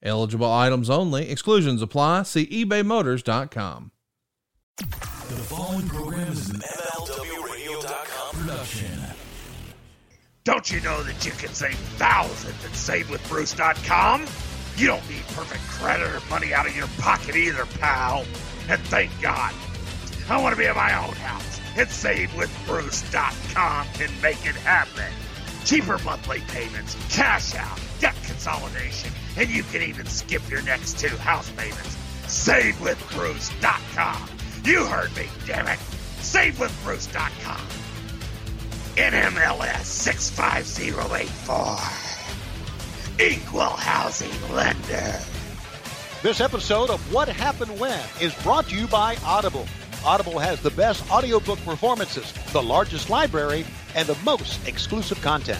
Eligible items only. Exclusions apply. See ebaymotors.com. The following program is an MLWRadio.com production. Don't you know that you can save thousands at SaveWithBruce.com? You don't need perfect credit or money out of your pocket either, pal. And thank God. I want to be in my own house, and SaveWithBruce.com can make it happen. Cheaper monthly payments, cash out, debt consolidation, and you can even skip your next two house payments. SaveWithBruce.com. You heard me, damn it. SaveWithBruce.com. NMLS 65084. Equal housing lender. This episode of What Happened When is brought to you by Audible. Audible has the best audiobook performances, the largest library, and the most exclusive content.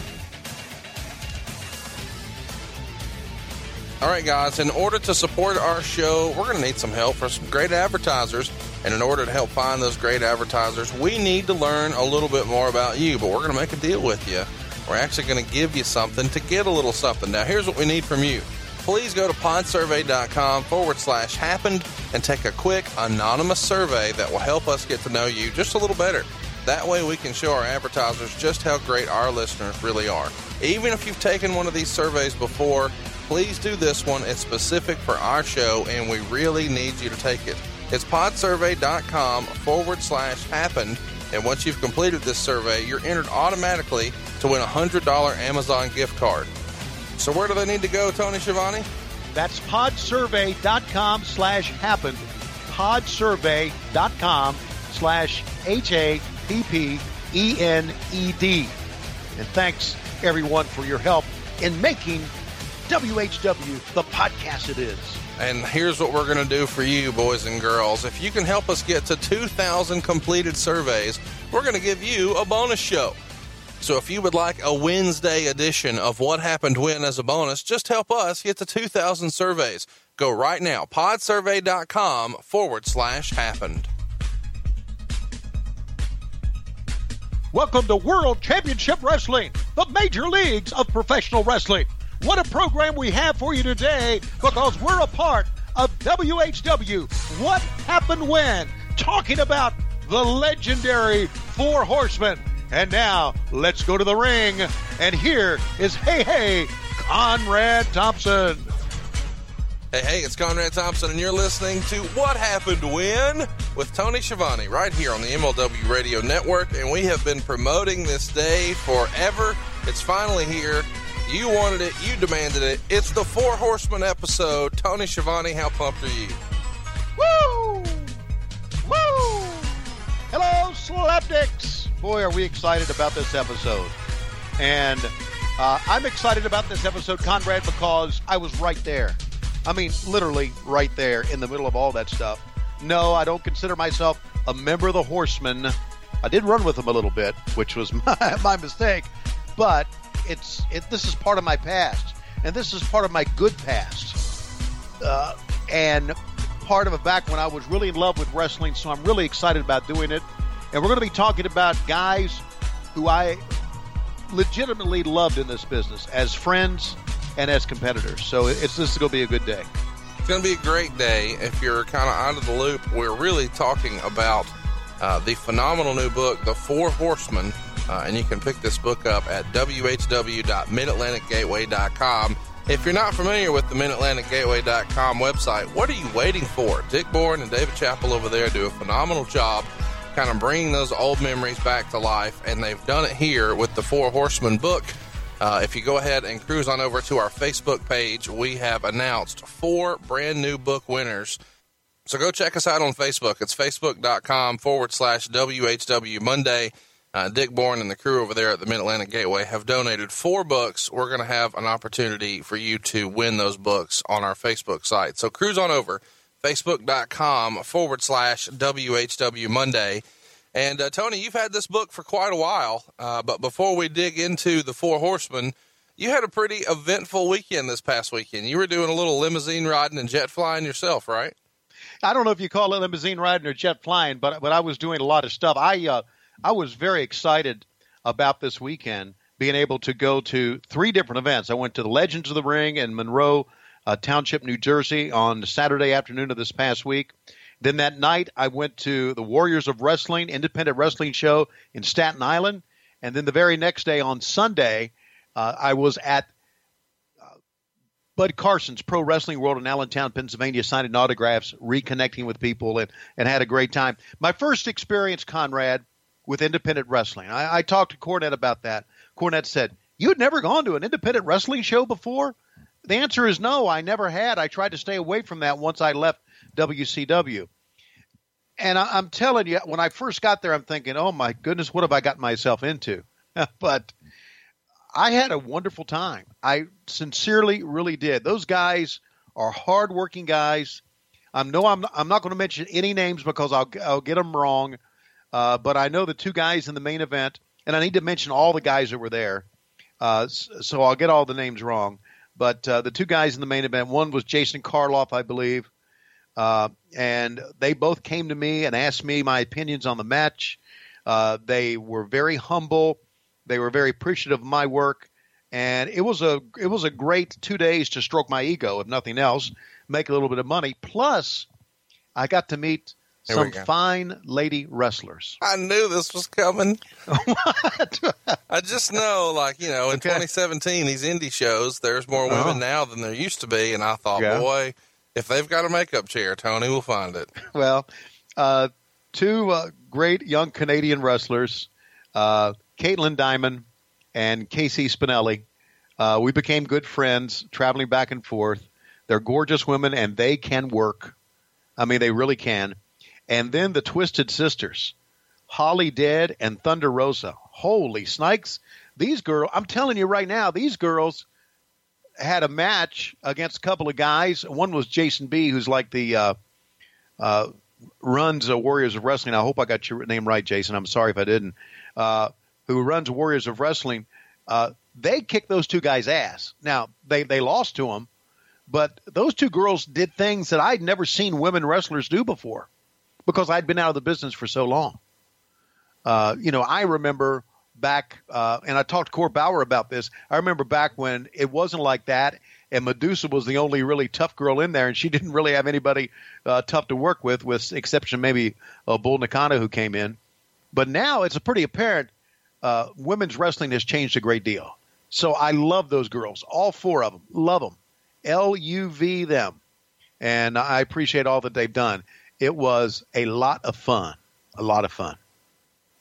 All right, guys, in order to support our show, we're going to need some help from some great advertisers. And in order to help find those great advertisers, we need to learn a little bit more about you. But we're going to make a deal with you. We're actually going to give you something to get a little something. Now, here's what we need from you. Please go to podsurvey.com/happened and take a quick anonymous survey that will help us get to know you just a little better. That way we can show our advertisers just how great our listeners really are. Even if you've taken one of these surveys before, please do this one. It's specific for our show, and we really need you to take it. It's podsurvey.com/happened. And once you've completed this survey, you're entered automatically to win a $100 Amazon gift card. So where do they need to go, Tony Schiavone? That's podsurvey.com/happened. podsurvey.com/HAPPENED. And thanks, everyone, for your help in making WHW the podcast it is. And here's what we're going to do for you, boys and girls. If you can help us get to 2,000 completed surveys, we're going to give you a bonus show. So if you would like a Wednesday edition of What Happened When as a bonus, just help us get to 2,000 surveys. Go right now, podsurvey.com/happened. Welcome to World Championship Wrestling, the major leagues of professional wrestling. What a program we have for you today, because we're a part of WHW, What Happened When, talking about the legendary Four Horsemen. And now, let's go to the ring, and here is Hey Conrad Thompson. Hey, it's Conrad Thompson, and you're listening to What Happened When with Tony Schiavone right here on the MLW Radio Network, and we have been promoting this day forever. It's finally here. You wanted it. You demanded it. It's the Four Horsemen episode. Tony Schiavone, how pumped are you? Woo! Woo! Hello, Slapdicks! Boy, are we excited about this episode. And I'm excited about this episode, Conrad, because I was right there. I mean, literally right there in the middle of all that stuff. No, I don't consider myself a member of the Horsemen. I did run with them a little bit, which was my mistake. But this is part of my past, and this is part of my good past, and part of it back when I was really in love with wrestling. So I'm really excited about doing it, and we're going to be talking about guys who I legitimately loved in this business as friends and as competitors. So this is going to be a good day. It's going to be a great day. If you're kind of out of the loop, we're really talking about the phenomenal new book, The Four Horsemen. And you can pick this book up at whw.midatlanticgateway.com. If you're not familiar with the midatlanticgateway.com website, what are you waiting for? Dick Bourne and David Chappell over there do a phenomenal job kind of bringing those old memories back to life, and they've done it here with the Four Horsemen book. If you go ahead and cruise on over to our Facebook page, we have announced 4 brand new book winners. So go check us out on Facebook. It's facebook.com/WHW Monday. Dick Bourne and the crew over there at the Mid-Atlantic Gateway have donated 4 books. We're going to have an opportunity for you to win those books on our Facebook site. So cruise on over facebook.com/WHW Monday. And Tony, you've had this book for quite a while, but before we dig into the Four Horsemen, you had a pretty eventful weekend this past weekend. You were doing a little limousine riding and jet flying yourself, right? I don't know if you call it limousine riding or jet flying, but I was doing a lot of stuff. I was very excited about this weekend, being able to go to three different events. I went to the Legends of the Ring in Monroe Township, New Jersey on Saturday afternoon of this past week. Then that night, I went to the Warriors of Wrestling, independent wrestling show in Staten Island. And then the very next day on Sunday, I was at Bud Carson's Pro Wrestling World in Allentown, Pennsylvania, signing autographs, reconnecting with people, and had a great time. My first experience, Conrad, with independent wrestling. I talked to Cornette about that. Cornette said, "You had never gone to an independent wrestling show before?" The answer is no, I never had. I tried to stay away from that once I left WCW. And I'm telling you, when I first got there, I'm thinking, oh, my goodness, what have I gotten myself into? But I had a wonderful time. I sincerely really did. Those guys are hardworking guys. I'm not going to mention any names because I'll get them wrong. But I know the two guys in the main event, and I need to mention all the guys that were there. So I'll get all the names wrong. But the two guys in the main event, one was Jason Karloff, I believe. And they both came to me and asked me my opinions on the match. They were very humble. They were very appreciative of my work, and it was a great 2 days to stroke my ego, if nothing else, make a little bit of money. Plus, I got to meet some fine lady wrestlers. I knew this was coming. What? I just know, in 2017, these indie shows, there's more women now than there used to be, and I thought, boy, if they've got a makeup chair, Tony will find it. Well, two great young Canadian wrestlers, Caitlin Diamond and Casey Spinelli. We became good friends, traveling back and forth. They're gorgeous women, and they can work. I mean, they really can. And then the Twisted Sisters, Holly Dead and Thunder Rosa. Holy snakes. These girls, I'm telling you right now, these girls had a match against a couple of guys. One was Jason B., who's like the runs Warriors of Wrestling. I hope I got your name right, Jason. I'm sorry if I didn't. Who runs Warriors of Wrestling, they kicked those two guys' ass. Now, they lost to them, but those two girls did things that I'd never seen women wrestlers do before because I'd been out of the business for so long. I remember back, and I talked to Cor Bauer about this, I remember back when it wasn't like that, and Medusa was the only really tough girl in there, and she didn't really have anybody tough to work with exception maybe Bull Nakano who came in. But now it's pretty apparent women's wrestling has changed a great deal. So I love those girls, all four of them. Love them. L-U-V them. And I appreciate all that they've done. It was a lot of fun. A lot of fun.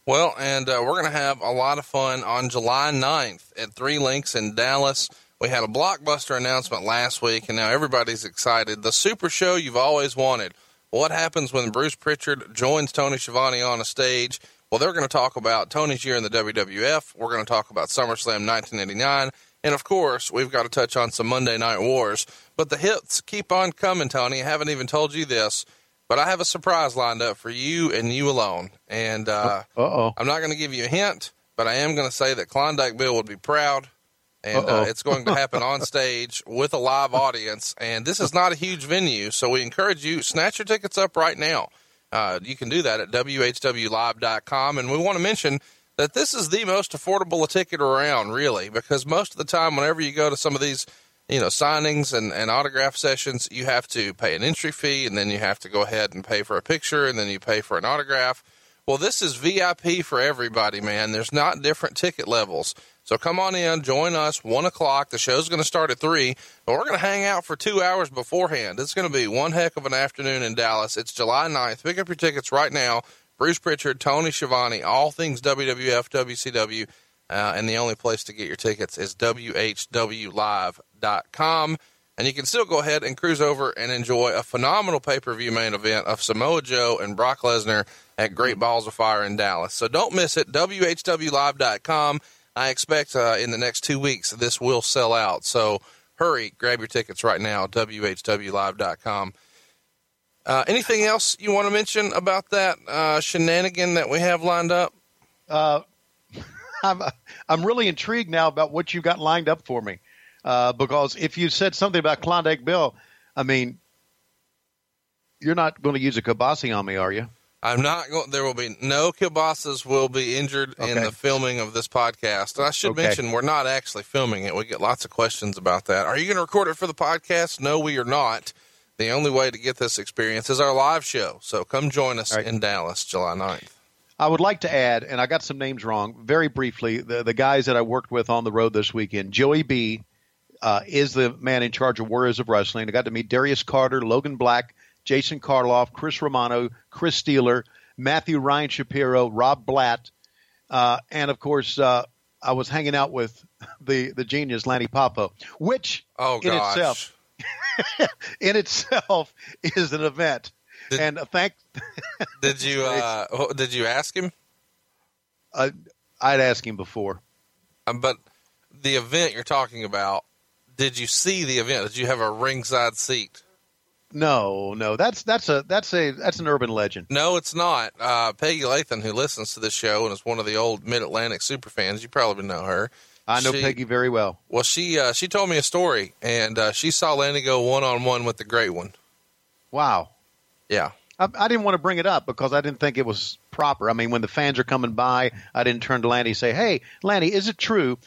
Well, and we're going to have a lot of fun on July 9th at Three Links in Dallas. We had a blockbuster announcement last week, and now everybody's excited. The super show you've always wanted. What happens when Bruce Pritchard joins Tony Schiavone on a stage? Well, they're going to talk about Tony's year in the WWF. We're going to talk about SummerSlam 1989. And, of course, we've got to touch on some Monday Night Wars. But the hits keep on coming, Tony. I haven't even told you this, but I have a surprise lined up for you and you alone. And I'm not going to give you a hint, but I am going to say that Klondike Bill would be proud. And it's going to happen on stage with a live audience. And this is not a huge venue, so we encourage you, snatch your tickets up right now. You can do that at whwlive.com. And we want to mention that this is the most affordable a ticket around, really, because most of the time, whenever you go to some of these, signings and autograph sessions, you have to pay an entry fee, and then you have to go ahead and pay for a picture, and then you pay for an autograph. Well, this is VIP for everybody, man. There's not different ticket levels. So come on in, join us, 1 o'clock. The show's going to start at 3, but we're going to hang out for 2 hours beforehand. It's going to be one heck of an afternoon in Dallas. It's July 9th. Pick up your tickets right now. Bruce Pritchard, Tony Schiavone, all things WWF, WCW, and the only place to get your tickets is whwlive.com. And you can still go ahead and cruise over and enjoy a phenomenal pay-per-view main event of Samoa Joe and Brock Lesnar at Great Balls of Fire in Dallas. So don't miss it, whwlive.com. I expect in the next 2 weeks this will sell out. So hurry, grab your tickets right now, whwlive.com. Anything else you want to mention about that shenanigan that we have lined up? I'm really intrigued now about what you've got lined up for me, because if you said something about Klondike Bill, I mean, you're not going to use a kielbasa on me, are you? I'm not going. There will be no kielbasas will be injured in the filming of this podcast. And I should mention we're not actually filming it. We get lots of questions about that. Are you going to record it for the podcast? No, we are not. The only way to get this experience is our live show. So come join us in Dallas, July 9th. I would like to add, and I got some names wrong, very briefly, the guys that I worked with on the road this weekend. Joey B. Is the man in charge of Warriors of Wrestling. I got to meet Darius Carter, Logan Black, Jason Karloff, Chris Romano, Chris Steeler, Matthew Ryan Shapiro, Rob Blatt. And, of course, I was hanging out with the genius Lanny Popo, which in itself is an event. Did you ask him? I'd asked him before, but the event you're talking about, did you see the event? Did you have a ringside seat? No, that's an urban legend. No, it's not. Peggy Latham, who listens to this show and is one of the old Mid-Atlantic superfans, you probably know her. I know Peggy very well. Well, she told me a story, and she saw Lanny go one-on-one with the Great One. Wow. Yeah. I didn't want to bring it up because I didn't think it was proper. I mean, when the fans are coming by, I didn't turn to Lanny and say, hey, Lanny, is it true?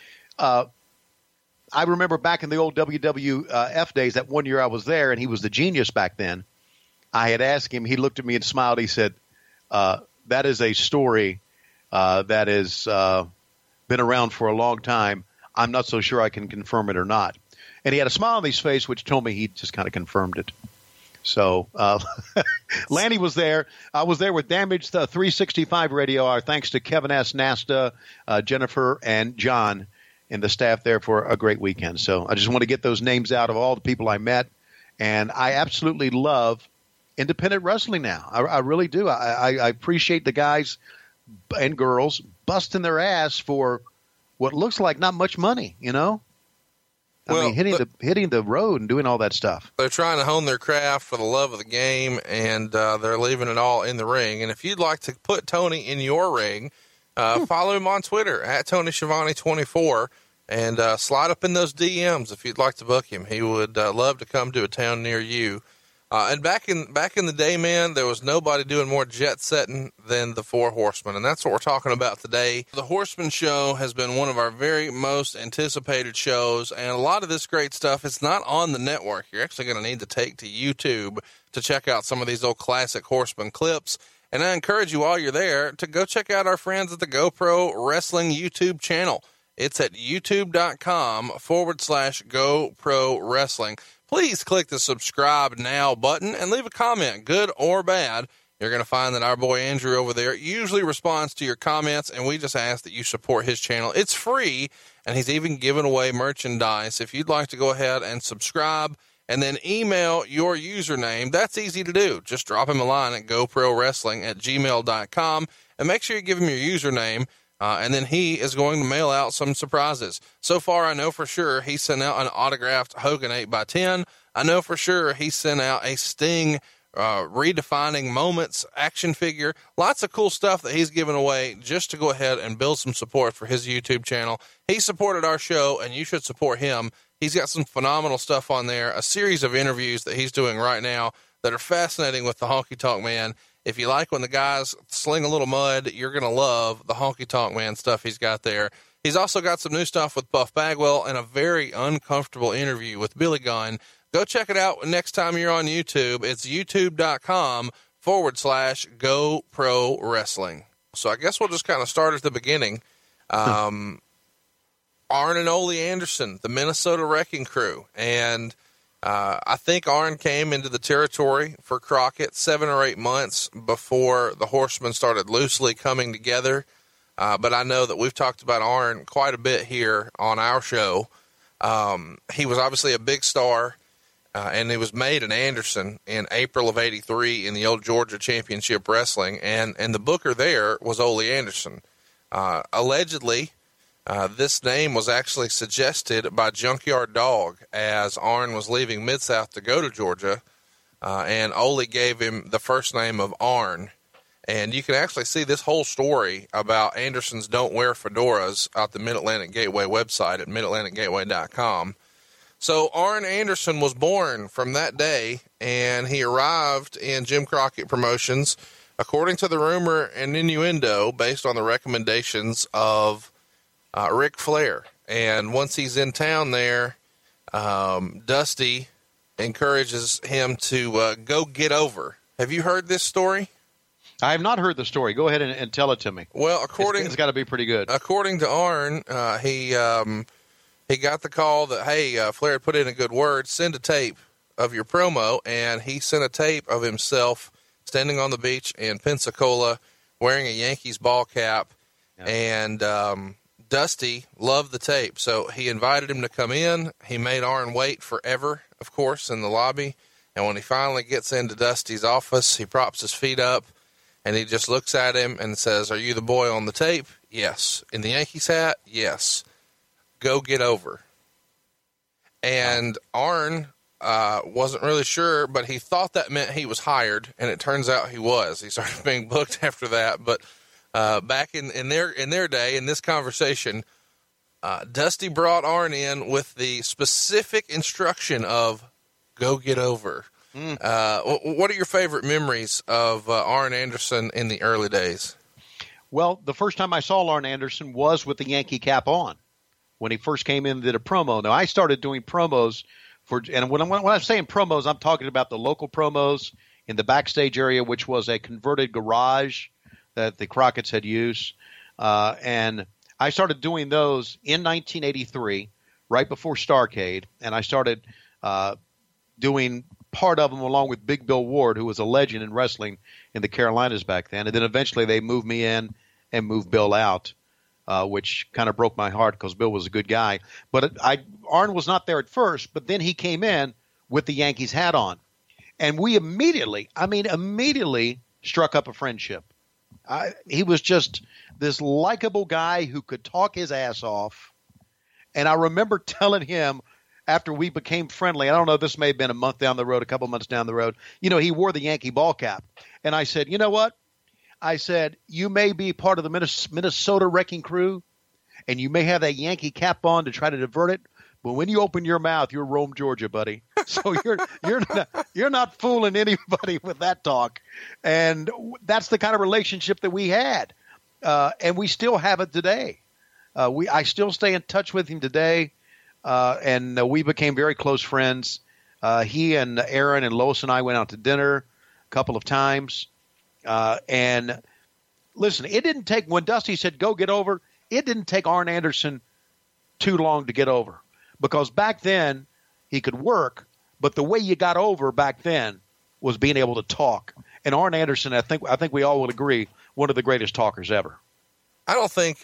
I remember back in the old WWF days, that one year I was there, and he was the genius back then. I had asked him. He looked at me and smiled. He said, that is a story that is been around for a long time. I'm not so sure I can confirm it or not. And he had a smile on his face, which told me he just kind of confirmed it. So Lanny was there. I was there with Damaged 365 Radio Hour. Thanks to Kevin S. Nasta, Jennifer, and John, and the staff there for a great weekend. So I just want to get those names out of all the people I met. And I absolutely love independent wrestling now. I really do. I appreciate the guys and girls busting their ass for what looks like not much money, you know? I mean, hitting the road and doing all that stuff. They're trying to hone their craft for the love of the game, and they're leaving it all in the ring. And if you'd like to put Tony in your ring, follow him on Twitter, @TonySchiavone24, and slide up in those DMs if you'd like to book him. He would love to come to a town near you. And back in the day, man, there was nobody doing more jet-setting than the Four Horsemen, and that's what we're talking about today. The Horsemen Show has been one of our very most anticipated shows, and a lot of this great stuff, it's not on the network. You're actually going to need to take to YouTube to check out some of these old classic Horsemen clips, and I encourage you while you're there to go check out our friends at the GoPro Wrestling YouTube channel. It's at youtube.com/GoPro Wrestling. Please click the subscribe now button and leave a comment, good or bad. You're going to find that our boy Andrew over there usually responds to your comments, and we just ask that you support his channel. It's free, and he's even giving away merchandise. If you'd like to go ahead and subscribe and then email your username, that's easy to do. Just drop him a line at goprowrestling@gmail.com, and make sure you give him your username. And then he is going to mail out some surprises. So far, I know for sure he sent out an autographed Hogan 8x10. I know for sure he sent out a Sting Redefining Moments action figure. Lots of cool stuff that he's given away just to go ahead and build some support for his YouTube channel. He supported our show, and you should support him. He's got some phenomenal stuff on there, a series of interviews that he's doing right now that are fascinating with the Honky Tonk Man. If you like when the guys sling a little mud, you're going to love the Honky Tonk Man stuff he's got there. He's also got some new stuff with Buff Bagwell and a very uncomfortable interview with Billy Gunn. Go check it out next time you're on YouTube. It's youtube.com/GoPro Wrestling. So I guess we'll just kind of start at the beginning. Arn and Ole Anderson, the Minnesota Wrecking Crew, and... I think Arn came into the territory for Crockett 7 or 8 months before the Horsemen started loosely coming together. But I know that we've talked about Arn quite a bit here on our show. He was obviously a big star, and he was made an Anderson in April of '83 in the old Georgia Championship Wrestling. And the booker there was Ole Anderson. Allegedly, this name was actually suggested by Junkyard Dog as Arn was leaving Mid-South to go to Georgia. and Ole gave him the first name of Arn. And you can actually see this whole story about Andersons don't wear fedoras at the Mid-Atlantic Gateway website at midatlanticgateway.com. So Arn Anderson was born from that day, and he arrived in Jim Crockett Promotions, according to the rumor and innuendo, based on the recommendations of Ric Flair. And once he's in town there, Dusty encourages him to go get over. Have you heard this story? I have not heard the story. Go ahead and tell it to me. Well, it's got to be pretty good. According to Arn, he got the call that, hey, Flair put in a good word, send a tape of your promo, and he sent a tape of himself standing on the beach in Pensacola wearing a Yankees ball cap, and Dusty loved the tape, so he invited him to come in. He made Arn wait forever, of course, in the lobby, and when he finally gets into Dusty's office, he props his feet up, and he just looks at him and says, are you the boy on the tape? Yes. In the Yankees hat? Yes. Go get over. And Arn wasn't really sure, but he thought that meant he was hired, and it turns out he was. He started being booked after that. But back in their day, in this conversation, Dusty brought Arn in with the specific instruction of go get over. What are your favorite memories of Arn Anderson in the early days? Well, the first time I saw Arn Anderson was with the Yankee cap on when he first came in and did a promo. Now, I started doing promos for – and when I'm saying promos, I'm talking about the local promos in the backstage area, which was a converted garage that the Crockett's had used. And I started doing those in 1983, right before Starrcade, and I started doing – part of them along with Big Bill Ward, who was a legend in wrestling in the Carolinas back then. And then eventually they moved me in and moved Bill out, which kind of broke my heart because Bill was a good guy. But Arn was not there at first, but then he came in with the Yankees hat on. And we immediately struck up a friendship. He was just this likable guy who could talk his ass off. And I remember telling him, after we became friendly, I don't know, this may have been a couple months down the road, he wore the Yankee ball cap. And I said, you know what? I said, you may be part of the Minnesota Wrecking Crew, and you may have that Yankee cap on to try to divert it, but when you open your mouth, you're Rome, Georgia, buddy. So you're not fooling anybody with that talk. And that's the kind of relationship that we had, and we still have it today. I still stay in touch with him today. And we became very close friends. He and Aaron and Lois and I went out to dinner a couple of times. And listen, it didn't take – when Dusty said, go get over, it didn't take Arn Anderson too long to get over. Because back then he could work, but the way you got over back then was being able to talk. And Arn Anderson, I think we all would agree, one of the greatest talkers ever. I don't think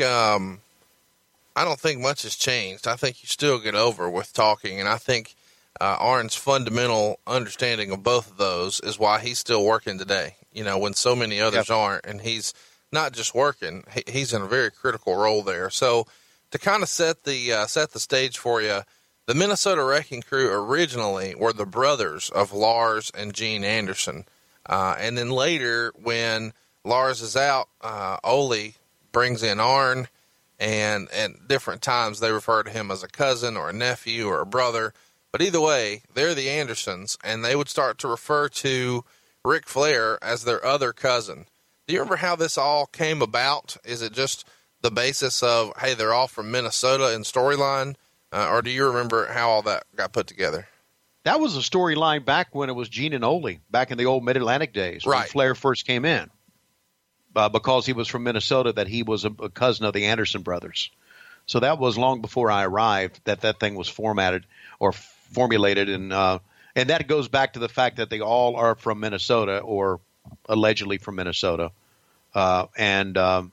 much has changed. I think you still get over with talking, and I think Arn's fundamental understanding of both of those is why he's still working today, when so many others aren't, and he's not just working. He's in a very critical role there. So to kind of set the stage for you, the Minnesota Wrecking Crew originally were the brothers of Lars and Gene Anderson. And then later when Lars is out, Ole brings in Arn, and at different times they refer to him as a cousin or a nephew or a brother. But either way, they're the Andersons, and they would start to refer to Ric Flair as their other cousin. Do you remember how this all came about? Is it just the basis of, hey, they're all from Minnesota in storyline? Or do you remember how all that got put together? That was a storyline back when it was Gene and Ole, back in the old Mid-Atlantic days when Flair first came in. Because he was from Minnesota, that he was a cousin of the Anderson brothers. So that was long before I arrived that thing was formulated. And that goes back to the fact that they all are from Minnesota or allegedly from Minnesota. That's where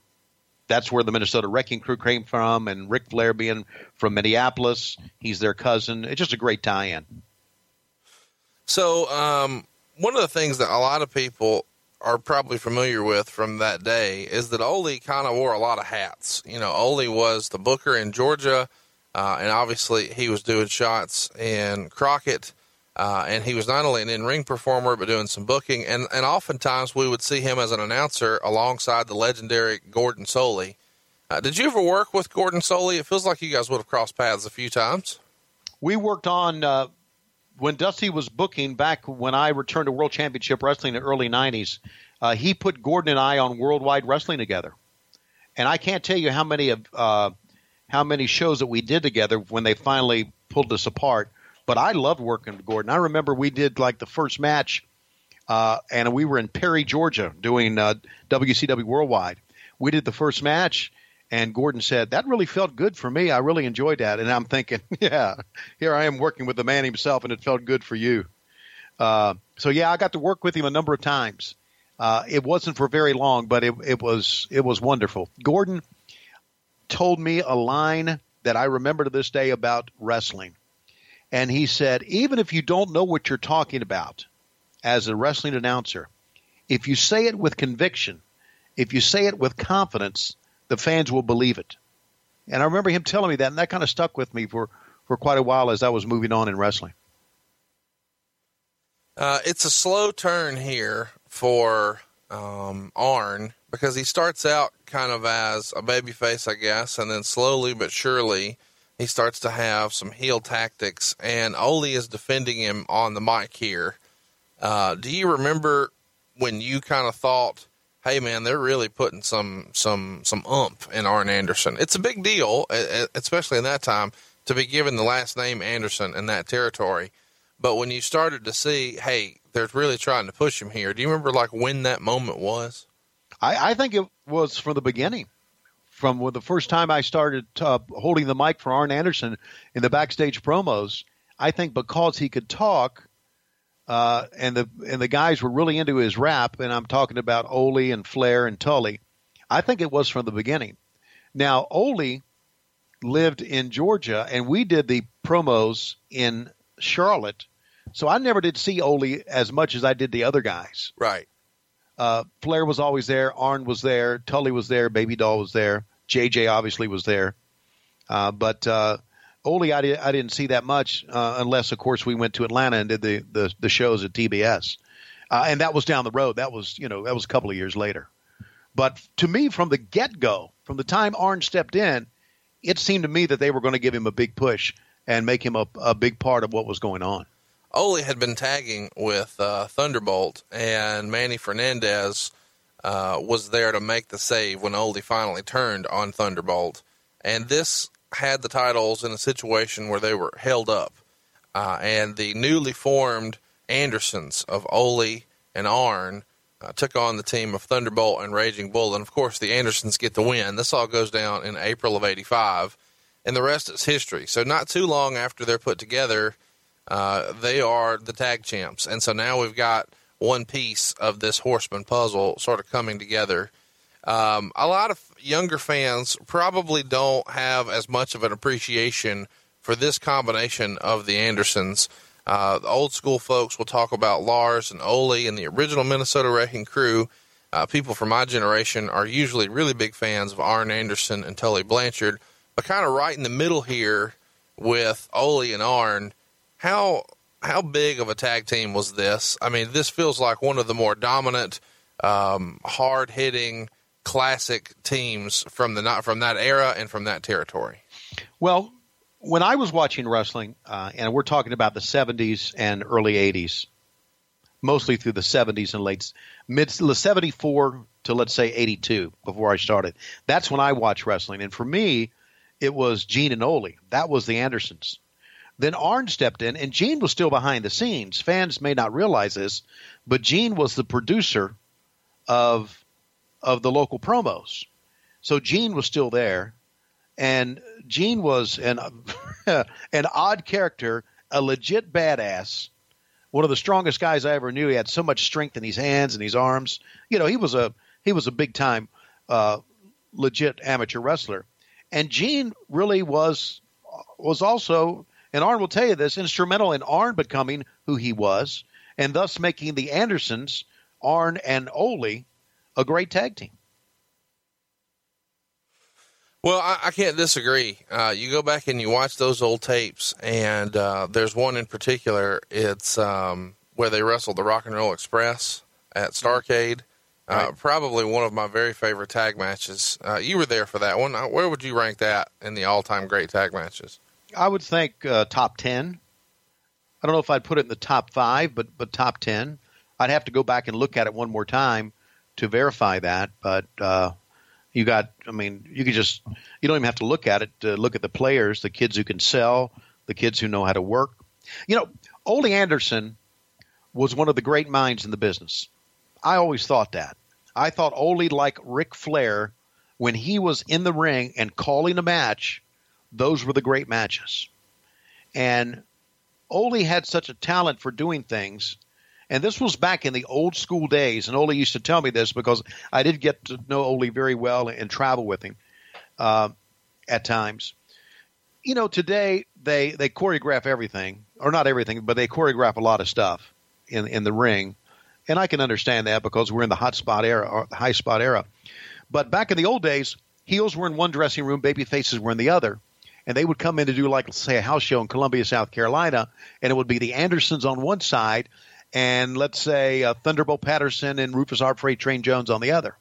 the Minnesota Wrecking Crew came from, and Ric Flair being from Minneapolis. He's their cousin. It's just a great tie-in. So one of the things that a lot of people are probably familiar with from that day is that Ole kind of wore a lot of hats. Ole was the booker in Georgia, and obviously he was doing shots in Crockett. And he was not only an in-ring performer, but doing some booking. And oftentimes we would see him as an announcer alongside the legendary Gordon Soley. Did you ever work with Gordon Soley? It feels like you guys would have crossed paths a few times. We worked on when Dusty was booking back when I returned to World Championship Wrestling in the early 90s. He put Gordon and I on Worldwide Wrestling together. And I can't tell you how many shows that we did together when they finally pulled us apart. But I loved working with Gordon. I remember we did like the first match, and we were in Perry, Georgia, doing WCW Worldwide. We did the first match, and Gordon said, "That really felt good for me. I really enjoyed that." And I'm thinking, yeah, here I am working with the man himself, and it felt good for you. So, I got to work with him a number of times. It wasn't for very long, but it was wonderful. Gordon told me a line that I remember to this day about wrestling. And he said, even if you don't know what you're talking about as a wrestling announcer, if you say it with conviction, if you say it with confidence, the fans will believe it. And I remember him telling me that, and that kind of stuck with me for quite a while as I was moving on in wrestling. It's a slow turn here for Arn, because he starts out kind of as a babyface, I guess, and then slowly but surely he starts to have some heel tactics, and Ole is defending him on the mic here. Do you remember when you kind of thought, hey man, they're really putting some oomph in Arn Anderson? It's a big deal, especially in that time, to be given the last name Anderson in that territory. But when you started to see, hey, they're really trying to push him here, do you remember like when that moment was? I think it was from the beginning. From the first time I started holding the mic for Arn Anderson in the backstage promos, I think because he could talk, and the guys were really into his rap, and I'm talking about Ole and Flair and Tully, I think it was from the beginning. Now, Ole lived in Georgia, and we did the promos in Charlotte, so I never did see Ole as much as I did the other guys. Right. Flair was always there. Arn was there. Tully was there. Baby Doll was there. JJ obviously was there. But Ole, I didn't see that much unless, of course, we went to Atlanta and did the shows at TBS. And that was down the road. That was a couple of years later. But to me, from the get-go, from the time Arn stepped in, it seemed to me that they were going to give him a big push and make him a big part of what was going on. Ole had been tagging with Thunderbolt, and Manny Fernandez was there to make the save when Ole finally turned on Thunderbolt. And this had the titles in a situation where they were held up. And the newly formed Andersons of Ole and Arn took on the team of Thunderbolt and Raging Bull. And, of course, the Andersons get the win. This all goes down in April of 85, and the rest is history. So not too long after they're put together, they are the tag champs. And so now we've got one piece of this Horseman puzzle sort of coming together. A lot of younger fans probably don't have as much of an appreciation for this combination of the Andersons. The old school folks will talk about Lars and Ole and the original Minnesota Wrecking Crew. People from my generation are usually really big fans of Arn Anderson and Tully Blanchard, but kind of right in the middle here with Ole and Arn, How big of a tag team was this? I mean, this feels like one of the more dominant, hard-hitting, classic teams from that era and from that territory. Well, when I was watching wrestling, and we're talking about the 70s and early 80s, mostly through the 70s and mid 74 to, let's say, 82 before I started. That's when I watched wrestling. And for me, it was Gene and Ole. That was the Andersons. Then Arn stepped in, and Gene was still behind the scenes. Fans may not realize this, but Gene was the producer of the local promos. So Gene was still there, and Gene was an odd character, a legit badass, one of the strongest guys I ever knew. He had so much strength in his hands and his arms. You know, he was a big-time, legit amateur wrestler. And Gene really was also – and Arn will tell you this, instrumental in Arn becoming who he was, and thus making the Andersons, Arn and Ole, a great tag team. Well, I can't disagree. You go back and you watch those old tapes, and there's one in particular. It's where they wrestled the Rock and Roll Express at Starrcade. Right. Probably one of my very favorite tag matches. You were there for that one. Where would you rank that in the all-time great tag matches? I would think top 10. I don't know if I'd put it in the top 5, but top 10. I'd have to go back and look at it one more time to verify that, but you don't even have to look at it to look at the players, the kids who can sell, the kids who know how to work. You know, Ole Anderson was one of the great minds in the business. I always thought that. I thought Ole, like Ric Flair, when he was in the ring and calling a match, those were the great matches. And Ole had such a talent for doing things. And this was back in the old school days, and Ole used to tell me this because I did get to know Ole very well and travel with him at times. You know, today they choreograph everything, or not everything, but they choreograph a lot of stuff in the ring. And I can understand that because we're in the hot spot era, or high spot era. But back in the old days, heels were in one dressing room, baby faces were in the other. And they would come in to do, like, say, a house show in Columbia, South Carolina, and it would be the Andersons on one side and let's say Thunderbolt Patterson and Rufus R. Freight Train Jones on the other.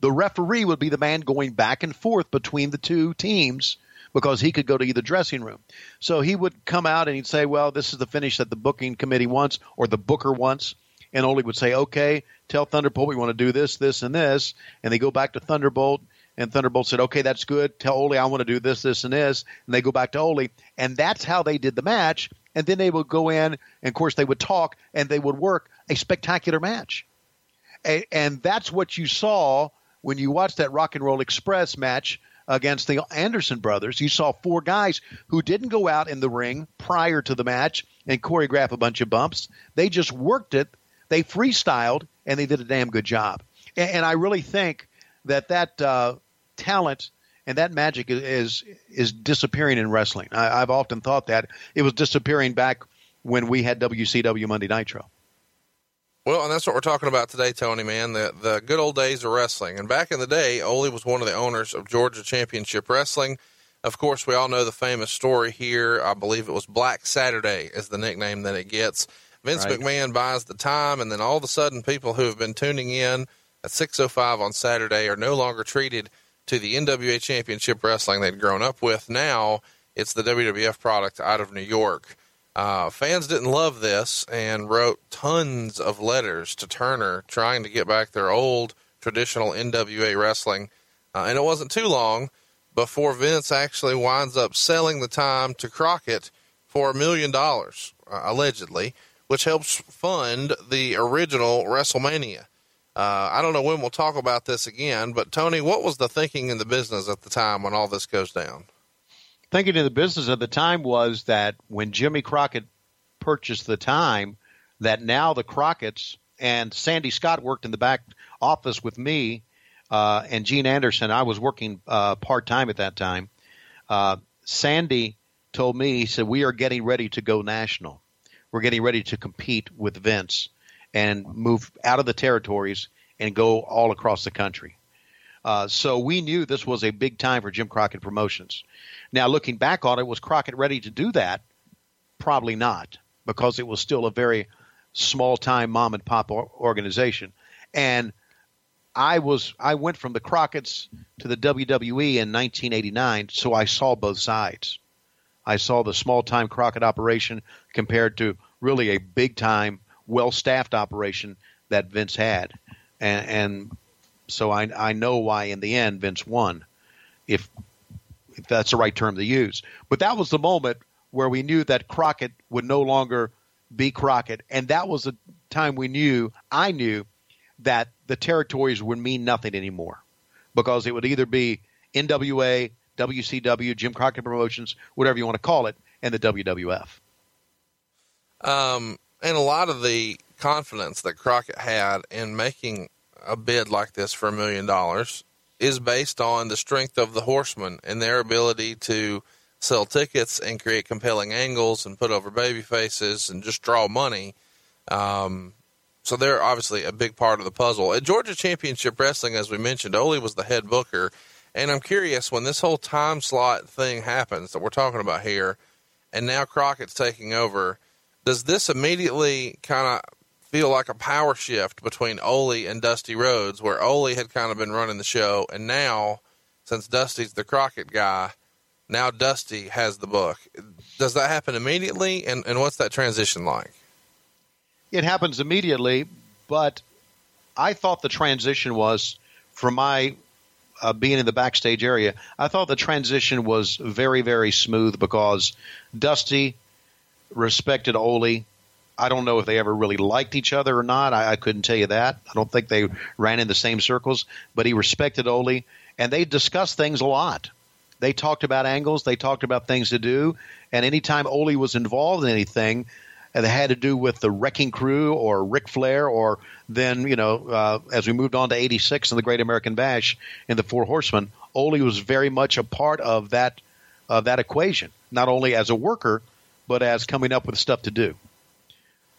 The referee would be the man going back and forth between the two teams because he could go to either dressing room. So he would come out and he'd say, well, this is the finish that the booking committee wants or the booker wants. And Ole would say, okay, tell Thunderbolt we want to do this, this, and this. And they go back to Thunderbolt, and Thunderbolt said, okay, that's good. Tell Ole I want to do this, this, and this. And they go back to Ole. And that's how they did the match. And then they would go in, and of course they would talk, and they would work a spectacular match. And that's what you saw when you watched that Rock and Roll Express match against the Anderson brothers. You saw four guys who didn't go out in the ring prior to the match and choreograph a bunch of bumps. They just worked it, they freestyled, and they did a damn good job. And I really think that talent and that magic is disappearing in wrestling. I've often thought that it was disappearing back when we had WCW Monday Nitro. Well, and that's what we're talking about today, Tony, man, the good old days of wrestling. And back in the day, Ole was one of the owners of Georgia Championship Wrestling. Of course, we all know the famous story here. I believe it was Black Saturday is the nickname that it gets. Vince right. McMahon buys the time, and then all of a sudden people who have been tuning in at 6:05 on Saturday are no longer treated to the NWA Championship Wrestling they'd grown up with. Now it's the WWF product out of New York. Fans didn't love this and wrote tons of letters to Turner trying to get back their old traditional NWA wrestling. And it wasn't too long before Vince actually winds up selling the time to Crockett for $1 million, allegedly, which helps fund the original WrestleMania. I don't know when we'll talk about this again, but Tony, what was the thinking in the business at the time when all this goes down? Thinking in the business at the time was that when Jimmy Crockett purchased the time, that now the Crocketts and Sandy Scott worked in the back office with me and Gene Anderson. I was working part-time at that time. Sandy told me, he said, we are getting ready to go national. We're getting ready to compete with Vince and move out of the territories and go all across the country. So we knew this was a big time for Jim Crockett Promotions. Now, looking back on it, was Crockett ready to do that? Probably not, because it was still a very small-time mom-and-pop organization. And I went from the Crocketts to the WWE in 1989, so I saw both sides. I saw the small-time Crockett operation compared to really a big-time well-staffed operation that Vince had. And so I know why in the end Vince won, if that's the right term to use. But that was the moment where we knew that Crockett would no longer be Crockett. And that was the time I knew that the territories would mean nothing anymore, because it would either be NWA, WCW, Jim Crockett Promotions, whatever you want to call it, and the WWF. And a lot of the confidence that Crockett had in making a bid like this for $1 million is based on the strength of the Horsemen and their ability to sell tickets and create compelling angles and put over baby faces and just draw money. So they're obviously a big part of the puzzle. At Georgia Championship Wrestling, as we mentioned, Ole was the head booker, And I'm curious, when this whole time slot thing happens that we're talking about here, and now Crockett's taking over, does this immediately kind of feel like a power shift between Ole and Dusty Rhodes, where Ole had kind of been running the show, and now, since Dusty's the Crockett guy, now Dusty has the book? Does that happen immediately, and what's that transition like? It happens immediately, but I thought the transition was, from my being in the backstage area, I thought the transition was very, very smooth because Dusty respected Ole. I don't know if they ever really liked each other or not. I couldn't tell you that. I don't think they ran in the same circles, but he respected Ole, and they discussed things a lot. They talked about angles. They talked about things to do, and anytime Ole was involved in anything that had to do with the Wrecking Crew or Ric Flair, or then, as we moved on to 86 and the Great American Bash and the Four Horsemen, Ole was very much a part of that equation, not only as a worker, but as coming up with stuff to do.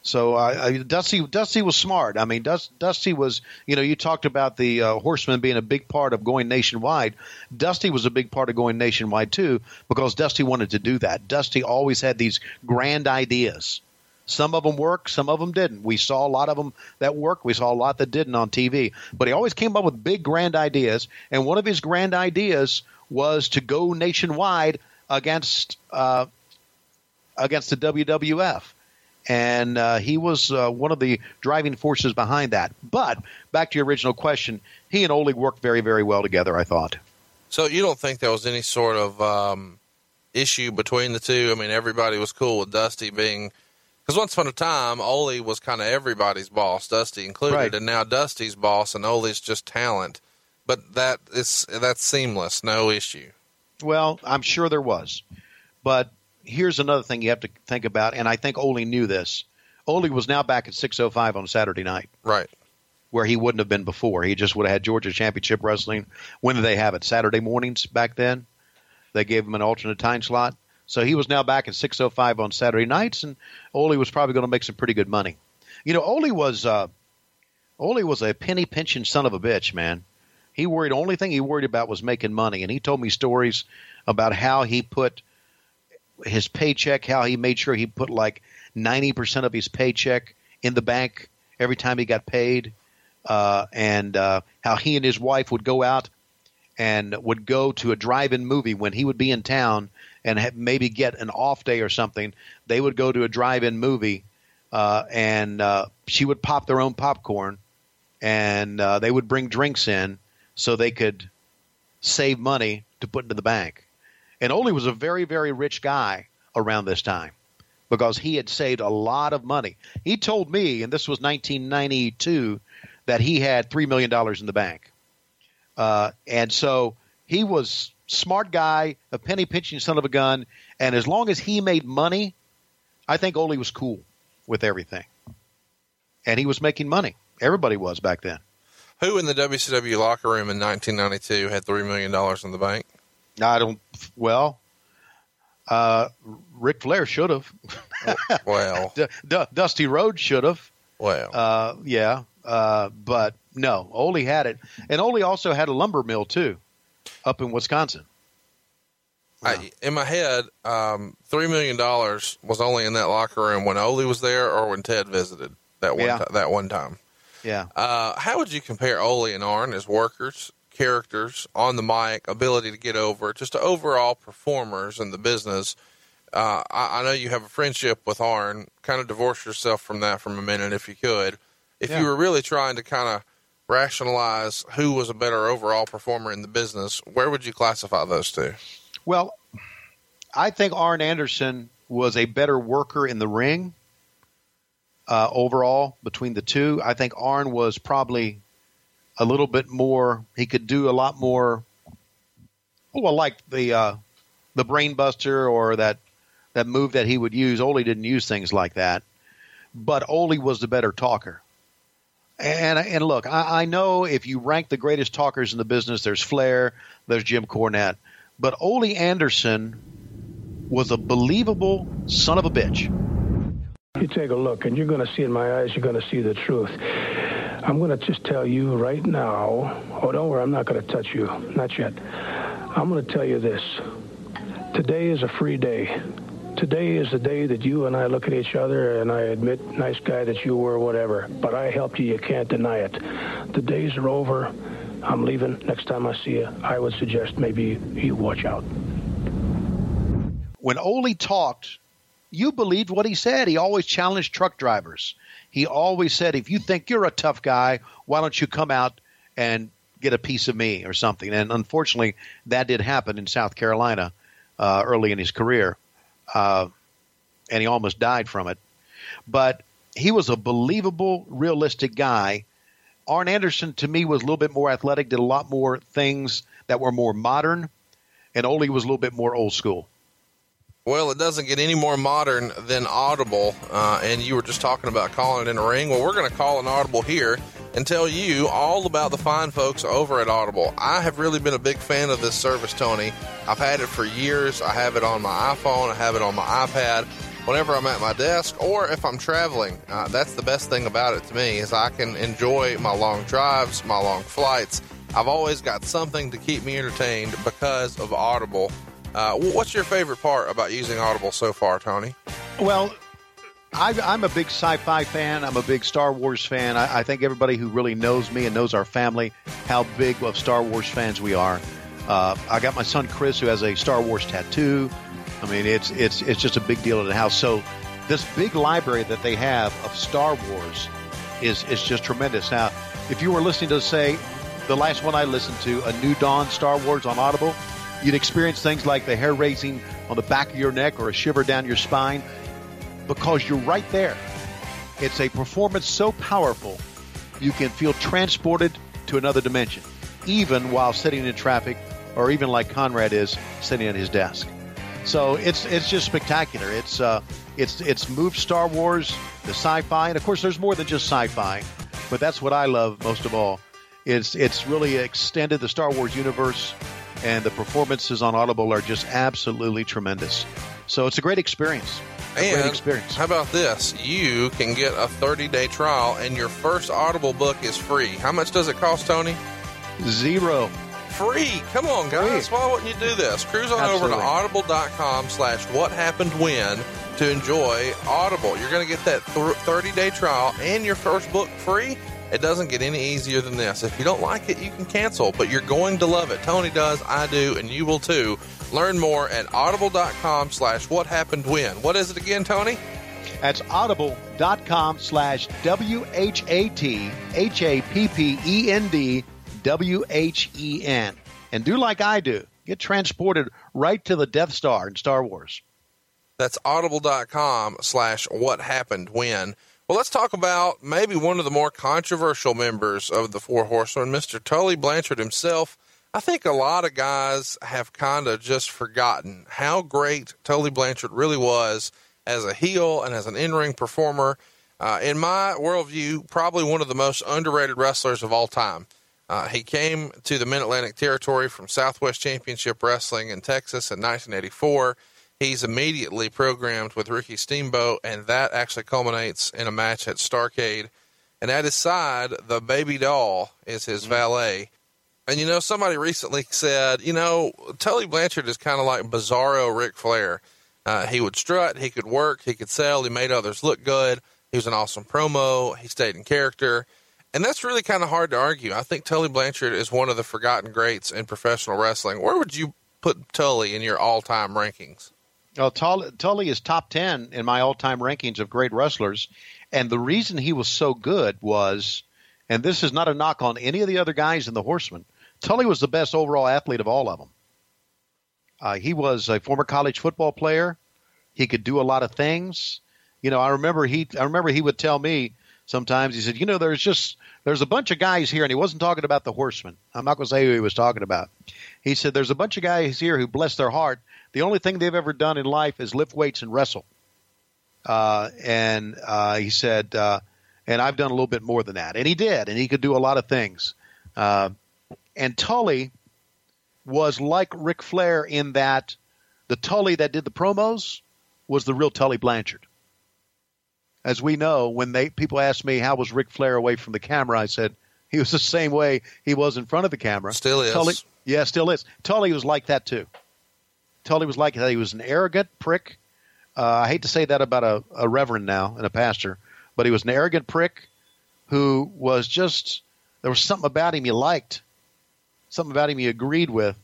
So Dusty was smart. I mean, Dusty was, you talked about the Horsemen being a big part of going nationwide. Dusty was a big part of going nationwide, too, because Dusty wanted to do that. Dusty always had these grand ideas. Some of them worked, some of them didn't. We saw a lot of them that worked. We saw a lot that didn't on TV. But he always came up with big, grand ideas, and one of his grand ideas was to go nationwide against the WWF. And he was one of the driving forces behind that. But back to your original question, he and Ole worked very, very well together, I thought. So you don't think there was any sort of issue between the two? I mean, everybody was cool with Dusty being – because once upon a time, Ole was kind of everybody's boss, Dusty included, right. And now Dusty's boss and Ole's just talent. But that's seamless, no issue. Well, I'm sure there was. But here's another thing you have to think about, and I think Ole knew this. Ole was now back at 605 on Saturday night. Right. Where he wouldn't have been before. He just would have had Georgia Championship Wrestling. When did they have it? Saturday mornings back then? They gave him an alternate time slot. So he was now back at 605 on Saturday nights, and Ole was probably going to make some pretty good money. Ole was a penny pinching son of a bitch, man. He worried. Only thing he worried about was making money, and he told me stories about how he put his paycheck, how he made sure he put like 90% of his paycheck in the bank every time he got paid, and how he and his wife would go out and would go to a drive-in movie when he would be in town and maybe get an off day or something. They would go to a drive-in movie, and she would pop their own popcorn, and they would bring drinks in so they could save money to put into the bank. And Ole was a very, very rich guy around this time because he had saved a lot of money. He told me, and this was 1992, that he had $3 million in the bank. And so he was smart guy, a penny-pinching son of a gun, and as long as he made money, I think Ole was cool with everything. And he was making money. Everybody was back then. Who in the WCW locker room in 1992 had $3 million in the bank? Ric Flair should have. Well. Dusty Rhodes should have. Well. Yeah. But no, Ole had it. And Ole also had a lumber mill, too, up in Wisconsin. Yeah. In my head, $3 million was only in that locker room when Ole was there or when Ted visited that one time. Yeah. How would you compare Ole and Arn as workers, characters, on the mic, ability to get over, just overall performers in the business? I know you have a friendship with Arn. Kind of divorce yourself from that for a minute if you could. If you were really trying to kind of rationalize who was a better overall performer in the business, where would you classify those two? Well, I think Arn Anderson was a better worker in the ring overall between the two. I think Arn was probably a little bit more – he could do a lot more – like the brain buster or that move that he would use. Ole didn't use things like that. But Ole was the better talker. And look, I know if you rank the greatest talkers in the business, there's Flair, there's Jim Cornette. But Ole Anderson was a believable son of a bitch. You take a look, and you're going to see in my eyes, you're going to see the truth. I'm going to just tell you right now. Oh, don't worry, I'm not going to touch you. Not yet. I'm going to tell you this. Today is a free day. Today is the day that you and I look at each other and I admit, nice guy that you were, whatever. But I helped you. You can't deny it. The days are over. I'm leaving. Next time I see you, I would suggest maybe you watch out. When Ole talked, you believed what he said. He always challenged truck drivers. He always said, if you think you're a tough guy, why don't you come out and get a piece of me or something? And unfortunately, that did happen in South Carolina early in his career. And he almost died from it. But he was a believable, realistic guy. Arn Anderson, to me, was a little bit more athletic, did a lot more things that were more modern, and Ole was a little bit more old school. Well, it doesn't get any more modern than audible, and you were just talking about calling it in a ring. Well, we're going to call an audible here and tell you all about the fine folks over at Audible. I have really been a big fan of this service, Tony. I've had it for years. I have it on my iPhone. I have it on my iPad. Whenever I'm at my desk or if I'm traveling, that's the best thing about it to me is I can enjoy my long drives, my long flights. I've always got something to keep me entertained because of Audible. What's your favorite part about using Audible so far, Tony? Well, I'm a big sci-fi fan. I'm a big Star Wars fan. I think everybody who really knows me and knows our family, how big of Star Wars fans we are. I got my son, Chris, who has a Star Wars tattoo. I mean, it's just a big deal in the house. So this big library that they have of Star Wars is just tremendous. Now, if you were listening to, say, the last one I listened to, A New Dawn Star Wars on Audible, you'd experience things like the hair raising on the back of your neck or a shiver down your spine because you're right there. It's a performance so powerful you can feel transported to another dimension, even while sitting in traffic or even like Conrad is sitting at his desk. So it's just spectacular. It's moved Star Wars, the sci-fi, and of course there's more than just sci-fi, but that's what I love most of all. It's really extended the Star Wars universe, and the performances on Audible are just absolutely tremendous. So it's a great experience. How about this? You can get a 30-day trial, and your first Audible book is free. How much does it cost, Tony? $0. Free. Come on, guys. Why wouldn't you do this? Cruise on Absolutely. Over to audible.com/whathappenedwhen to enjoy Audible. You're going to get that 30-day trial and your first book free. It doesn't get any easier than this. If you don't like it, you can cancel, but you're going to love it. Tony does, I do, and you will too. Learn more at audible.com/whathappenedwhen. What is it again, Tony? That's audible.com/WHATHAPPENDWHEN. And do like I do. Get transported right to the Death Star in Star Wars. That's audible.com/whathappenedwhen. Well, let's talk about maybe one of the more controversial members of the Four Horsemen, Mr. Tully Blanchard himself. I think a lot of guys have kind of just forgotten how great Tully Blanchard really was as a heel and as an in-ring performer. In my worldview, probably one of the most underrated wrestlers of all time. He came to the Mid-Atlantic Territory from Southwest Championship Wrestling in Texas in 1984. He's immediately programmed with Ricky Steamboat, and that actually culminates in a match at Starrcade. And at his side, the Baby Doll is his valet. And, you know, somebody recently said, you know, Tully Blanchard is kind of like Bizarro Ric Flair. He would strut, he could work, he could sell, he made others look good. He was an awesome promo. He stayed in character. And that's really kind of hard to argue. I think Tully Blanchard is one of the forgotten greats in professional wrestling. Where would you put Tully in your all-time rankings? Well, Tully is top 10 in my all-time rankings of great wrestlers. And the reason he was so good was, and this is not a knock on any of the other guys in the Horsemen, Tully was the best overall athlete of all of them. He was a former college football player. He could do a lot of things. You know, I remember he would tell me, sometimes he said, you know, there's a bunch of guys here, and he wasn't talking about the Horsemen. I'm not going to say who he was talking about. He said, there's a bunch of guys here who bless their heart. The only thing they've ever done in life is lift weights and wrestle. He said, and I've done a little bit more than that. And he did, and he could do a lot of things. And Tully was like Ric Flair in that the Tully that did the promos was the real Tully Blanchard. as we know, when people asked me how was Ric Flair away from the camera, I said he was the same way he was in front of the camera. Still is. Still is. Tully was like that too. Tully was like that. He was an arrogant prick. I hate to say that about a reverend now and a pastor, but he was an arrogant prick who was just – there was something about him you liked, something about him you agreed with.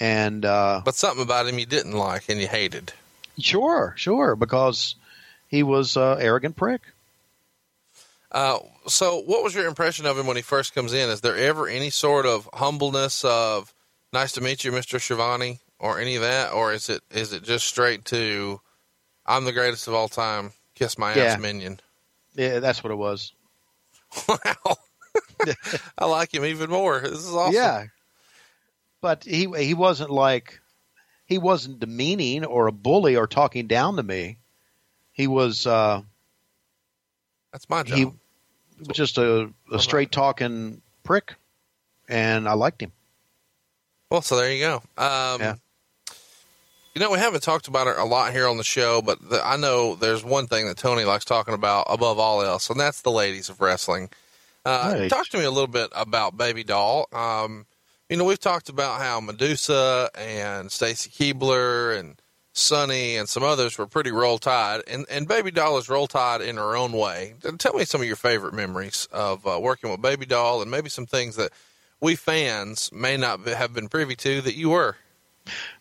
And but something about him you didn't like and you hated. Sure, because he was an arrogant prick. So what was your impression of him when he first comes in? Is there ever any sort of humbleness of, nice to meet you, Mr. Schiavone, or any of that? Or is it just straight to, I'm the greatest of all time, kiss my ass, minion? Yeah, that's what it was. Wow. I like him even more. This is awesome. Yeah. But he wasn't like, he wasn't demeaning or a bully or talking down to me. He was. That's my job. He was just a straight talking prick, and I liked him. Well, so there you go. You know, we haven't talked about it a lot here on the show, but I know there's one thing that Tony likes talking about above all else, and that's the ladies of wrestling. Right. Talk to me a little bit about Baby Doll. You know, we've talked about how Medusa and Stacy Keibler and Sunny and some others were pretty roll tide, and Baby Doll is roll tide in her own way. Tell me some of your favorite memories of working with Baby Doll, and maybe some things that we fans may not have been privy to that you were.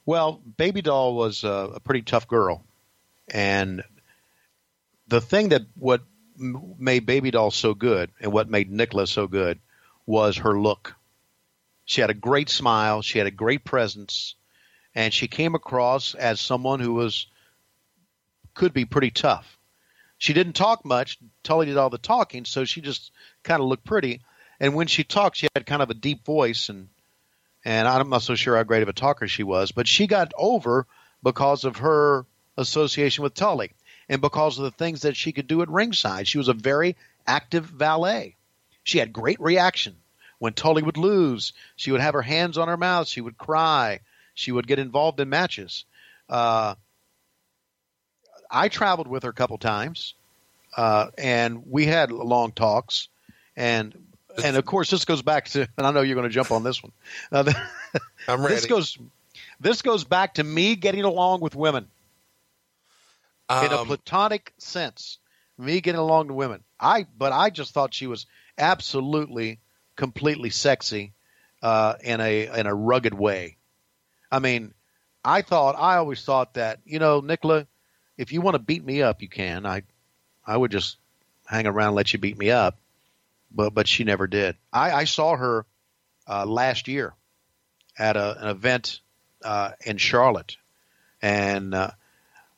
Well, Baby Doll was a pretty tough girl, and the thing that what made Baby Doll so good and what made Nicola so good was her look. She had a great smile. She had a great presence, and she came across as someone who could be pretty tough. She didn't talk much. Tully did all the talking, so she just kind of looked pretty. And when she talked, she had kind of a deep voice, and I'm not so sure how great of a talker she was, but she got over because of her association with Tully and because of the things that she could do at ringside. She was a very active valet. She had great reaction. When Tully would lose, she would have her hands on her mouth. She would cry. She would get involved in matches. I traveled with her a couple times, and we had long talks. And of course, this goes back to – and I know you're going to jump on this one. I'm ready. This goes back to me getting along with women in a platonic sense, me getting along with women. But I just thought she was absolutely – completely sexy in a rugged way. I mean, I always thought that, you know, Nicola, if you want to beat me up, you can. I would just hang around and let you beat me up. But she never did. I saw her last year at an event in Charlotte, and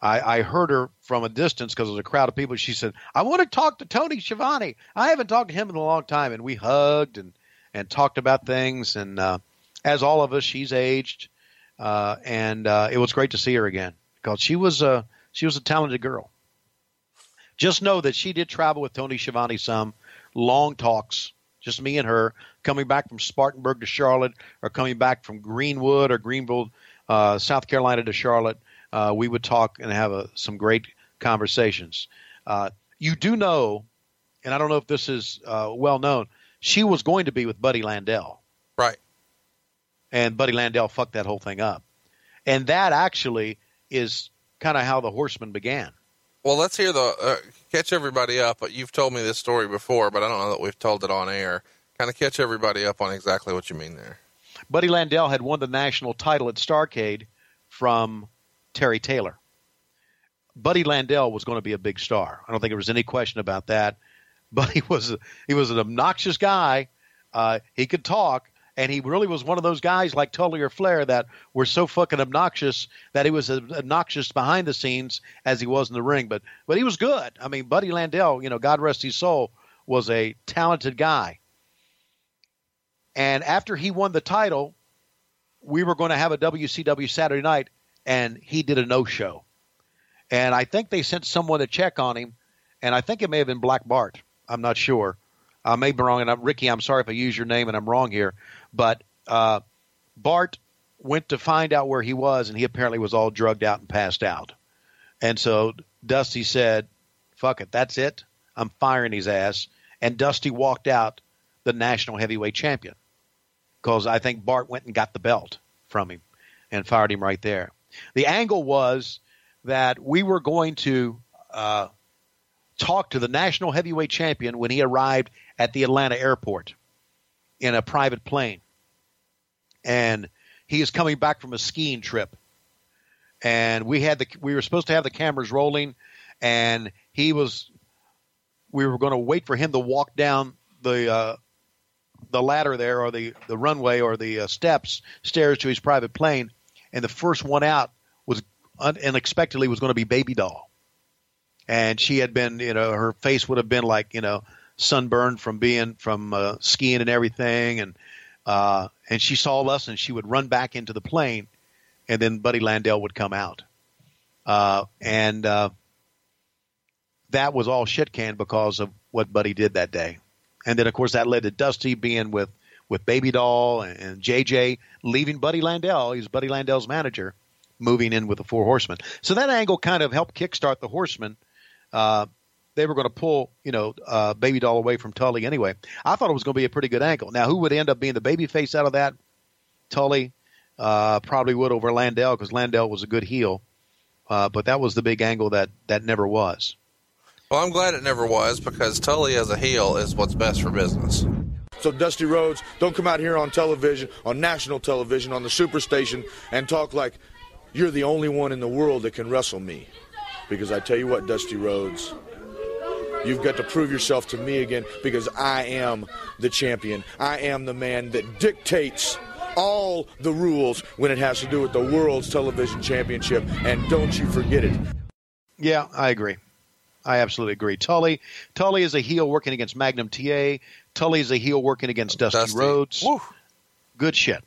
I heard her from a distance because of the crowd of people. She said, I want to talk to Tony Schiavone. I haven't talked to him in a long time. And we hugged and talked about things. And as all of us, she's aged. And it was great to see her again because she was a talented girl. Just know that she did travel with Tony Schiavone some long talks, just me and her, coming back from Spartanburg to Charlotte or coming back from Greenwood or Greenville, South Carolina to Charlotte. We would talk and have some great conversations. You do know, and I don't know if this is well known, she was going to be with Buddy Landel. Right. And Buddy Landel fucked that whole thing up. And that actually is kind of how the Horsemen began. Well, let's hear catch everybody up. You've told me this story before, but I don't know that we've told it on air. Kind of catch everybody up on exactly what you mean there. Buddy Landel had won the national title at Starrcade from Terry Taylor. Buddy Landel was going to be a big star. I don't think there was any question about that. But he was an obnoxious guy. He could talk, and he really was one of those guys like Tully or Flair that were so fucking obnoxious that he was as obnoxious behind the scenes as he was in the ring. But he was good. I mean, Buddy Landel, you know, God rest his soul, was a talented guy. And after he won the title, we were going to have a WCW Saturday night. And he did a no-show. And I think they sent someone to check on him. And I think it may have been Black Bart. I'm not sure. I may be wrong. And Ricky, I'm sorry if I use your name and I'm wrong here. But Bart went to find out where he was, and he apparently was all drugged out and passed out. And so Dusty said, fuck it, that's it. I'm firing his ass. And Dusty walked out the national heavyweight champion because I think Bart went and got the belt from him and fired him right there. The angle was that we were going to talk to the national heavyweight champion when he arrived at the Atlanta airport in a private plane. And he is coming back from a skiing trip. And we were supposed to have the cameras rolling, and we were going to wait for him to walk down the ladder there, or the runway, or the stairs to his private plane. And the first one out was unexpectedly was going to be Baby Doll. And she had been, her face would have been like, sunburned from skiing and everything. And she saw us, and she would run back into the plane, and then Buddy Landel would come out. That was all shit canned because of what Buddy did that day. And then, of course, that led to Dusty being with Baby Doll and JJ leaving Buddy Landel. He's Buddy Landell's manager, moving in with the Four Horsemen. So that angle kind of helped kickstart the Horsemen. They were going to pull, Baby Doll away from Tully anyway. I thought it was going to be a pretty good angle. Now, who would end up being the babyface out of that? Tully probably would over Landel, because Landel was a good heel. But that was the big angle that never was. Well, I'm glad it never was, because Tully as a heel is what's best for business. So, Dusty Rhodes, don't come out here on television, on national television, on the Superstation, and talk like you're the only one in the world that can wrestle me. Because I tell you what, Dusty Rhodes, you've got to prove yourself to me again, because I am the champion. I am the man that dictates all the rules when it has to do with the World's Television Championship, and don't you forget it. Yeah, I agree. I absolutely agree. Tully is a heel working against Magnum TA. Tully is a heel working against Dusty Rhodes. Woo. Good shit.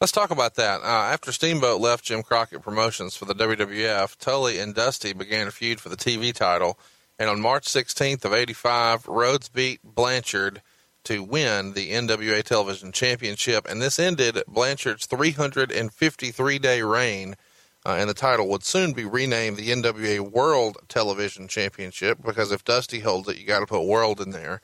Let's talk about that. After Steamboat left Jim Crockett Promotions for the WWF, Tully and Dusty began a feud for the TV title. And on March 16th of 85, Rhodes beat Blanchard to win the NWA Television Championship. And this ended Blanchard's 353-day reign. And the title would soon be renamed the NWA World Television Championship, because if Dusty holds it, you got to put World in there.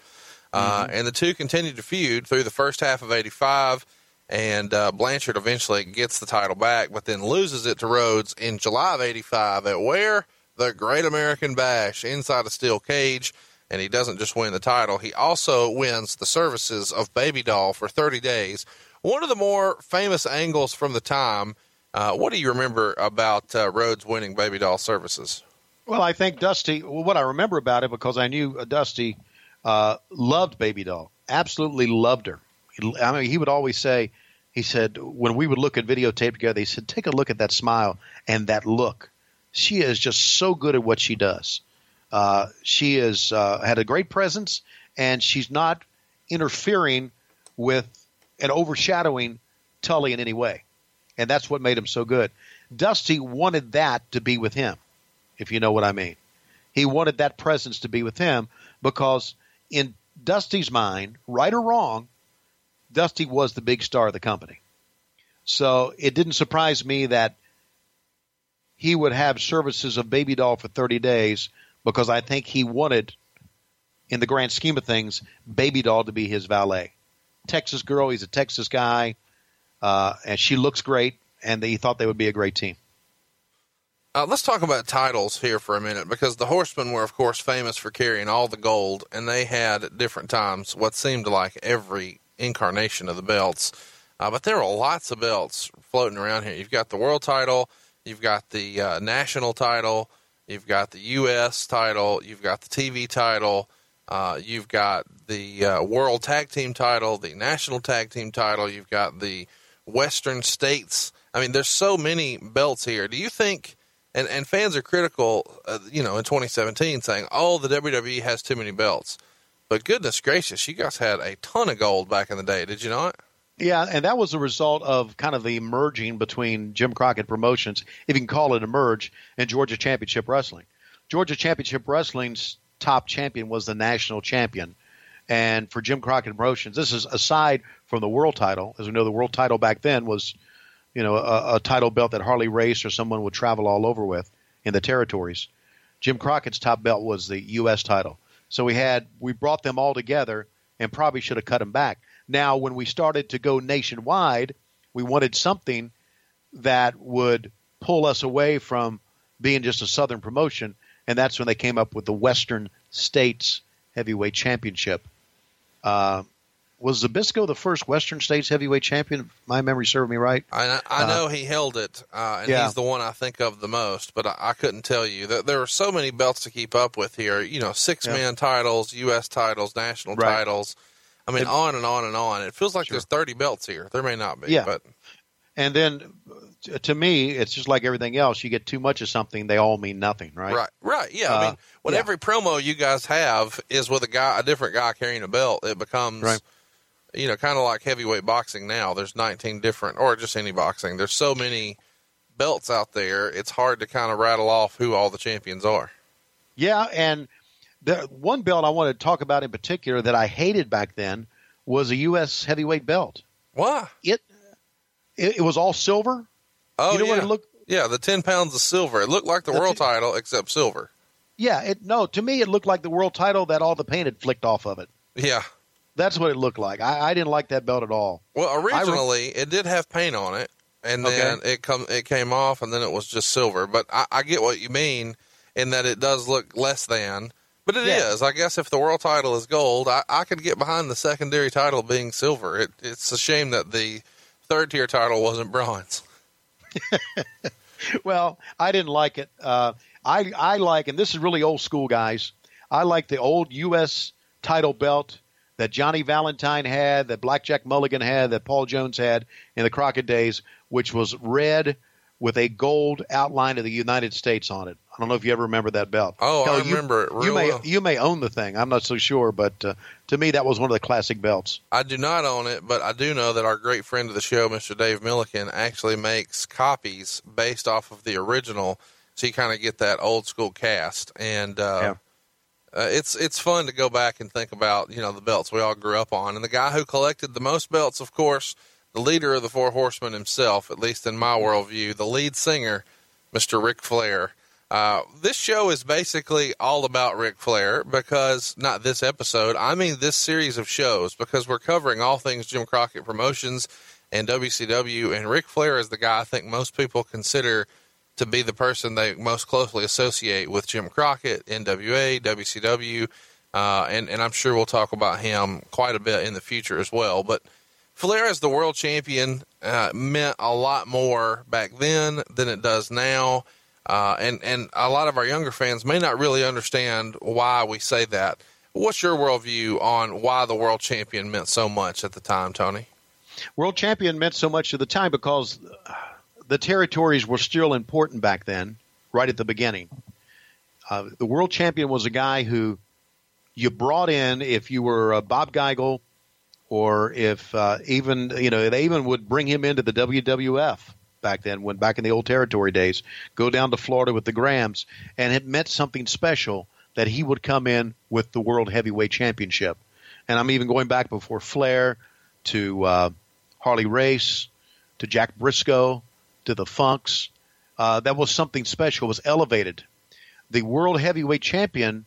And the two continued to feud through the first half of 85. And Blanchard eventually gets the title back, but then loses it to Rhodes in July of 85 at where? The Great American Bash, inside a steel cage. And he doesn't just win the title. He also wins the services of Baby Doll for 30 days. One of the more famous angles from the time. What do you remember about Rhodes winning Baby Doll services? Well, I think Dusty, what I remember about it, because I knew Dusty loved Baby Doll, absolutely loved her. I mean, he would always say, he said, when we would look at videotape together, he said, take a look at that smile and that look. She is just so good at what she does. She is had a great presence, and she's not interfering with and overshadowing Tully in any way. And that's what made him so good. Dusty wanted that to be with him, if you know what I mean. He wanted that presence to be with him, because in Dusty's mind, right or wrong, Dusty was the big star of the company. So it didn't surprise me that he would have services of Baby Doll for 30 days, because I think he wanted, in the grand scheme of things, Baby Doll to be his valet. Texas girl, he's a Texas guy, and she looks great, and he thought they would be a great team. Let's talk about titles here for a minute, because the Horsemen were, of course, famous for carrying all the gold, and they had, at different times, what seemed like every incarnation of the belts. But there are lots of belts floating around here. You've got the world title, you've got the national title, you've got the U.S. title, you've got the TV title, you've got the world tag team title, the national tag team title, you've got the Western States. I mean, there's so many belts here. Do you think, and fans are critical, in 2017 saying, oh, the WWE has too many belts. But goodness gracious, you guys had a ton of gold back in the day, did you not? Yeah, and that was a result of kind of the merging between Jim Crockett Promotions, if you can call it a merge, and Georgia Championship Wrestling. Georgia Championship Wrestling's top champion was the national champion. And for Jim Crockett Promotions, this is aside from the world title. As we know, the world title back then was, a title belt that Harley Race or someone would travel all over with in the territories. Jim Crockett's top belt was the U.S. title. So we brought them all together and probably should have cut them back. Now, when we started to go nationwide, we wanted something that would pull us away from being just a Southern promotion, and that's when they came up with the Western States Heavyweight Championship. Was Zbyszko the first Western States Heavyweight Champion? If my memory served me right. I know he held it, and yeah. He's the one I think of the most, but I couldn't tell you. There are so many belts to keep up with here. You know, six-man titles, U.S. titles, national titles. I mean, on and on and on. It feels like there's 30 belts here. There may not be. Yeah. But. And then, to me, it's just like everything else. You get too much of something, they all mean nothing, right? Right. Yeah. I mean, when every promo you guys have is with a different guy carrying a belt, it becomes – you know, kind of like heavyweight boxing now. There's 19 different, or just any boxing. There's so many belts out there, it's hard to kind of rattle off who all the champions are. Yeah, and the one belt I want to talk about in particular that I hated back then was a U.S. heavyweight belt. Why? It was all silver. Oh, you know what it looked? Yeah, the 10 pounds of silver. It looked like the world title except silver. Yeah, to me it looked like the world title that all the paint had flicked off of it. Yeah. That's what it looked like. I didn't like that belt at all. Well, originally it did have paint on it, and then it came off, and then it was just silver. But I get what you mean in that it does look less than, but it is. I guess if the world title is gold, I could get behind the secondary title being silver. It's a shame that the third-tier title wasn't bronze. Well, I didn't like it. I like, and this is really old school, guys, I like the old U.S. title belt that Johnny Valentine had, that Blackjack Mulligan had, that Paul Jones had in the Crockett days, which was red with a gold outline of the United States on it. I don't know if you ever remember that belt. Oh, I remember it real well. You may own the thing. I'm not so sure, but to me that was one of the classic belts. I do not own it, but I do know that our great friend of the show, Mr. Dave Milliken, actually makes copies based off of the original, so you kind of get that old-school cast. And it's fun to go back and think about, you know, the belts we all grew up on. And the guy who collected the most belts, of course, the leader of the Four Horsemen himself, at least in my worldview, the lead singer, Mr. Ric Flair. This show is basically all about Ric Flair because, not this episode, I mean this series of shows, because we're covering all things Jim Crockett Promotions and WCW, and Ric Flair is the guy I think most people consider to be the person they most closely associate with Jim Crockett, NWA, WCW, and I'm sure we'll talk about him quite a bit in the future as well. But Flair as the world champion meant a lot more back then than it does now, and a lot of our younger fans may not really understand why we say that. What's your worldview on why the world champion meant so much at the time, Tony? World champion meant so much at the time because the territories were still important back then, right at the beginning. The world champion was a guy who you brought in if you were Bob Geigel, or if they even would bring him into the WWF back then, when back in the old territory days, go down to Florida with the Grahams, and it meant something special that he would come in with the World Heavyweight Championship. And I'm even going back before Flair to Harley Race, to Jack Briscoe, to the Funks. That was something special. It was elevated. The world heavyweight champion,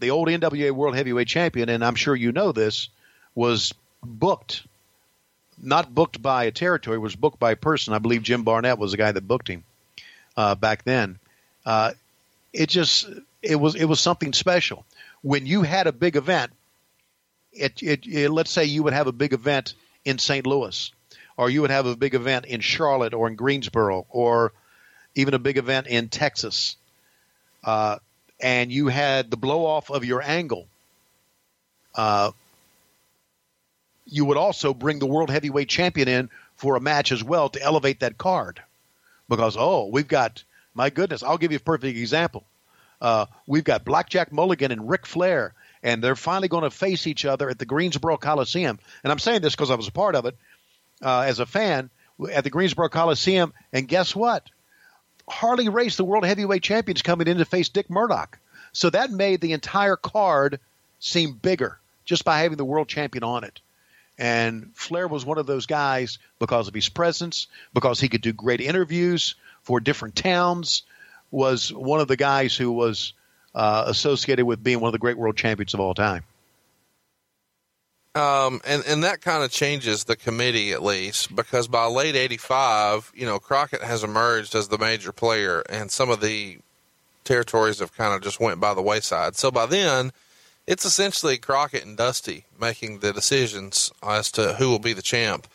the old NWA world heavyweight champion, and I'm sure you know this, was booked. Not booked by a territory, was booked by a person. I believe Jim Barnett was the guy that booked him back then. It was something special. When you had a big event, let's say you would have a big event in St. Louis, or you would have a big event in Charlotte or in Greensboro, or even a big event in Texas, and you had the blow-off of your angle, you would also bring the World Heavyweight Champion in for a match as well to elevate that card. Because, my goodness, I'll give you a perfect example. We've got Blackjack Mulligan and Ric Flair, and they're finally going to face each other at the Greensboro Coliseum. And I'm saying this because I was a part of it. As a fan, at the Greensboro Coliseum, and guess what? Harley Race, the world heavyweight champion, is coming in to face Dick Murdoch. So that made the entire card seem bigger just by having the world champion on it. And Flair was one of those guys because of his presence, because he could do great interviews for different towns, was one of the guys who was associated with being one of the great world champions of all time. And that kind of changes the committee, at least, because by late 85, you know, Crockett has emerged as the major player, and some of the territories have kind of just went by the wayside. So by then, it's essentially Crockett and Dusty making the decisions as to who will be the champ.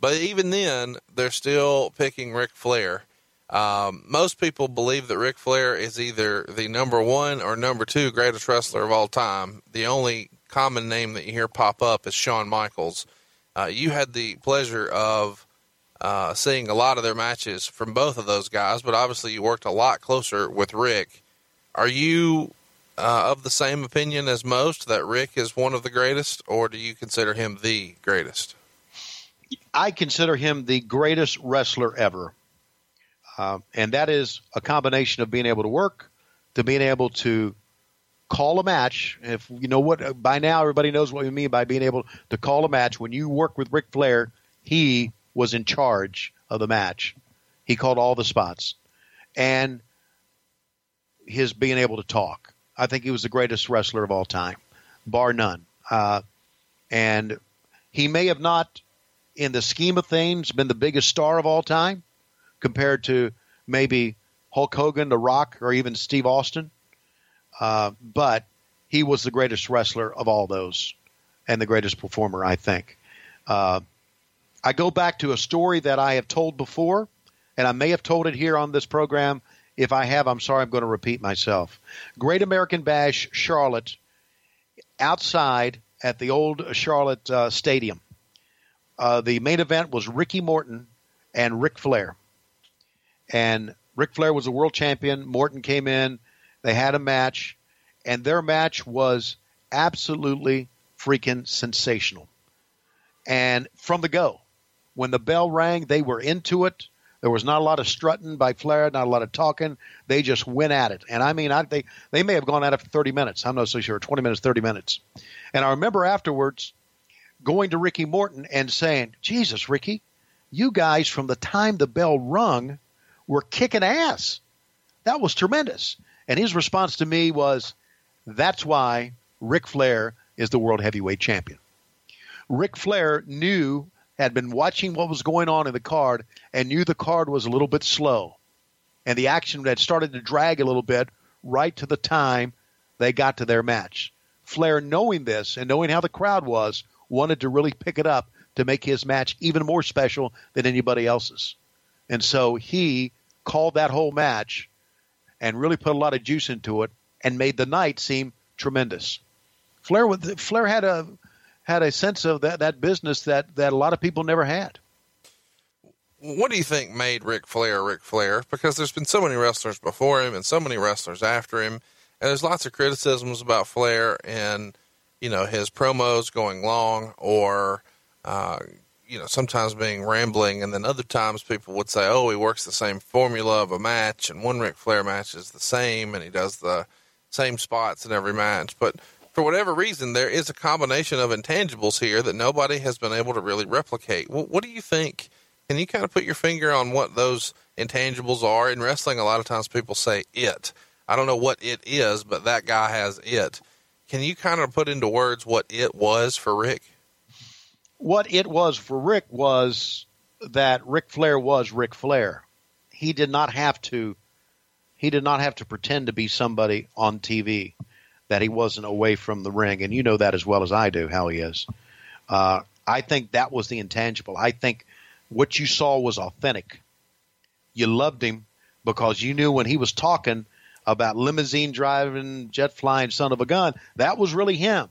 But even then, they're still picking Ric Flair. Most people believe that Ric Flair is either the number one or number two greatest wrestler of all time. The only common name that you hear pop up is Shawn Michaels. You had the pleasure of seeing a lot of their matches from both of those guys, but obviously you worked a lot closer with Rick. Are you of the same opinion as most that Rick is one of the greatest, or do you consider him the greatest? I consider him the greatest wrestler ever. And that is a combination of being able to work, to being able to call a match. If you know what by now, everybody knows what we mean by being able to call a match. When you work with Ric Flair, he was in charge of the match. He called all the spots, and his being able to talk. I think he was the greatest wrestler of all time, bar none. And he may have not, in the scheme of things, been the biggest star of all time, compared to maybe Hulk Hogan, The Rock, or even Steve Austin. But he was the greatest wrestler of all those and the greatest performer, I think. I go back to a story that I have told before, and I may have told it here on this program. If I have, I'm sorry, I'm going to repeat myself. Great American Bash Charlotte, outside at the old Charlotte Stadium. The main event was Ricky Morton and Ric Flair. And Ric Flair was a world champion. Morton came in. They had a match, and their match was absolutely freaking sensational. And from the go, when the bell rang, they were into it. There was not a lot of strutting by Flair, not a lot of talking. They just went at it. And I mean, they may have gone at it for 30 minutes. I'm not so sure, 20 minutes, 30 minutes. And I remember afterwards going to Ricky Morton and saying, Jesus, Ricky, you guys from the time the bell rung were kicking ass. That was tremendous. And his response to me was, that's why Ric Flair is the world heavyweight champion. Ric Flair knew, had been watching what was going on in the card, and knew the card was a little bit slow. And the action had started to drag a little bit right to the time they got to their match. Flair, knowing this and knowing how the crowd was, wanted to really pick it up to make his match even more special than anybody else's. And so he called that whole match and really put a lot of juice into it, and made the night seem tremendous. Flair had a sense of that business that a lot of people never had. What do you think made Ric Flair? Because there's been so many wrestlers before him and so many wrestlers after him, and there's lots of criticisms about Flair and, you know, his promos going long, or you know, sometimes being rambling, and then other times people would say, oh, he works the same formula of a match, and one Ric Flair match is the same, and he does the same spots in every match. But for whatever reason, there is a combination of intangibles here that nobody has been able to really replicate. Well, what do you think? Can you kind of put your finger on what those intangibles are? In wrestling, a lot of times people say it. I don't know what it is, but that guy has it. Can you kind of put into words what it was for Rick? What it was for Rick was that Ric Flair was Ric Flair. He did not have to pretend to be somebody on TV that he wasn't away from the ring. And you know that as well as I do, how he is. I think that was the intangible. I think what you saw was authentic. You loved him because you knew when he was talking about limousine driving, jet flying son of a gun, that was really him.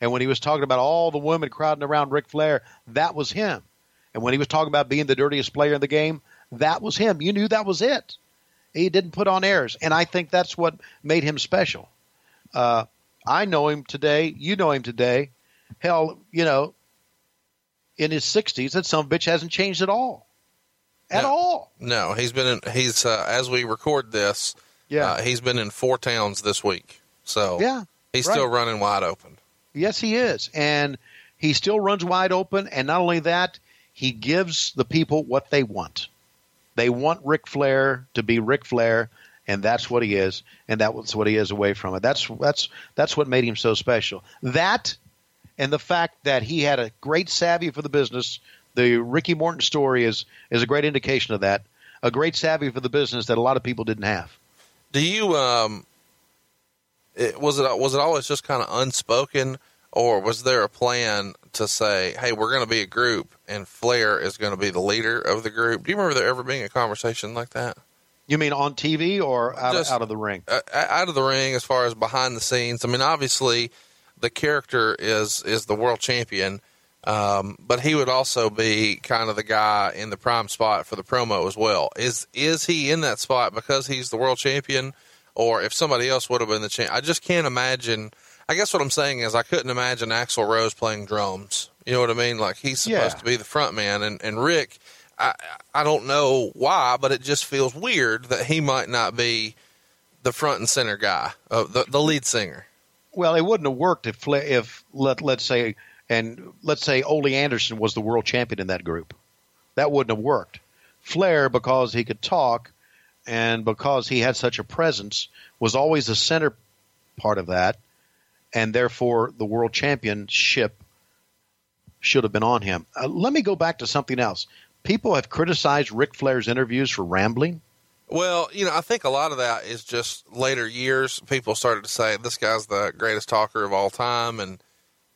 And when he was talking about all the women crowding around Ric Flair, that was him. And when he was talking about being the dirtiest player in the game, that was him. You knew that was it. He didn't put on airs. And I think that's what made him special. I know him today. You know him today. Hell, you know, in his 60s, that son of a bitch hasn't changed at all. At all. No, he's as we record this, he's been in 4 towns this week. So he's still running wide open. Yes, he is. And he still runs wide open. And not only that, he gives the people what they want. They want Ric Flair to be Ric Flair. and that's what he is, and that was what he is away from it. That's what made him so special. That and the fact that he had a great savvy for the business. The Ricky Morton story is a great indication of that. A great savvy for the business that a lot of people didn't have. Do you was it always just kind of unspoken, or was there a plan to say, hey, we're going to be a group and Flair is going to be the leader of the group? Do you remember there ever being a conversation like that? You mean on TV or out of the ring? Out of the ring, as far as behind the scenes. I mean, obviously the character is the world champion, but he would also be kind of the guy in the prime spot for the promo as well. Is he in that spot because he's the world champion, or if somebody else would have been the champion? I just can't imagine. I guess what I'm saying is I couldn't imagine Axl Rose playing drums. You know what I mean? Like, he's supposed to be the front man. And Rick, I don't know why, but it just feels weird that he might not be the front and center guy, the lead singer. Well, it wouldn't have worked if let's say Ole Anderson was the world champion in that group. That wouldn't have worked. Flair, because he could talk and because he had such a presence, was always the center part of that. And therefore, the world championship should have been on him. Let me go back to something else. People have criticized Ric Flair's interviews for rambling. Well, you know, I think a lot of that is just later years. People started to say, this guy's the greatest talker of all time, and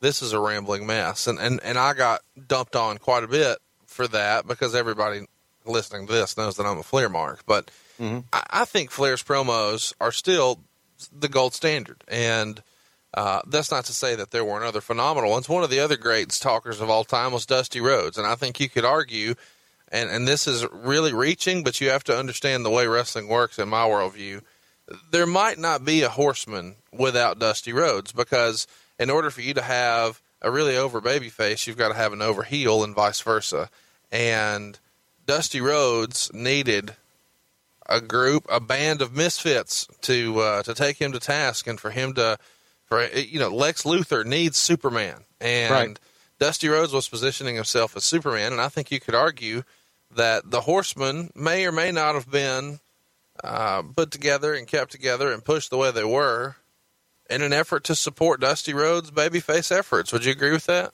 this is a rambling mess. And I got dumped on quite a bit for that, because everybody listening to this knows that I'm a Flair mark. But I think Flair's promos are still the gold standard. And that's not to say that there weren't other phenomenal ones. One of the other great talkers of all time was Dusty Rhodes, and I think you could argue, and this is really reaching, but you have to understand the way wrestling works in my worldview, there might not be a horseman without Dusty Rhodes, because in order for you to have a really over babyface, you've got to have an over heel and vice versa. And Dusty Rhodes needed a band of misfits to take him to task, and for him to... You know, Lex Luthor needs Superman, and Dusty Rhodes was positioning himself as Superman, and I think you could argue that the Horsemen may or may not have been put together and kept together and pushed the way they were in an effort to support Dusty Rhodes' babyface efforts. Would you agree with that?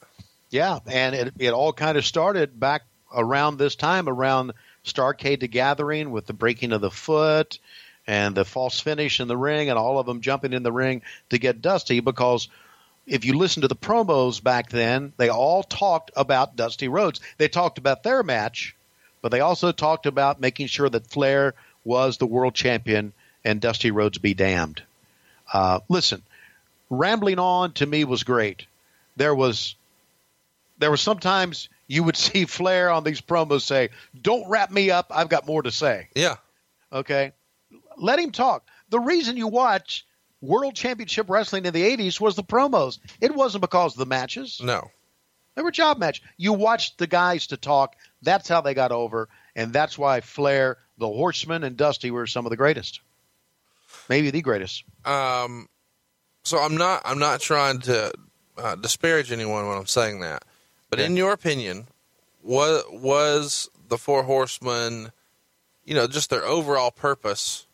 Yeah, and it all kind of started back around this time, around Starrcade: The Gathering, with the breaking of the foot and the false finish in the ring, and all of them jumping in the ring to get Dusty, because if you listen to the promos back then, they all talked about Dusty Rhodes. They talked about their match, but they also talked about making sure that Flair was the world champion and Dusty Rhodes be damned. Listen, rambling on to me was great. There was sometimes you would see Flair on these promos say, "Don't wrap me up, I've got more to say." Yeah. Okay. Let him talk. The reason you watch World Championship Wrestling in the 80s was the promos. It wasn't because of the matches. No. They were job match. You watched the guys to talk. That's how they got over, and that's why Flair, the Horseman, and Dusty were some of the greatest. Maybe the greatest. So I'm not trying to disparage anyone when I'm saying that, but in your opinion, was the Four Horsemen, you know, just their overall purpose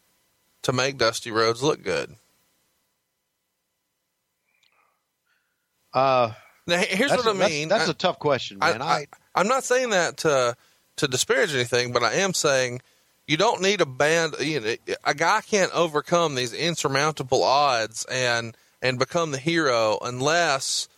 to make Dusty Rhodes look good? Now, here's what I mean. That's a tough question, man. I'm not saying that to disparage anything, but I am saying you don't need a band. You know, a guy can't overcome these insurmountable odds and become the hero unless,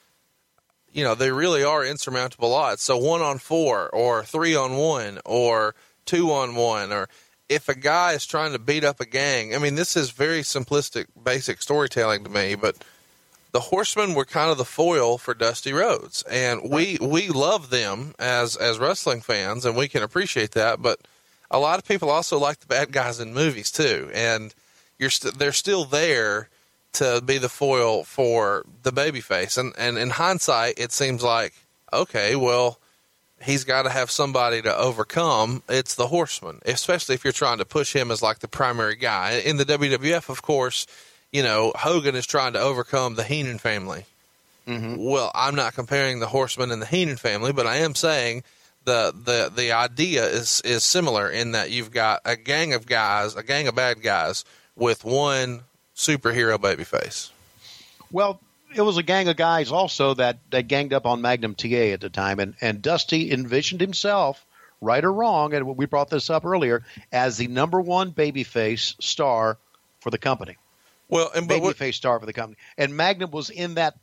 you know, they really are insurmountable odds. So 1-on-4 or 3-on-1 or 2-on-1, or if a guy is trying to beat up a gang, I mean, this is very simplistic, basic storytelling to me, but the Horsemen were kind of the foil for Dusty Rhodes, and we love them as wrestling fans, and we can appreciate that, but a lot of people also like the bad guys in movies too, and they're still there to be the foil for the babyface, and in hindsight, it seems like, okay, well, he's got to have somebody to overcome. It's the Horseman, especially if you're trying to push him as like the primary guy. In the WWF, of course, you know, Hogan is trying to overcome the Heenan family. Well, I'm not comparing the Horseman and the Heenan family, but I am saying the idea is similar in that you've got a gang of guys, a gang of bad guys with one superhero babyface. Well, it was a gang of guys also that ganged up on Magnum TA at the time, and Dusty envisioned himself, right or wrong, and we brought this up earlier, as the number one babyface star for the company. Well, and babyface star for the company, and Magnum was in that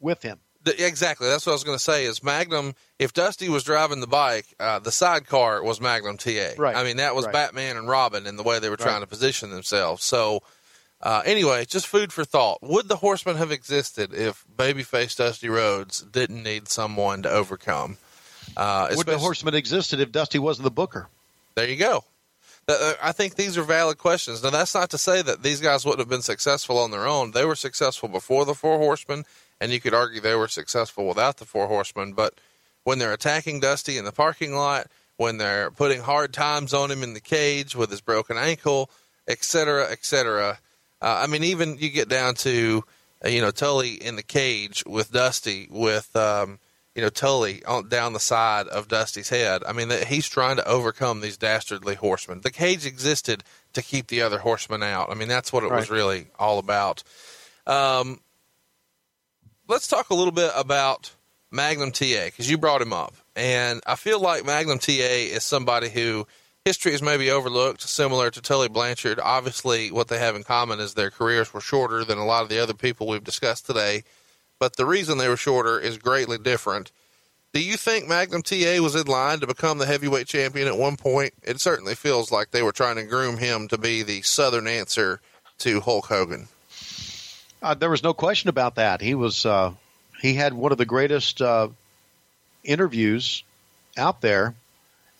with him. Exactly, that's what I was going to say. Is Magnum? If Dusty was driving the bike, the sidecar was Magnum TA. Right. I mean, that was right. Batman and Robin in the way they were trying to position themselves. So. Anyway, just food for thought. Would the Horseman have existed if Babyface Dusty Rhodes didn't need someone to overcome? Would the Horseman have existed if Dusty wasn't the booker? There you go. I think these are valid questions. Now, that's not to say that these guys wouldn't have been successful on their own. They were successful before the Four Horsemen, and you could argue they were successful without the Four Horsemen. But when they're attacking Dusty in the parking lot, when they're putting hard times on him in the cage with his broken ankle, et cetera, I mean, even you get down to, Tully in the cage with Dusty with, Tully down the side of Dusty's head. I mean, he's trying to overcome these dastardly horsemen. The cage existed to keep the other horsemen out. I mean, that's what it was really all about. Let's talk a little bit about Magnum TA, because you brought him up. And I feel like Magnum TA is somebody who – history is maybe overlooked, similar to Tully Blanchard. Obviously, what they have in common is their careers were shorter than a lot of the other people we've discussed today, but the reason they were shorter is greatly different. Do you think Magnum TA was in line to become the heavyweight champion at one point? It certainly feels like they were trying to groom him to be the Southern answer to Hulk Hogan. There was no question about that. He was he had one of the greatest interviews out there.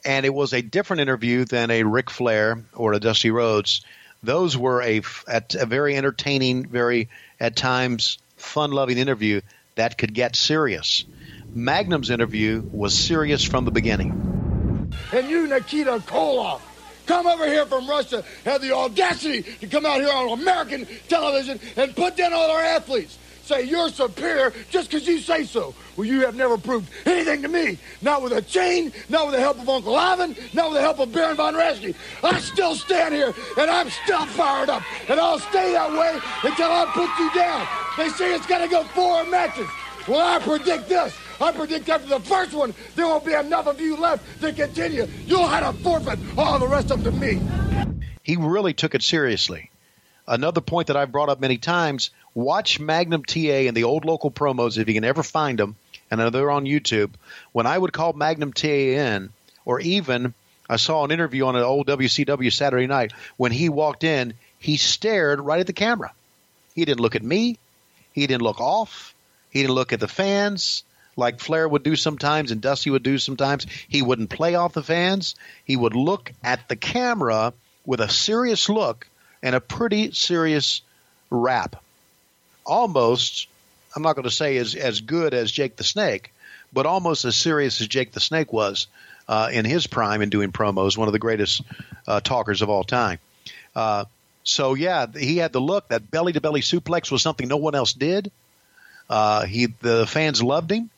And it was a different interview than a Ric Flair or a Dusty Rhodes. Those were a very entertaining, very, at times, fun-loving interview that could get serious. Magnum's interview was serious from the beginning. And you, Nikita Koloff, come over here from Russia, have the audacity to come out here on American television and put down all our athletes. Say you're superior just because you say so. Well, you have never proved anything to me. Not with a chain, not with the help of Uncle Ivan, not with the help of Baron Von Raschke. I still stand here, and I'm still fired up, and I'll stay that way until I put you down. They say it's got to go 4 matches. Well, I predict this. I predict after the first one, there won't be enough of you left to continue. You'll have to forfeit all the rest of them to me. He really took it seriously. Another point that I've brought up many times, watch Magnum TA and the old local promos, if you can ever find them, and I know they're on YouTube. When I would call Magnum TA in, or even I saw an interview on an old WCW Saturday night, when he walked in, he stared right at the camera. He didn't look at me. He didn't look off. He didn't look at the fans like Flair would do sometimes and Dusty would do sometimes. He wouldn't play off the fans. He would look at the camera with a serious look and a pretty serious rap. Almost, I'm not going to say as good as Jake the Snake, but almost as serious as Jake the Snake was in his prime in doing promos, one of the greatest talkers of all time. So, yeah, he had the look. That belly-to-belly suplex was something no one else did. The fans loved him,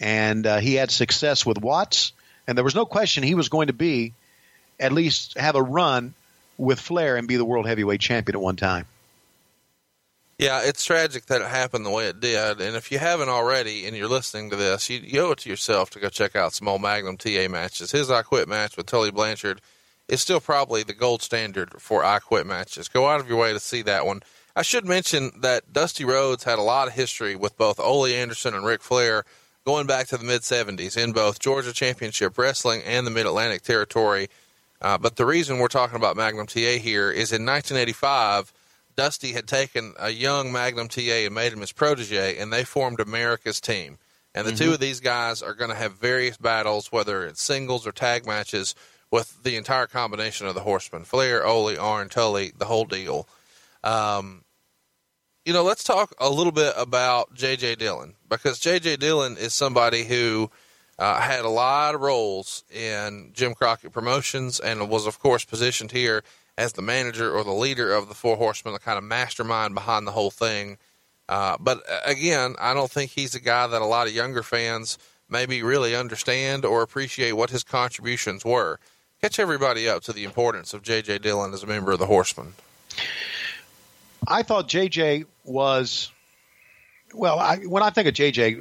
and he had success with Watts. And there was no question he was going to be, at least have a run with Flair and be the world heavyweight champion at one time. Yeah, it's tragic that it happened the way it did. And if you haven't already and you're listening to this, you owe it to yourself to go check out some old Magnum TA matches. His I Quit match with Tully Blanchard is still probably the gold standard for I Quit matches. Go out of your way to see that one. I should mention that Dusty Rhodes had a lot of history with both Ole Anderson and Ric Flair going back to the mid-'70s in both Georgia Championship Wrestling and the Mid-Atlantic Territory. But the reason we're talking about Magnum TA here is in 1985, Dusty had taken a young Magnum TA and made him his protege, and they formed America's Team. And the two of these guys are going to have various battles, whether it's singles or tag matches, with the entire combination of the Horsemen, Flair, Ole, Arn, Tully, the whole deal. Let's talk a little bit about J.J. Dillon, because J.J. Dillon is somebody who had a lot of roles in Jim Crockett Promotions and was, of course, positioned here as the manager or the leader of the Four Horsemen, the kind of mastermind behind the whole thing. But, again, I don't think he's a guy that a lot of younger fans maybe really understand or appreciate what his contributions were. Catch everybody up to the importance of J.J. Dillon as a member of the Horsemen. I thought J.J. was – well, when I think of J.J.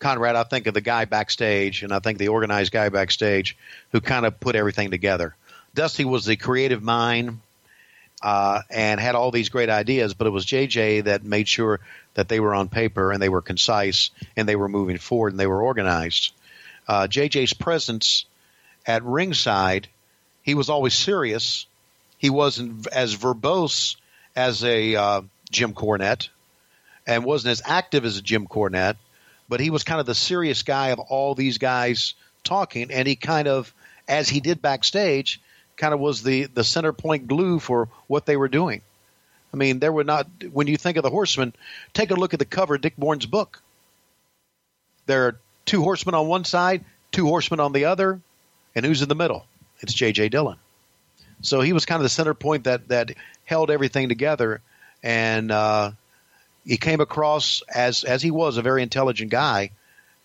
Conrad, I think of the guy backstage, and I think the organized guy backstage who kind of put everything together. Dusty was the creative mind and had all these great ideas, but it was J.J. that made sure that they were on paper and they were concise and they were moving forward and they were organized. J.J.'s presence at ringside, he was always serious. He wasn't as verbose as a Jim Cornette and wasn't as active as a Jim Cornette, but he was kind of the serious guy of all these guys talking, and he kind of, as he did backstage, kind of was the center point glue for what they were doing. I mean, there were not – when you think of the Horsemen, take a look at the cover of Dick Bourne's book. There are two horsemen on one side, two horsemen on the other, and who's in the middle? It's J.J. Dillon. So he was kind of the center point that held everything together, and he came across as he was a very intelligent guy,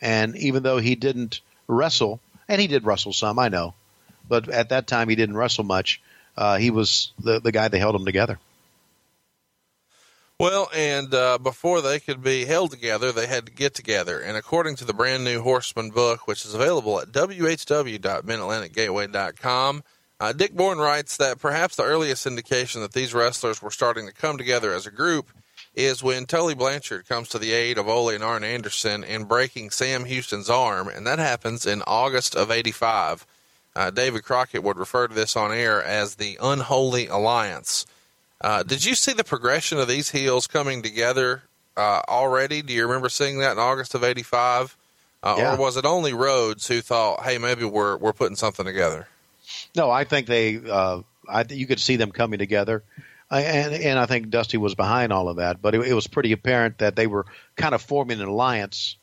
and even though he didn't wrestle – and he did wrestle some, I know. But at that time, he didn't wrestle much. He was the guy that held them together. Well, and before they could be held together, they had to get together. And according to the brand new Horseman book, which is available at whw.midatlanticgateway.com, Dick Bourne writes that perhaps the earliest indication that these wrestlers were starting to come together as a group is when Tully Blanchard comes to the aid of Ole and Arn Anderson in breaking Sam Houston's arm, and that happens in August of 1985. David Crockett would refer to this on air as the Unholy Alliance. Did you see the progression of these heels coming together already? Do you remember seeing that in August of 1985? Yeah. Or was it only Rhodes who thought, hey, maybe we're putting something together? No, I think you could see them coming together. And I think Dusty was behind all of that. But it was pretty apparent that they were kind of forming an alliance,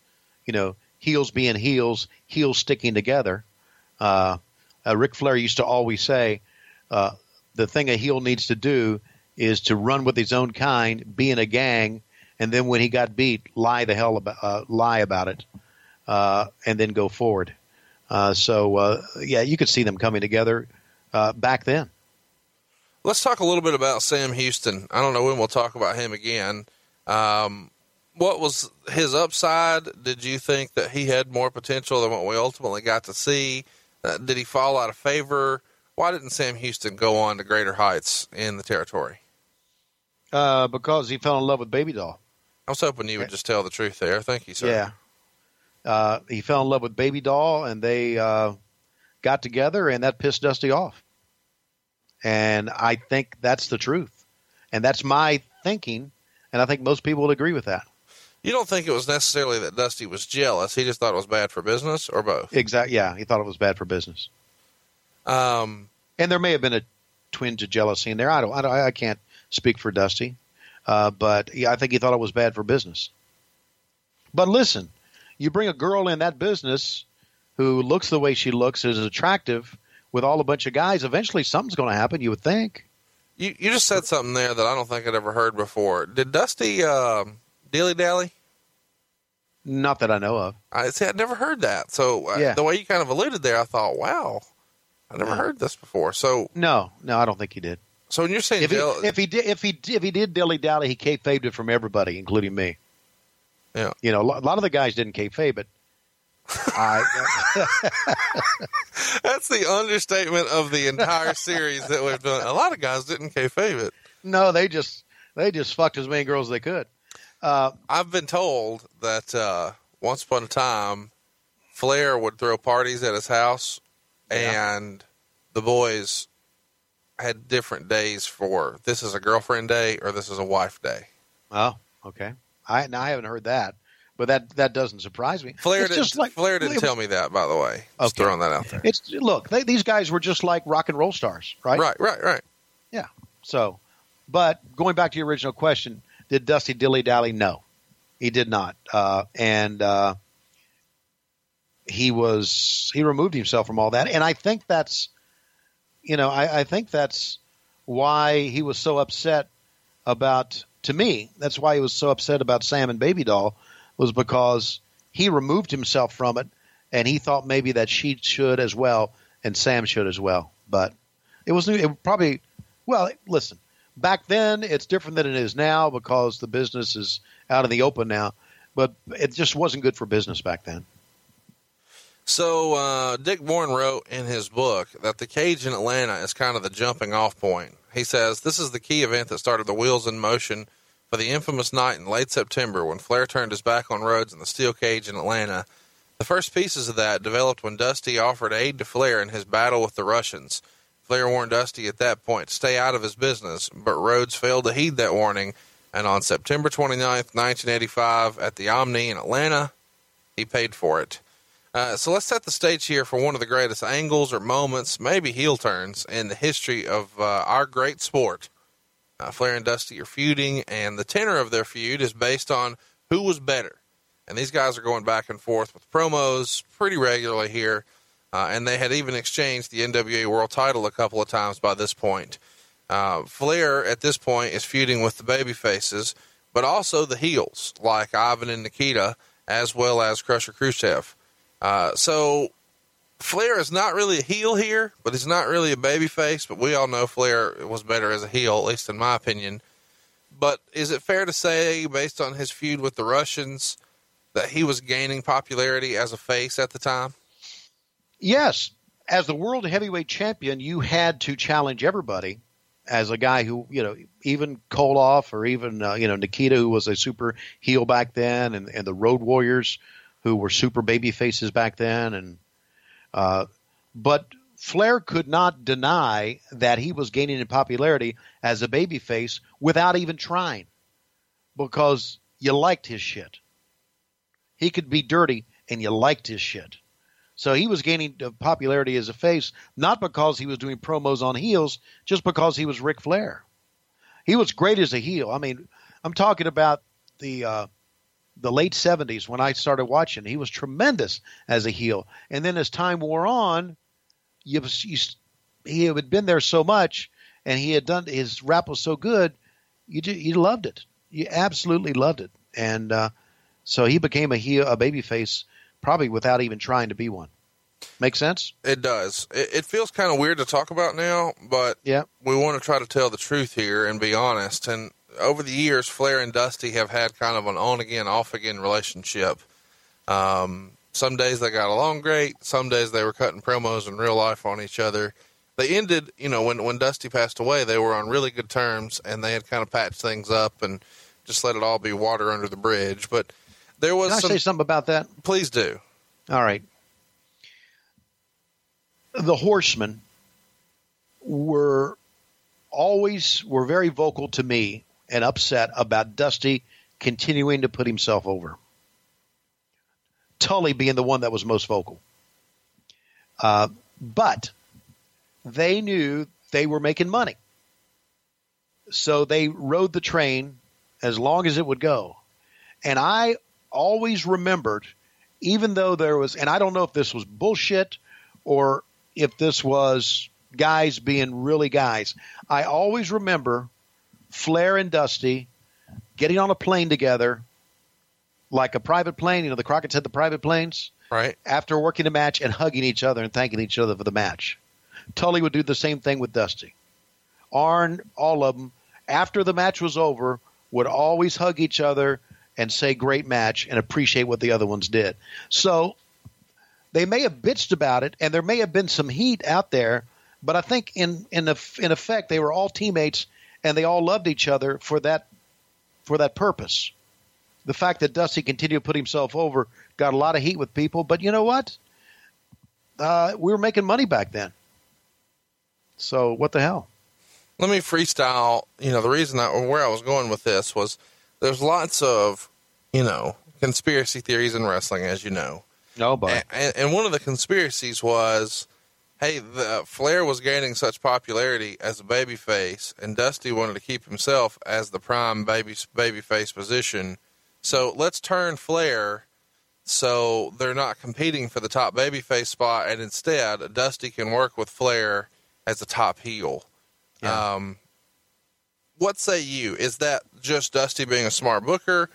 you know, heels being heels, heels sticking together. Ric Flair used to always say, the thing a heel needs to do is to run with his own kind, be in a gang, and then when he got beat, lie about it, and then go forward. So, you could see them coming together back then. Let's talk a little bit about Sam Houston. I don't know when we'll talk about him again. What was his upside? Did you think that he had more potential than what we ultimately got to see? Did he fall out of favor? Why didn't Sam Houston go on to greater heights in the territory? Because he fell in love with Baby Doll. I was hoping you would just tell the truth there. Thank you, sir. Yeah. He fell in love with Baby Doll, and they got together, and that pissed Dusty off. And I think that's the truth. And that's my thinking, and I think most people would agree with that. You don't think it was necessarily that Dusty was jealous. He just thought it was bad for business, or both? Exactly. Yeah, he thought it was bad for business. And there may have been a twinge of jealousy in there. I can't speak for Dusty, but I think he thought it was bad for business. But listen, you bring a girl in that business who looks the way she looks, is attractive, with all a bunch of guys, eventually something's going to happen, you would think. You just said something there that I don't think I'd ever heard before. Did Dusty dilly-dally? Not that I know of. I'd never heard that. So the way you kind of alluded there, I thought, wow, I never heard this before. So no, I don't think he did. So when you're saying if he did dilly-dally, he kayfabed it from everybody, including me. Yeah, you know, a lot of the guys didn't kayfabe it. That's the understatement of the entire series that we've done. A lot of guys didn't kayfabe it. No, they just fucked as many girls as they could. I've been told that once upon a time, Flair would throw parties at his house, and the boys had different days for this is a girlfriend day or this is a wife day. Oh, okay. I haven't heard that, but that doesn't surprise me. Flair didn't tell me that, by the way. Just throwing that out there. These guys were just like rock and roll stars, right? Right. Yeah. So, but going back to your original question. Did Dusty dilly-dally? No, he did not. He removed himself from all that. And I think that's, you know, I think that's why he was so upset about, to me, that's why he was so upset about Sam and Baby Doll, was because he removed himself from it, and he thought maybe that she should as well and Sam should as well. But it was new. It probably – well, listen, back then it's different than it is now because the business is out in the open now. But it just wasn't good for business back then. So Dick Bourne wrote in his book that the cage in Atlanta is kind of the jumping off point. He says, this is the key event that started the wheels in motion for the infamous night in late September when Flair turned his back on Rhodes in the steel cage in Atlanta. The first pieces of that developed when Dusty offered aid to Flair in his battle with the Russians. Flair warned Dusty at that point to stay out of his business, but Rhodes failed to heed that warning, and on September 29th, 1985, at the Omni in Atlanta, he paid for it. So let's set the stage here for one of the greatest angles or moments, maybe heel turns, in the history of our great sport. Flair and Dusty are feuding, and the tenor of their feud is based on who was better. And these guys are going back and forth with promos pretty regularly here, and they had even exchanged the NWA World Title a couple of times by this point. Flair, at this point, is feuding with the babyfaces, but also the heels, like Ivan and Nikita, as well as Crusher Khrushchev. So Flair is not really a heel here, but he's not really a babyface. But we all know Flair was better as a heel, at least in my opinion. But is it fair to say, based on his feud with the Russians, that he was gaining popularity as a face at the time? Yes. As the world heavyweight champion, you had to challenge everybody as a guy who, you know, even Koloff or even, Nikita, who was a super heel back then, and the Road Warriors, who were super baby faces back then. But Flair could not deny that he was gaining in popularity as a baby face without even trying, because you liked his shit. He could be dirty and you liked his shit. So he was gaining popularity as a face, not because he was doing promos on heels, just because he was Ric Flair. He was great as a heel. I mean, I'm talking about the late 70s when I started watching. He was tremendous as a heel. And then as time wore on, he had been there so much, and he had done – his rap was so good, you loved it. You absolutely loved it. And so he became a babyface probably without even trying to be one. Make sense? It does. It feels kind of weird to talk about now, but yeah, we want to try to tell the truth here and be honest. And over the years, Flair and Dusty have had kind of an on-again, off-again relationship. Some days they got along great. Some days they were cutting promos in real life on each other. They ended, when Dusty passed away, they were on really good terms, and they had kind of patched things up and just let it all be water under the bridge. But there was Can I say something about that? Please do. All right. The Horsemen were very vocal to me and upset about Dusty continuing to put himself over. Tully being the one that was most vocal. But they knew they were making money. So they rode the train as long as it would go. And I always remembered, even though there was – and I don't know if this was bullshit or if this was guys being really guys. I always remember Flair and Dusty getting on a plane together, like a private plane. The Crockett's had the private planes. Right. After working a match and hugging each other and thanking each other for the match. Tully would do the same thing with Dusty. Arn, all of them, after the match was over, would always hug each other and say great match and appreciate what the other ones did. So they may have bitched about it, and there may have been some heat out there, but I think in effect they were all teammates and they all loved each other for that purpose. The fact that Dusty continued to put himself over got a lot of heat with people, but you know what? We were making money back then. So what the hell? Let me freestyle. The reason where I was going with this was there's lots of, conspiracy theories in wrestling, as you know. Nobody. And one of the conspiracies was, hey, Flair was gaining such popularity as a babyface, and Dusty wanted to keep himself as the prime babyface position. So let's turn Flair so they're not competing for the top babyface spot, and instead Dusty can work with Flair as a top heel. Yeah. What say you? Is that just Dusty being a smart booker,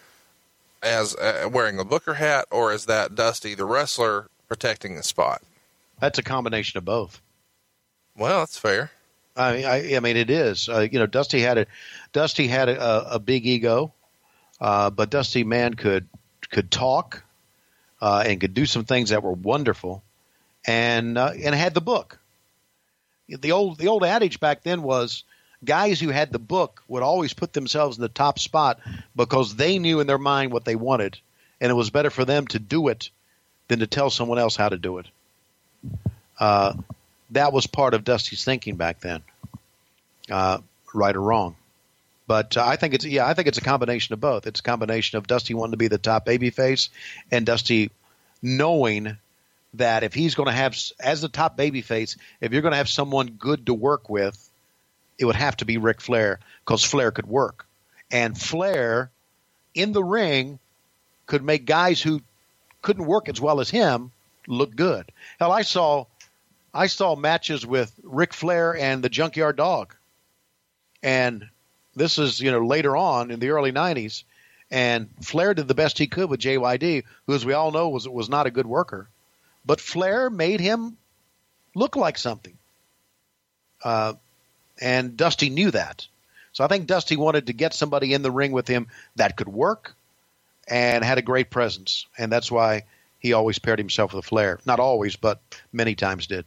as wearing a Booker hat, or is that Dusty the wrestler protecting the spot? That's a combination of both. Well, that's fair. I mean, it is. Dusty had a big ego, but Dusty Man could talk and could do some things that were wonderful, and had the book. The old adage back then was, guys who had the book would always put themselves in the top spot because they knew in their mind what they wanted, and it was better for them to do it than to tell someone else how to do it. That was part of Dusty's thinking back then, right or wrong. But I think it's a combination of both. It's a combination of Dusty wanting to be the top babyface and Dusty knowing that if he's going to have as the top babyface, if you're going to have someone good to work with, it would have to be Ric Flair, because Flair could work. And Flair, in the ring, could make guys who couldn't work as well as him look good. Hell, I saw matches with Ric Flair and the Junkyard Dog. And this is, later on in the early 90s. And Flair did the best he could with JYD, who, as we all know, was not a good worker. But Flair made him look like something. And Dusty knew that. So I think Dusty wanted to get somebody in the ring with him that could work and had a great presence. And that's why he always paired himself with Flair. Not always, but many times did.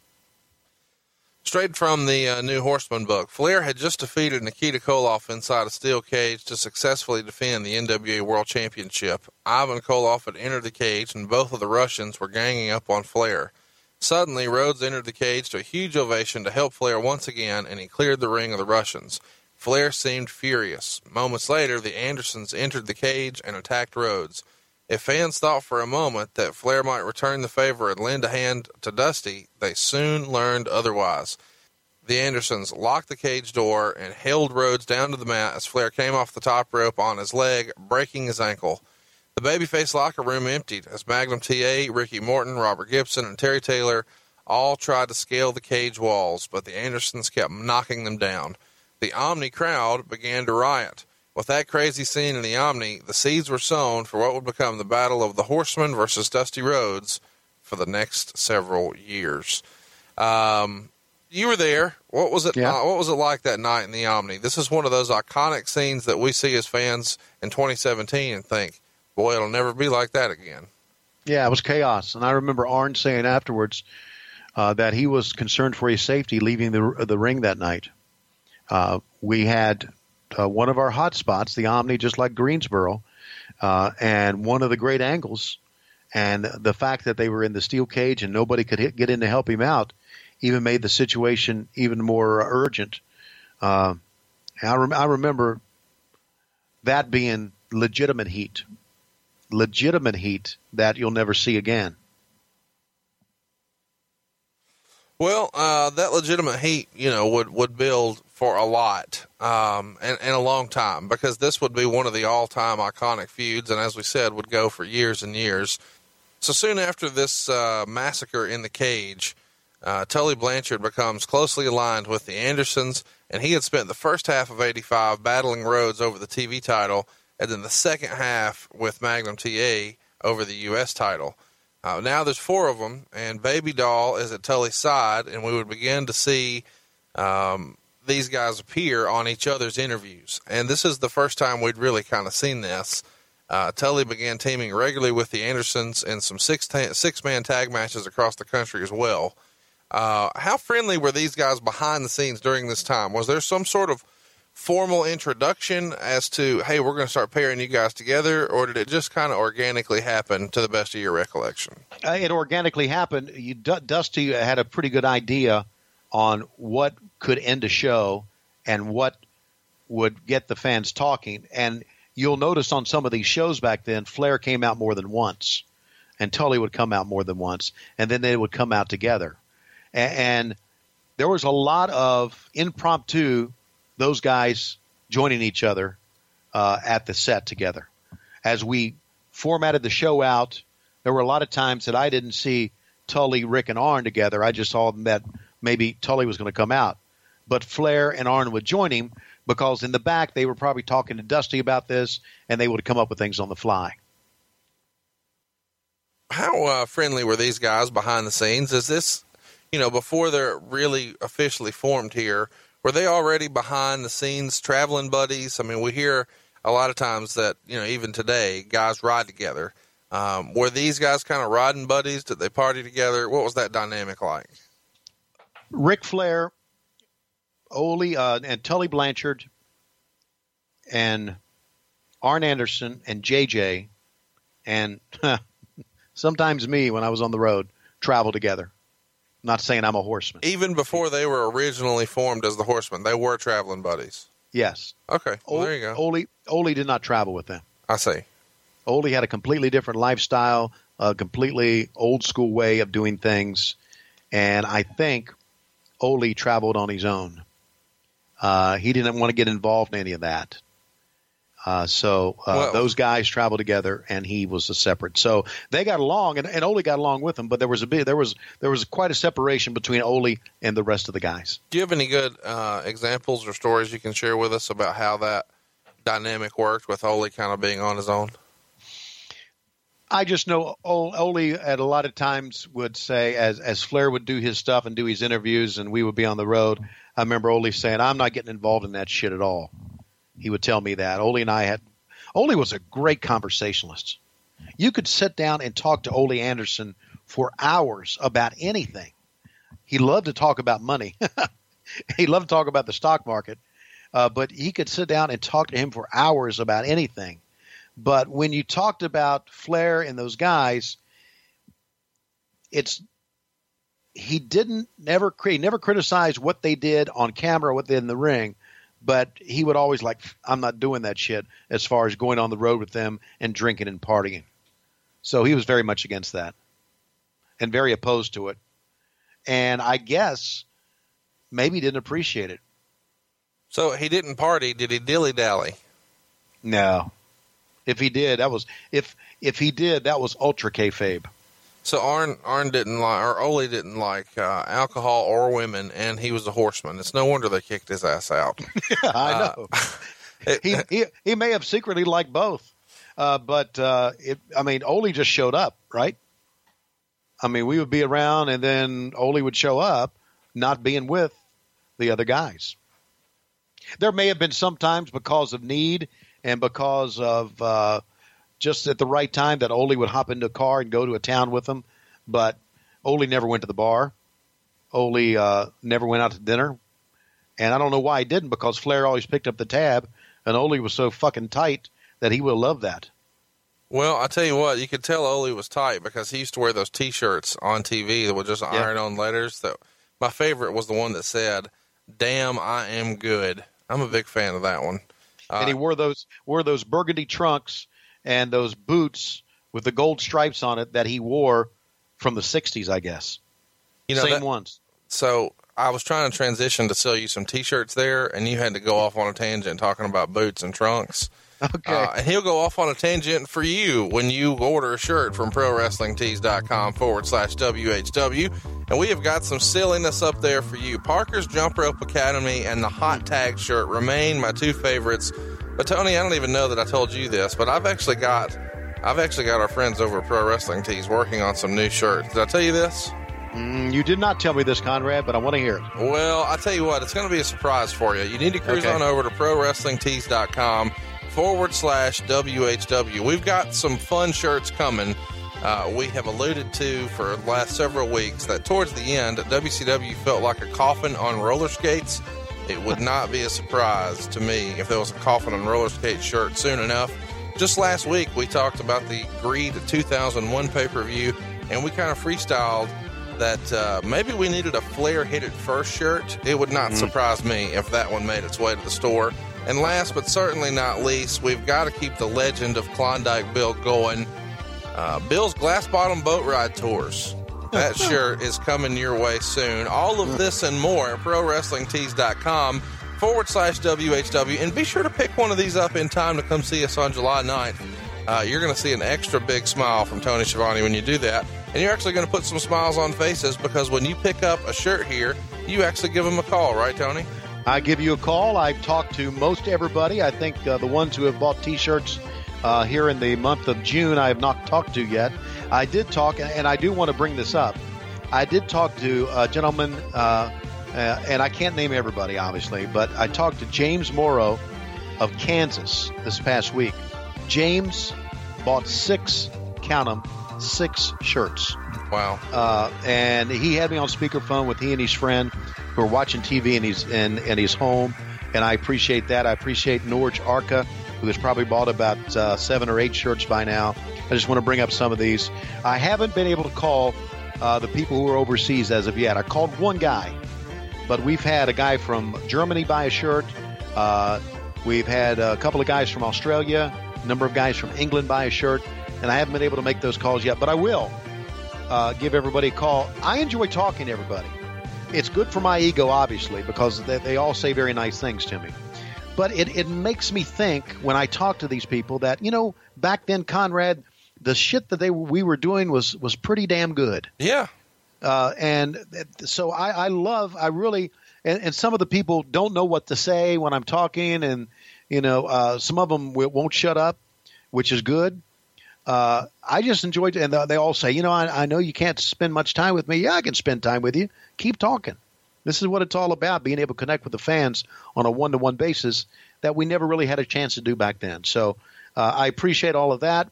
Straight from the New Horseman book, Flair had just defeated Nikita Koloff inside a steel cage to successfully defend the NWA World Championship. Ivan Koloff had entered the cage, and both of the Russians were ganging up on Flair. Suddenly, Rhodes entered the cage to a huge ovation to help Flair once again, and he cleared the ring of the Russians. Flair seemed furious. Moments later, the Andersons entered the cage and attacked Rhodes. If fans thought for a moment that Flair might return the favor and lend a hand to Dusty, they soon learned otherwise. The Andersons locked the cage door and held Rhodes down to the mat as Flair came off the top rope on his leg, breaking his ankle. The babyface locker room emptied as Magnum TA, Ricky Morton, Robert Gibson, and Terry Taylor all tried to scale the cage walls, but the Andersons kept knocking them down. The Omni crowd began to riot. With that crazy scene in the Omni, the seeds were sown for what would become the battle of the Horsemen versus Dusty Rhodes for the next several years. You were there. What was it? Yeah. What was it like that night in the Omni? This is one of those iconic scenes that we see as fans in 2017 and think, boy, it'll never be like that again. Yeah, it was chaos. And I remember Arn saying afterwards that he was concerned for his safety leaving the ring that night. We had one of our hot spots, the Omni, just like Greensboro, and one of the great angles. And the fact that they were in the steel cage and nobody could get in to help him out even made the situation even more urgent. I remember that being legitimate heat that you'll never see again. Well, that legitimate heat, would build for a lot, and a long time, because this would be one of the all-time iconic feuds, and as we said, would go for years and years. So soon after this massacre in the cage, Tully Blanchard becomes closely aligned with the Andersons, and he had spent the first half of 1985 battling Rhodes over the TV title, and then the second half with Magnum TA over the U.S. title. Now there's four of them, and Baby Doll is at Tully's side, and we would begin to see these guys appear on each other's interviews. And this is the first time we'd really kind of seen this. Tully began teaming regularly with the Andersons in some six-man tag matches across the country as well. How friendly were these guys behind the scenes during this time? Was there some sort of formal introduction as to, hey, we're going to start pairing you guys together, or did it just kind of organically happen to the best of your recollection? It organically happened. Dusty had a pretty good idea on what could end a show and what would get the fans talking. And you'll notice on some of these shows back then, Flair came out more than once, and Tully would come out more than once, and then they would come out together. And there was a lot of impromptu those guys joining each other at the set together. As we formatted the show out, there were a lot of times that I didn't see Tully, Rick, and Arn together. I just saw that maybe Tully was going to come out. But Flair and Arn would join him because in the back they were probably talking to Dusty about this, and they would come up with things on the fly. how friendly were these guys behind the scenes? Is this, you know, before they're really officially formed here, were they already behind the scenes traveling buddies? I mean, we hear a lot of times that, you know, even today, guys ride together. Were these guys kind of riding buddies? Did they party together? What was that dynamic like? Ric Flair, Ole, and Tully Blanchard, and Arn Anderson, and JJ, and sometimes me when I was on the road, travel together. I'm not saying I'm a horseman. Even before they were originally formed as the Horsemen, they were traveling buddies. Yes. Okay. Well, there you go. Ole did not travel with them. I see. Ole had a completely different lifestyle, a completely old school way of doing things. And I think Ole traveled on his own. He didn't want to get involved in any of that. So those guys traveled together, and he was a separate. So they got along, and Ole got along with them. But there was quite a separation between Ole and the rest of the guys. Do you have any good examples or stories you can share with us about how that dynamic worked with Ole kind of being on his own? I just know Ole at a lot of times would say, as Flair would do his stuff and do his interviews and we would be on the road, I remember Ole saying, I'm not getting involved in that shit at all. He would tell me that. Ole was a great conversationalist. You could sit down and talk to Ole Anderson for hours about anything. He loved to talk about money. He loved to talk about the stock market. But he could sit down and talk to him for hours about anything. But when you talked about Flair and those guys, he never criticized what they did on camera, what they did in the ring, but he would always like, I'm not doing that shit as far as going on the road with them and drinking and partying. So he was very much against that and very opposed to it. And I guess maybe didn't appreciate it. So he didn't party. Did he dilly-dally? No. If he did, that was if he did, that was ultra kayfabe. So Arn didn't like, or Ole didn't like alcohol or women, and he was a horseman. It's no wonder they kicked his ass out. I know. He may have secretly liked both, but Ole just showed up, right? I mean, we would be around, and then Ole would show up, not being with the other guys. There may have been sometimes because of need. And because of just at the right time that Ole would hop into a car and go to a town with them. But Ole never went to the bar. Ole never went out to dinner. And I don't know why he didn't, because Flair always picked up the tab. And Ole was so fucking tight that he would love that. Well, I tell you what, you could tell Ole was tight because he used to wear those T-shirts on TV that were just iron-on letters. That, my favorite was the one that said, "Damn, I am good." I'm a big fan of that one. And he wore those burgundy trunks and those boots with the gold stripes on it that he wore from the 60s, I guess. You know, same ones. So I was trying to transition to sell you some T-shirts there, and you had to go off on a tangent talking about boots and trunks. Okay. And he'll go off on a tangent for you when you order a shirt from ProWrestlingTees.com/WHW. And we have got some silliness up there for you. Parker's Jump Rope Academy and the Hot Tag shirt remain my two favorites. But Tony, I don't even know that I told you this, but I've actually got our friends over at Pro Wrestling Tees working on some new shirts. Did I tell you this? You did not tell me this, Conrad, but I want to hear it. Well, I tell you what, it's going to be a surprise for you. You need to cruise on over to ProWrestlingTees.com. /WHW. We've got some fun shirts coming. We have alluded to for the last several weeks that towards the end, WCW felt like a coffin on roller skates. It would not be a surprise to me if there was a coffin on roller skate shirt soon enough. Just last week, we talked about the Greed 2001 pay-per-view, and we kind of freestyled that maybe we needed a Flair Hit It First shirt. It would not surprise me if that one made its way to the store. And last but certainly not least, we've got to keep the legend of Klondike Bill going. Bill's Glass Bottom Boat Ride Tours. That shirt is coming your way soon. All of this and more at ProWrestlingTees.com /WHW. And be sure to pick one of these up in time to come see us on July 9th. You're going to see an extra big smile from Tony Schiavone when you do that. And you're actually going to put some smiles on faces because when you pick up a shirt here, you actually give them a call, right, Tony? I give you a call. I've talked to most everybody. I think the ones who have bought T-shirts here in the month of June I have not talked to yet. I did talk, and I do want to bring this up. I did talk to a gentleman, and I can't name everybody, obviously, but I talked to James Morrow of Kansas this past week. James bought six, count them, six shirts. Wow. And he had me on speakerphone with he and his friend who are watching TV and he's home. And I appreciate that. I appreciate Norge Arca, who has probably bought about 7 or 8 shirts by now. I just want to bring up some of these. I haven't been able to call the people who are overseas as of yet. I called one guy, but we've had a guy from Germany buy a shirt. We've had a couple of guys from Australia, a number of guys from England buy a shirt, and I haven't been able to make those calls yet, but I will give everybody a call. I enjoy talking to everybody. It's good for my ego, obviously, because they all say very nice things to me. But it makes me think when I talk to these people that, you know, back then, Conrad, the shit that we were doing was pretty damn good. Yeah. And so I really, and some of the people don't know what to say when I'm talking, and, you know, some of them won't shut up, which is good. I just enjoyed, and they all say, you know, I know you can't spend much time with me. Yeah, I can spend time with you. Keep talking. This is what it's all about, being able to connect with the fans on a one-to-one basis that we never really had a chance to do back then. So I appreciate all of that.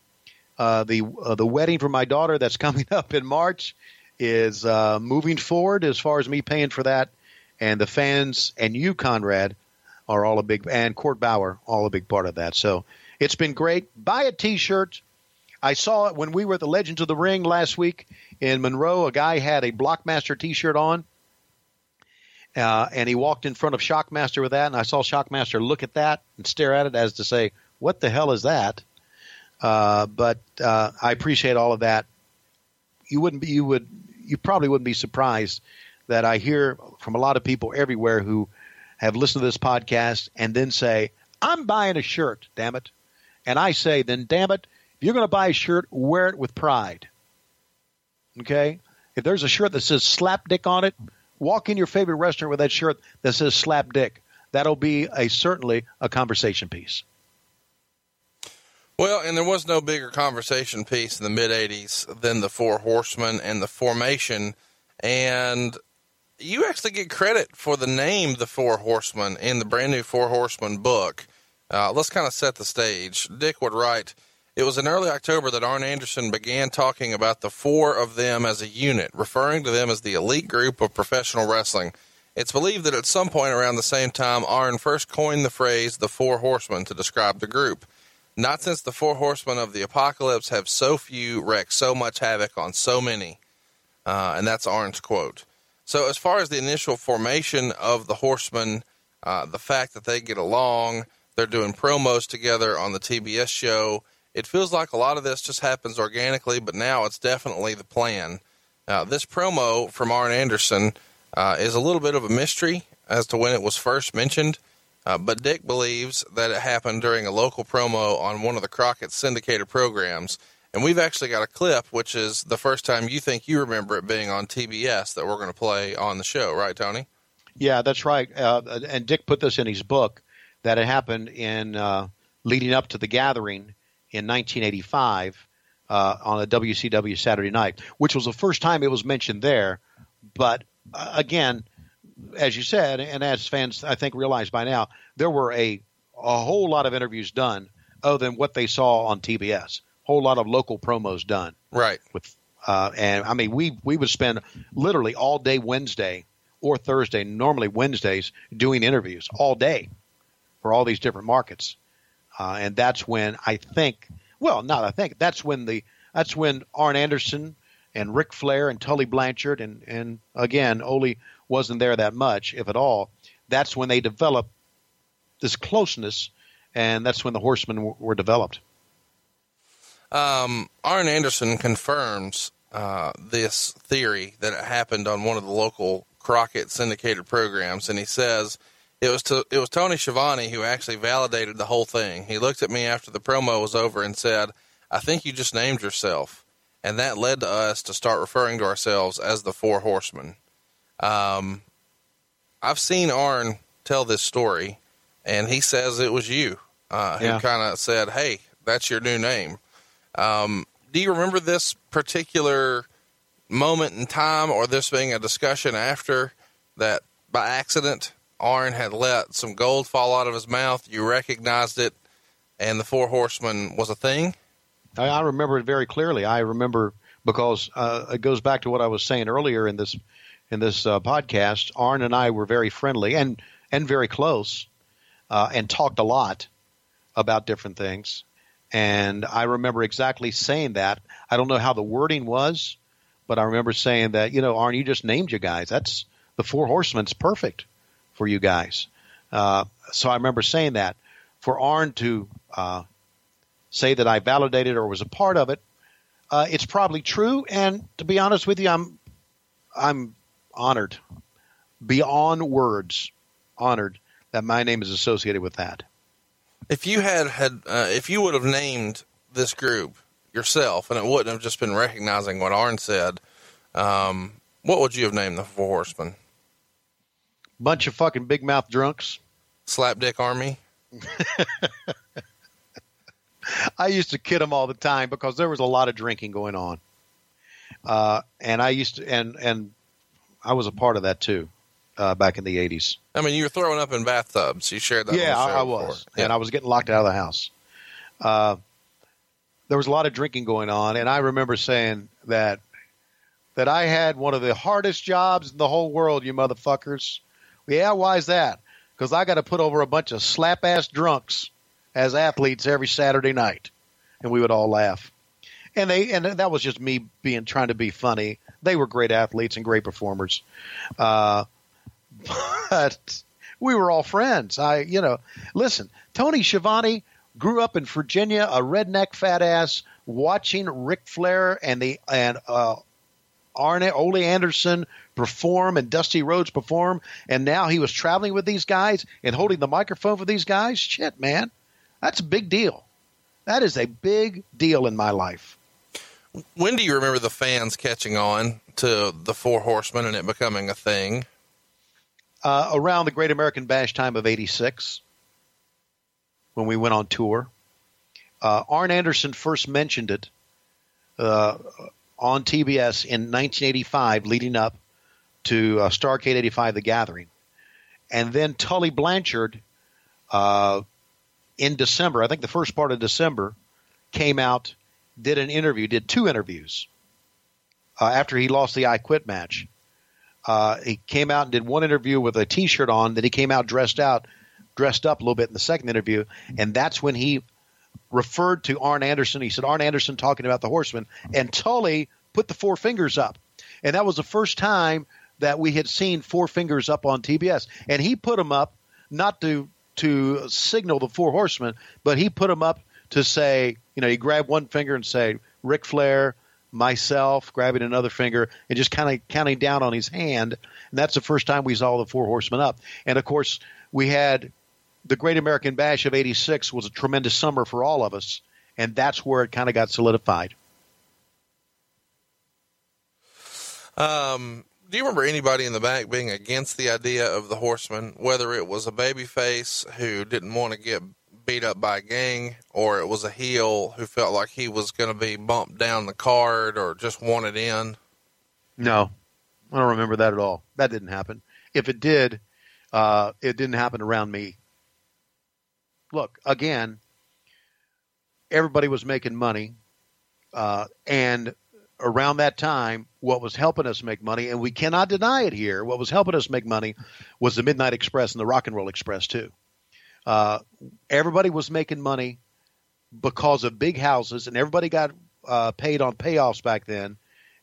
The wedding for my daughter that's coming up in March is moving forward as far as me paying for that. And the fans and you, Conrad, are all a big – and Court Bauer, all a big part of that. So it's been great. Buy a T-shirt. I saw it when we were at the Legends of the Ring last week in Monroe. A guy had a Blockmaster T-shirt on, and he walked in front of Shockmaster with that, and I saw Shockmaster look at that and stare at it as to say, what the hell is that? But I appreciate all of that. You probably wouldn't be surprised that I hear from a lot of people everywhere who have listened to this podcast and then say, I'm buying a shirt, damn it. And I say, then damn it, if you're going to buy a shirt, wear it with pride. Okay? If there's a shirt that says Slap Dick on it, walk in your favorite restaurant with that shirt that says Slap Dick. That'll be certainly a conversation piece. Well, and there was no bigger conversation piece in the mid-'80s than the Four Horsemen and the formation. And you actually get credit for the name The Four Horsemen in the brand new Four Horsemen book. Let's kind of set the stage. Dick would write, it was in early October that Arn Anderson began talking about the four of them as a unit, referring to them as the elite group of professional wrestling. It's believed that at some point around the same time, Arn first coined the phrase The Four Horsemen to describe the group. Not since the Four Horsemen of the Apocalypse have so few wreaked so much havoc on so many. And that's Arn's quote. So as far as the initial formation of the Horsemen, the fact that they get along, they're doing promos together on the TBS show, it feels like a lot of this just happens organically, but now it's definitely the plan. This promo from Arn Anderson is a little bit of a mystery as to when it was first mentioned. But Dick believes that it happened during a local promo on one of the Crockett syndicated programs. And we've actually got a clip, which is the first time you think you remember it being on TBS, that we're going to play on the show. Right, Tony? Yeah, that's right. And Dick put this in his book, that it happened in leading up to the gathering in 1985 on a WCW Saturday night, which was the first time it was mentioned there. But again, as you said, and as fans, I think, realize by now, there were a whole lot of interviews done other than what they saw on TBS. Whole lot of local promos done. Right. With, and, I mean, we would spend literally all day Wednesday or Thursday, normally Wednesdays, doing interviews all day for all these different markets. And that's when that's when Arn Anderson and Ric Flair and Tully Blanchard and again, Ole wasn't there that much, if at all. That's when they developed this closeness, and that's when the Horsemen were developed. Arn Anderson confirms this theory that it happened on one of the local Crockett syndicated programs, and he says it was Tony Schiavone who actually validated the whole thing. He looked at me after the promo was over and said, I think you just named yourself. And that led to us to start referring to ourselves as the Four Horsemen. I've seen Arn tell this story, and he says it was you who kind of said, hey, that's your new name. Do you remember this particular moment in time, or this being a discussion after, that by accident Arn had let some gold fall out of his mouth, you recognized it, and the Four Horsemen was a thing? I remember it very clearly. I remember because it goes back to what I was saying earlier in this podcast. Arn and I were very friendly and very close, and talked a lot about different things. And I remember exactly saying that. I don't know how the wording was, but I remember saying that, Arn, you just named you guys. That's the Four Horsemen's perfect for you guys. So I remember saying that. For Arn to say that I validated or was a part of it, it's probably true. And to be honest with you, I'm honored beyond words, honored that my name is associated with that. If you if you would have named this group yourself, and it wouldn't have just been recognizing what Arn said, what would you have named the Four Horsemen? Bunch of fucking big mouth drunks. Slapdick Army. I used to kid them all the time because there was a lot of drinking going on, and I was a part of that too, back in the 80s. I mean, you were throwing up in bathtubs. You shared that. Yeah, I was, yeah. And I was getting locked out of the house. There was a lot of drinking going on, and I remember saying that I had one of the hardest jobs in the whole world, you motherfuckers. Yeah, why is that? Because I got to put over a bunch of slap-ass drunks as athletes every Saturday night, and we would all laugh. And that was just me trying to be funny. They were great athletes and great performers, but we were all friends. Listen, Tony Schiavone grew up in Virginia, a redneck fat ass, watching Ric Flair and Ole Anderson perform and Dusty Rhodes perform, and now he was traveling with these guys and holding the microphone for these guys. Shit, man, that's a big deal. That is a big deal in my life. When do you remember the fans catching on to the Four Horsemen and it becoming a thing? Around the Great American Bash time of 86, when we went on tour. Arn Anderson first mentioned it on TBS in 1985, leading up to Starrcade 85, The Gathering. And then Tully Blanchard, in December, I think the first part of December, came out, did two interviews after he lost the I Quit match. He came out and did one interview with a T-shirt on. Then he came out dressed up a little bit in the second interview. And that's when he referred to Arn Anderson. He said, Arn Anderson talking about the Horsemen. And Tully put the four fingers up. And that was the first time that we had seen four fingers up on TBS. And he put them up not to signal the Four Horsemen, but he put them up to say, he grabbed one finger and say, Ric Flair, myself, grabbing another finger, and just kind of counting down on his hand. And that's the first time we saw the Four Horsemen up. And, of course, we had the Great American Bash of 86 was a tremendous summer for all of us, and that's where it kind of got solidified. Do you remember anybody in the back being against the idea of the Horsemen, whether it was a babyface who didn't want to get beat up by a gang, or it was a heel who felt like he was going to be bumped down the card or just wanted in? No, I don't remember that at all. That didn't happen. If it did, it didn't happen around me. Look, again, everybody was making money, and around that time, what was helping us make money, and we cannot deny it here, what was helping us make money was the Midnight Express and the Rock and Roll Express too. Everybody was making money because of big houses, and everybody got paid on payoffs back then.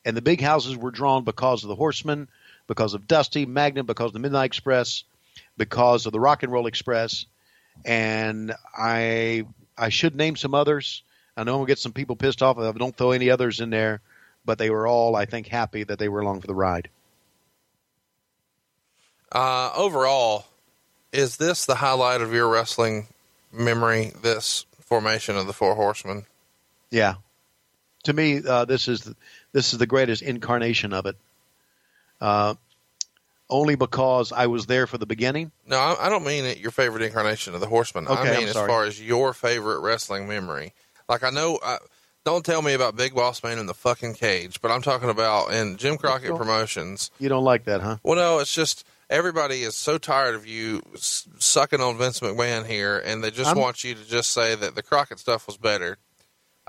And the big houses were drawn because of the Horsemen, because of Dusty, Magnum, because of the Midnight Express, because of the Rock and Roll Express. And I should name some others. I know I'm going to get some people pissed off if I don't throw any others in there, but they were all, I think, happy that they were along for the ride. Overall, is this the highlight of your wrestling memory, this formation of the Four Horsemen? Yeah. To me, this is the greatest incarnation of it. Only because I was there for the beginning. No, I don't mean your favorite incarnation of the Horsemen. Okay, I mean as far as your favorite wrestling memory. Like, I know, don't tell me about Big Boss Man in the fucking cage, but I'm talking about in Jim Crockett Promotions. You don't like that, huh? Well, no, it's just everybody is so tired of you sucking on Vince McMahon here, and they just want you to just say that the Crockett stuff was better.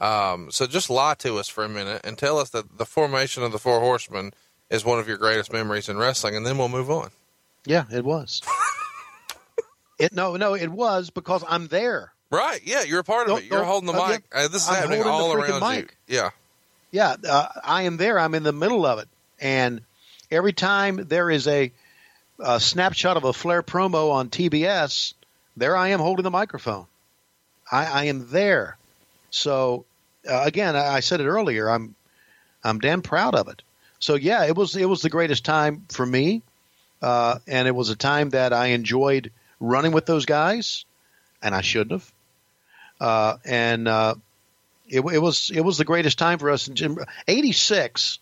So just lie to us for a minute and tell us that the formation of the Four Horsemen is one of your greatest memories in wrestling, and then we'll move on. Yeah, it was. It was because I'm there. Right. Yeah, you're a part of it. You're holding the mic. Yeah, this is happening all around mic. You. Yeah. Yeah, I am there. I'm in the middle of it. And every time there is a snapshot of a Flair promo on TBS, there I am holding the microphone. I am there. So, again, I said it earlier, I'm damn proud of it. So, yeah, it was the greatest time for me. And it was a time that I enjoyed running with those guys, and I shouldn't have. It was the greatest time for us. 86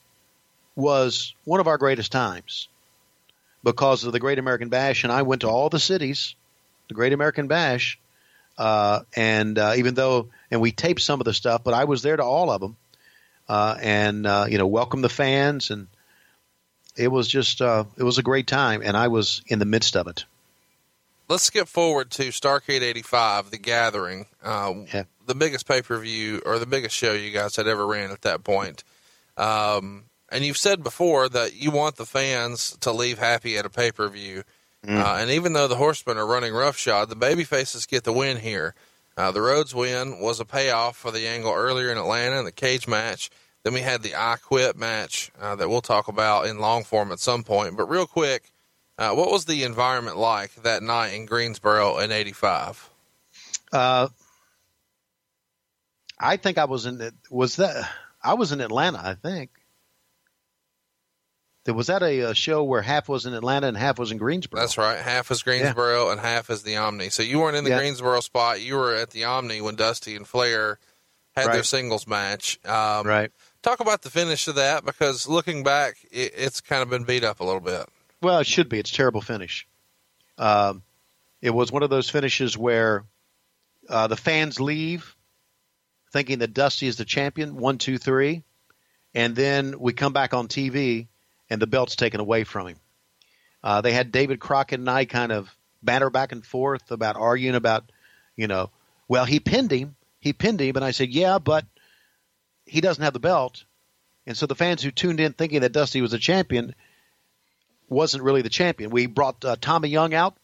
was one of our greatest times because of the Great American Bash, and I went to all the cities, the Great American Bash, and we taped some of the stuff, but I was there to all of them, welcome the fans, and it was just it was a great time, and I was in the midst of it. Let's skip forward to Starrcade 85, The Gathering, the biggest pay-per-view or the biggest show you guys had ever ran at that point. And you've said before that you want the fans to leave happy at a pay-per-view. And even though the Horsemen are running roughshod, the babyfaces get the win here. The Rhodes win was a payoff for the angle earlier in Atlanta in the cage match. Then we had the I Quit match that we'll talk about in long form at some point. But real quick, what was the environment like that night in Greensboro in 85? I think I was in Atlanta, I think. Was that a show where half was in Atlanta and half was in Greensboro? That's right. Half was Greensboro and half is the Omni. So you weren't in the Greensboro spot. You were at the Omni when Dusty and Flair had their singles match. Right. Talk about the finish of that, because looking back, it's kind of been beat up a little bit. Well, it should be. It's a terrible finish. It was one of those finishes where the fans leave thinking that Dusty is the champion, 1, 2, 3, and then we come back on TV and the belt's taken away from him. They had David Crockett and I kind of batter back and forth about arguing about, well, he pinned him, and I said, yeah, but he doesn't have the belt. And so the fans who tuned in thinking that Dusty was the champion – wasn't really the champion. We brought Tommy Young out,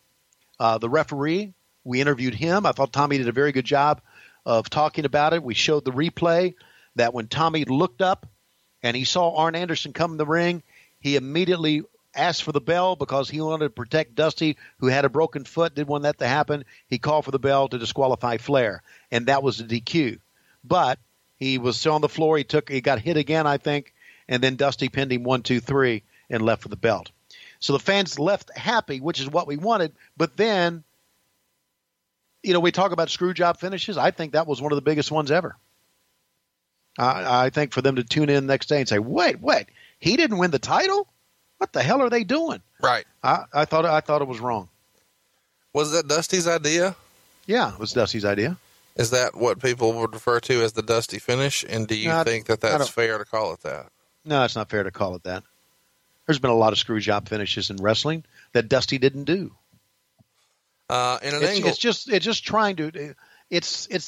the referee. We interviewed him. I thought Tommy did a very good job of talking about it. We showed the replay that when Tommy looked up and he saw Arn Anderson come in the ring, he immediately asked for the bell because he wanted to protect Dusty, who had a broken foot, didn't want that to happen. He called for the bell to disqualify Flair, and that was the DQ. But he was still on the floor. He got hit again, I think, and then Dusty pinned him 1, 2, 3 and left for the belt. So the fans left happy, which is what we wanted. But then, we talk about screwjob finishes. I think that was one of the biggest ones ever. I think for them to tune in the next day and say, wait, he didn't win the title? What the hell are they doing? Right. I thought it was wrong. Was that Dusty's idea? Yeah, it was Dusty's idea. Is that what people would refer to as the Dusty finish? And do you think that that's fair to call it that? No, it's not fair to call it that. There's been a lot of screw job finishes in wrestling that Dusty didn't do. It's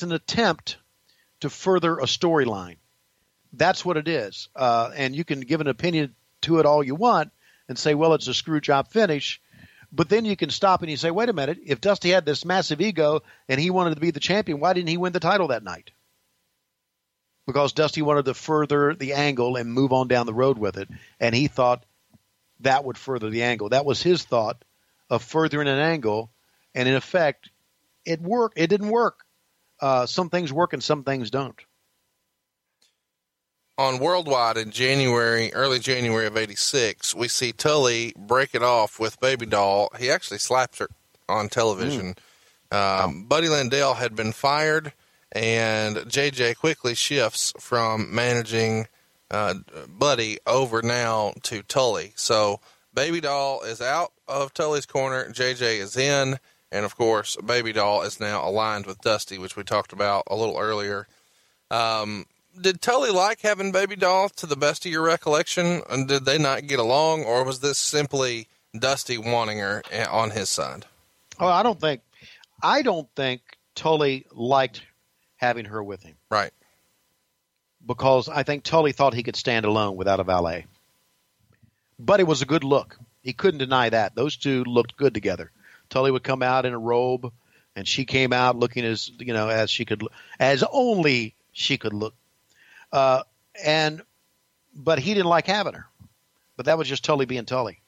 an attempt to further a storyline. That's what it is. And you can give an opinion to it all you want and say, well, it's a screw job finish, but then you can stop and you say, wait a minute, if Dusty had this massive ego and he wanted to be the champion, why didn't he win the title that night? Because Dusty wanted to further the angle and move on down the road with it. And he thought that would further the angle. That was his thought of furthering an angle, and in effect, it worked. It didn't work. Some things work and some things don't. On Worldwide in early January of 86, we see Tully break it off with Baby Doll. He actually slaps her on television. Buddy Landell had been fired, and JJ quickly shifts from managing Buddy over now to Tully. So Baby Doll is out of Tully's corner. JJ is in. And, of course, Baby Doll is now aligned with Dusty, which we talked about a little earlier. Did Tully like having Baby Doll to the best of your recollection? And did they not get along, or was this simply Dusty wanting her on his side? Oh, I don't think Tully liked having her with him. Right. Because I think Tully thought he could stand alone without a valet. But it was a good look. He couldn't deny that. Those two looked good together. Tully would come out in a robe, and she came out looking as, you know, as she could, as only she could look. But he didn't like having her. But that was just Tully being Tully.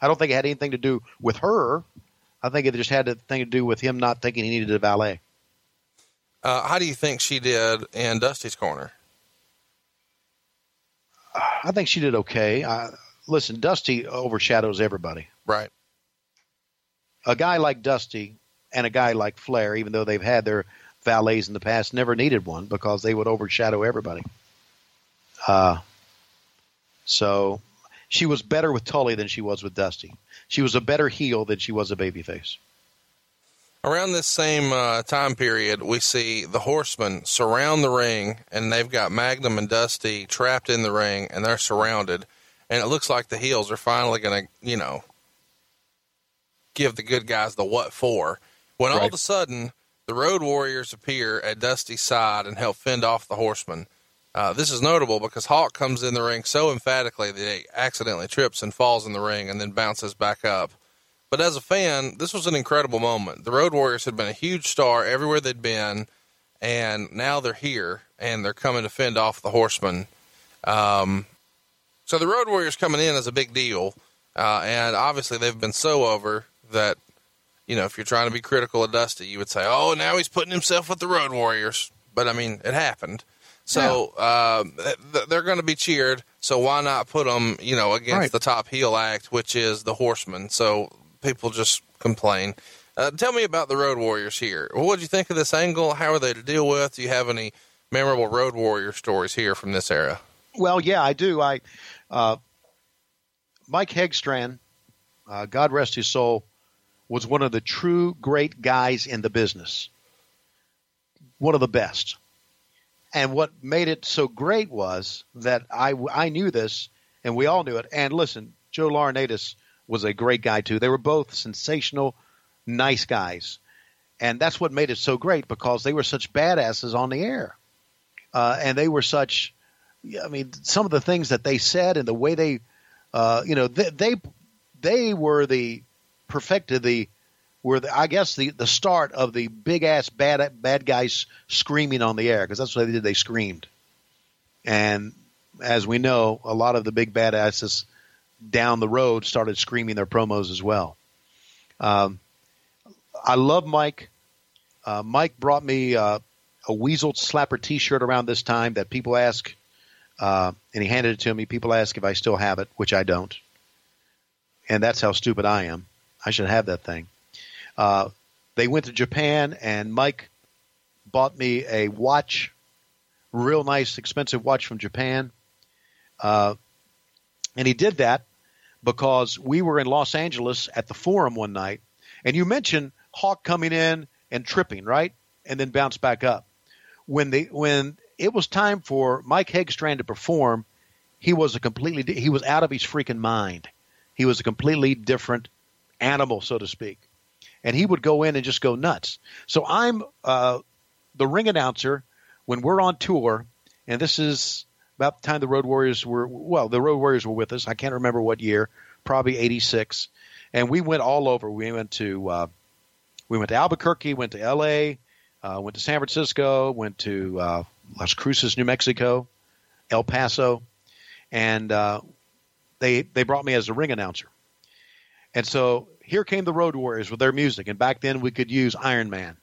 I don't think it had anything to do with her. I think it just had a thing to do with him not thinking he needed a valet. How do you think she did in Dusty's corner? I think she did okay. Listen, Dusty overshadows everybody. Right. A guy like Dusty and a guy like Flair, even though they've had their valets in the past, never needed one because they would overshadow everybody. So she was better with Tully than she was with Dusty. She was a better heel than she was a babyface. Around this same time period, we see the Horsemen surround the ring, and they've got Magnum and Dusty trapped in the ring, and they're surrounded. And it looks like the heels are finally going to, you know, give the good guys the what for. When all of a sudden, the Road Warriors appear at Dusty's side and help fend off the Horsemen. This is notable because Hawk comes in the ring so emphatically that he accidentally trips and falls in the ring and then bounces back up. But as a fan, this was an incredible moment. The Road Warriors had been a huge star everywhere they'd been, and now they're here, and they're coming to fend off the Horsemen. So the Road Warriors coming in is a big deal, and obviously they've been so over that, you know, if you're trying to be critical of Dusty, you would say, oh, now he's putting himself with the Road Warriors. But, I mean, it happened. So they're going to be cheered, so why not put them, you know, against the top heel act, which is the Horsemen. So people just complain. Tell me about the Road Warriors here. What did you think of this angle? How are they to deal with? Do you have any memorable Road Warrior stories here from this era? Well, yeah, I do. Mike Hegstrand, God rest his soul, was one of the true great guys in the business. One of the best. And what made it so great was that I knew this, and we all knew it. And listen, Joe Laurinaitis was a great guy, too. They were both sensational, nice guys. And that's what made it so great, because they were such badasses on the air. And they were such – I mean, some of the things that they said and the way they you know, they were the – perfected the – were the, I guess the start of the big-ass bad guys screaming on the air, because that's what they did. They screamed. And as we know, a lot of the big badasses – down the road started screaming their promos as well. I love Mike. Mike brought me a Weasel Slapper t-shirt around this time that people ask, and he handed it to me. People ask if I still have it, which I don't. And that's how stupid I am. I should have that thing. They went to Japan, and Mike bought me a watch, real nice, expensive watch from Japan. And he did that because we were in Los Angeles at the Forum one night. And you mentioned Hawk coming in and tripping, right? And then bounce back up. When it was time for Mike Hegstrand to perform, he was out of his freaking mind. He was a completely different animal, so to speak. And he would go in and just go nuts. So I'm the ring announcer when we're on tour, and this is about the time the Road Warriors were with us. I can't remember what year, probably 86. And we went all over. We went to Albuquerque, went to L.A., went to San Francisco, went to Las Cruces, New Mexico, El Paso. And they brought me as a ring announcer. And so here came the Road Warriors with their music. And back then we could use Iron Man.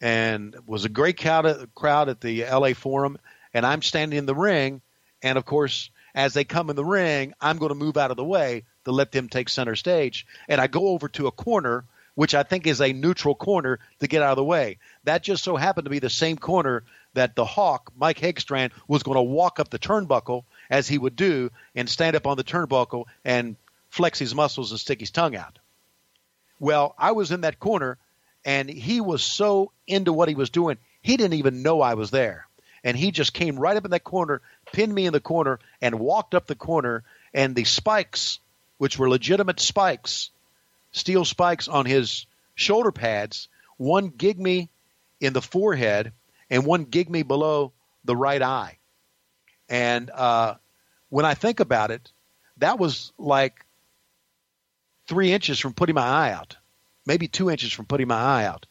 And it was a great crowd at the L.A. Forum. And I'm standing in the ring, and, of course, as they come in the ring, I'm going to move out of the way to let them take center stage. And I go over to a corner, which I think is a neutral corner, to get out of the way. That just so happened to be the same corner that the Hawk, Mike Hegstrand, was going to walk up the turnbuckle, as he would do, and stand up on the turnbuckle and flex his muscles and stick his tongue out. Well, I was in that corner, and he was so into what he was doing, he didn't even know I was there. and he just came right up in that corner, pinned me in the corner, and walked up the corner, and the spikes, which were legitimate spikes, steel spikes on his shoulder pads, one gig me in the forehead and one gig me below the right eye. And when I think about it, that was like 3 inches from putting my eye out, maybe 2 inches from putting my eye out.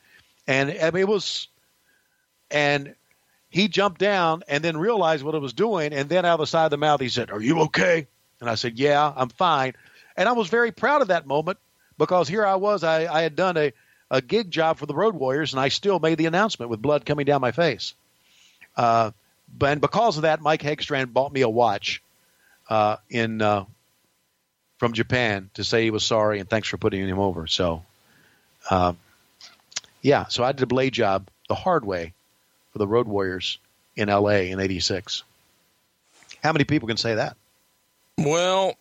And I mean, it was, and he jumped down and then realized what it was doing. And then out of the side of the mouth, he said, "Are you okay?" And I said, "Yeah, I'm fine." And I was very proud of that moment because here I was, I had done a gig job for the Road Warriors, and I still made the announcement with blood coming down my face. And because of that, Mike Hagstrand bought me a watch from Japan to say he was sorry and thanks for putting him over. So, so I did a blade job the hard way for the Road Warriors in L.A. in '86. How many people can say that? Well,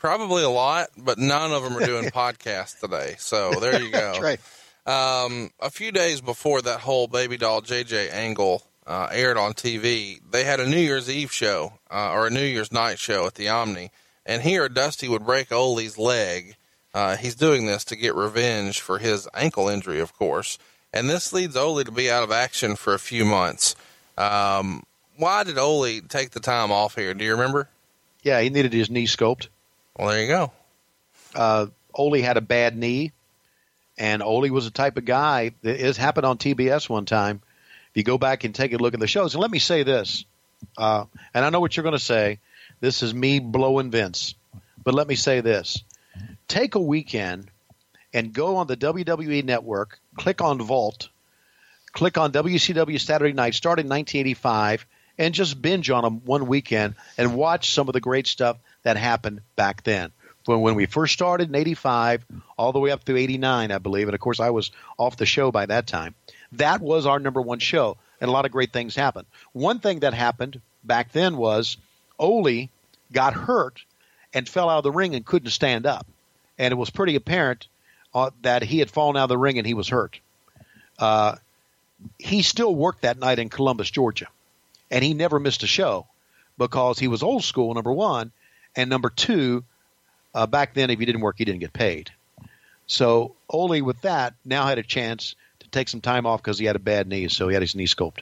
probably a lot, but none of them are doing podcasts today. So there you go. That's right. A few days before that whole baby doll JJ angle aired on TV, they had a New Year's Eve show or a New Year's night show at the Omni. And here Dusty would break Ole's leg. He's doing this to get revenge for his ankle injury, of course. And this leads Ole to be out of action for a few months. Why did Ole take the time off here? Do you remember? Yeah, he needed his knee scoped. Well, there you go. Ole had a bad knee, and Ole was the type of guy. It happened on TBS one time. If you go back and take a look at the shows, and let me say this, and I know what you're going to say. This is me blowing Vince, but let me say this. Take a weekend and go on the WWE Network, click on Vault, click on WCW Saturday Night, starting 1985, and just binge on them one weekend and watch some of the great stuff that happened back then. When we first started in 85, all the way up through 89, I believe, and of course I was off the show by that time. That was our number one show, and a lot of great things happened. One thing that happened back then was Ole got hurt and fell out of the ring and couldn't stand up. And it was pretty apparent that he had fallen out of the ring and he was hurt. He still worked that night in Columbus, Georgia. And he never missed a show because he was old school, number one. And number two, back then, if you didn't work, you didn't get paid. So Ole, with that, now had a chance to take some time off because he had a bad knee, so he had his knee scoped.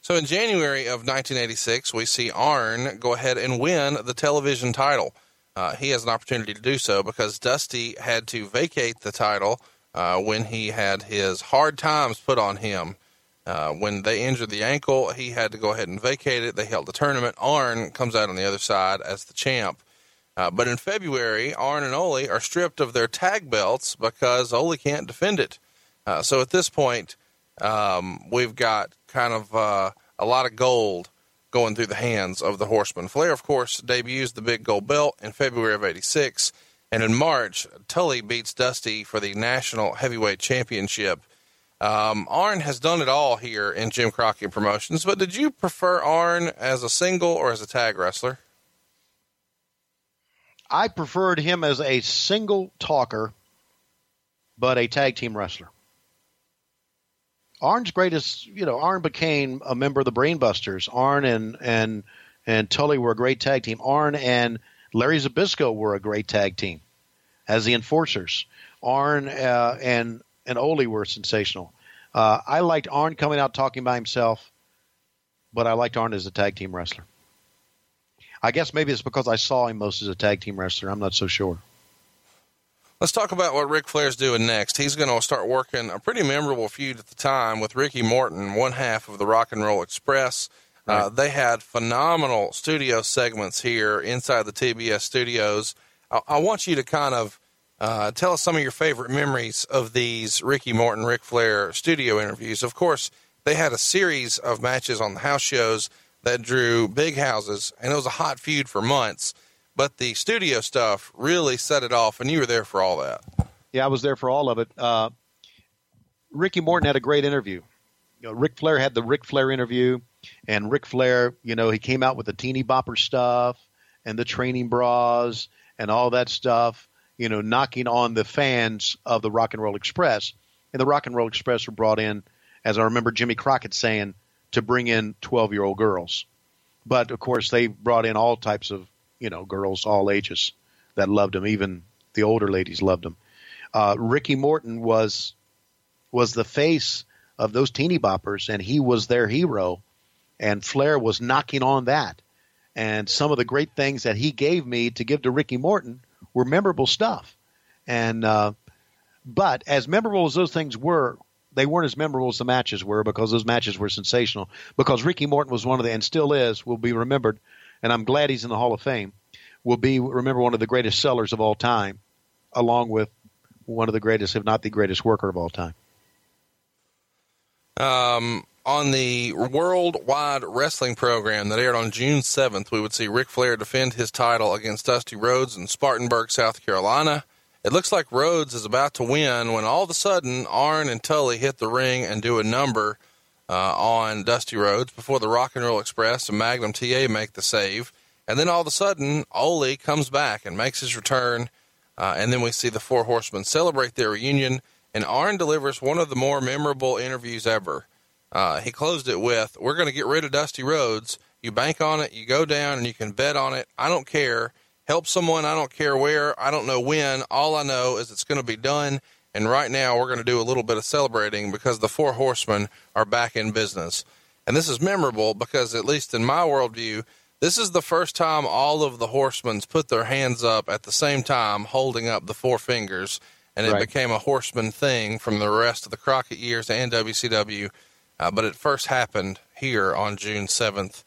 So in January of 1986, we see Arn go ahead and win the television title. He has an opportunity to do so because Dusty had to vacate the title when he had his hard times put on him. When they injured the ankle, he had to go ahead and vacate it. They held the tournament. Arn comes out on the other side as the champ. But in February, Arn and Ole are stripped of their tag belts because Ole can't defend it. So at this point, we've got kind of a lot of gold going through the hands of the Horsemen. Flair, of course, debuts the big gold belt in February of 86. And in March, Tully beats Dusty for the National Heavyweight Championship. Arn has done it all here in Jim Crockett Promotions, but did you prefer Arn as a single or as a tag wrestler? I preferred him as a single talker, but a tag team wrestler. Arn's greatest, Arn became a member of the Brainbusters. Arn and Tully were a great tag team. Arn and Larry Zbysko were a great tag team as the Enforcers. Arn and Ole were sensational. I liked Arn coming out talking by himself, but I liked Arn as a tag team wrestler. I guess maybe it's because I saw him most as a tag team wrestler. I'm not so sure. Let's talk about what Ric Flair's doing next. He's going to start working a pretty memorable feud at the time with Ricky Morton, one half of the Rock and Roll Express. Right. They had phenomenal studio segments here inside the TBS studios. I want you to kind of tell us some of your favorite memories of these Ricky Morton, Ric Flair studio interviews. Of course, they had a series of matches on the house shows that drew big houses, and it was a hot feud for months. But the studio stuff really set it off, and you were there for all that. Yeah, I was there for all of it. Ricky Morton had a great interview. Ric Flair had the Ric Flair interview, and Ric Flair, he came out with the teeny bopper stuff and the training bras and all that stuff, knocking on the fans of the Rock and Roll Express. And the Rock and Roll Express were brought in, as I remember Jimmy Crockett saying, to bring in 12-year-old girls. But, of course, they brought in all types of, girls all ages that loved him. Even the older ladies loved him. Ricky Morton was the face of those teeny boppers, and he was their hero. And Flair was knocking on that. And some of the great things that he gave me to give to Ricky Morton were memorable stuff. And but as memorable as those things were, they weren't as memorable as the matches were, because those matches were sensational. Because Ricky Morton was one of the – and still is, will be remembered, and I'm glad he's in the Hall of Fame, will be remembered one of the greatest sellers of all time, along with one of the greatest, if not the greatest, worker of all time. On the World Wide Wrestling program that aired on June 7th, we would see Ric Flair defend his title against Dusty Rhodes in Spartanburg, South Carolina. It looks like Rhodes is about to win when all of a sudden Arn and Tully hit the ring and do a number on Dusty Rhodes before the Rock and Roll Express and Magnum TA make the save. And then all of a sudden, Ole comes back and makes his return. And then we see the Four Horsemen celebrate their reunion, and Arn delivers one of the more memorable interviews ever. He closed it with, "We're going to get rid of Dusty Rhodes. You bank on it, you go down, and you can bet on it. I don't care. Help someone, I don't care where, I don't know when. All I know is it's going to be done, and right now we're going to do a little bit of celebrating because the Four Horsemen are back in business." And this is memorable because, at least in my worldview, this is the first time all of the Horsemen's put their hands up at the same time, holding up the four fingers, and it became a Horseman thing from the rest of the Crockett years and WCW. But it first happened here on June 7th.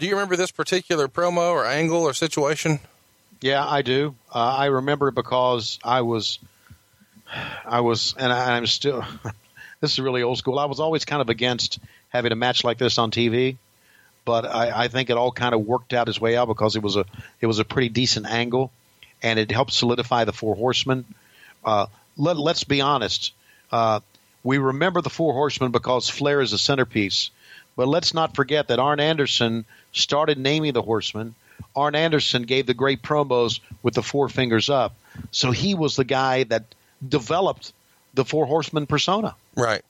Do you remember this particular promo or angle or situation? Yeah, I do. I remember it because I was, and I'm still, this is really old school. I was always kind of against having a match like this on TV, but I think it all kind of worked out its way out because it was a pretty decent angle, and it helped solidify the Four Horsemen. Let's be honest. We remember the Four Horsemen because Flair is the centerpiece. But let's not forget that Arn Anderson started naming the Horsemen. Arn Anderson gave the great promos with the four fingers up. So he was the guy that developed the Four Horsemen persona. Right.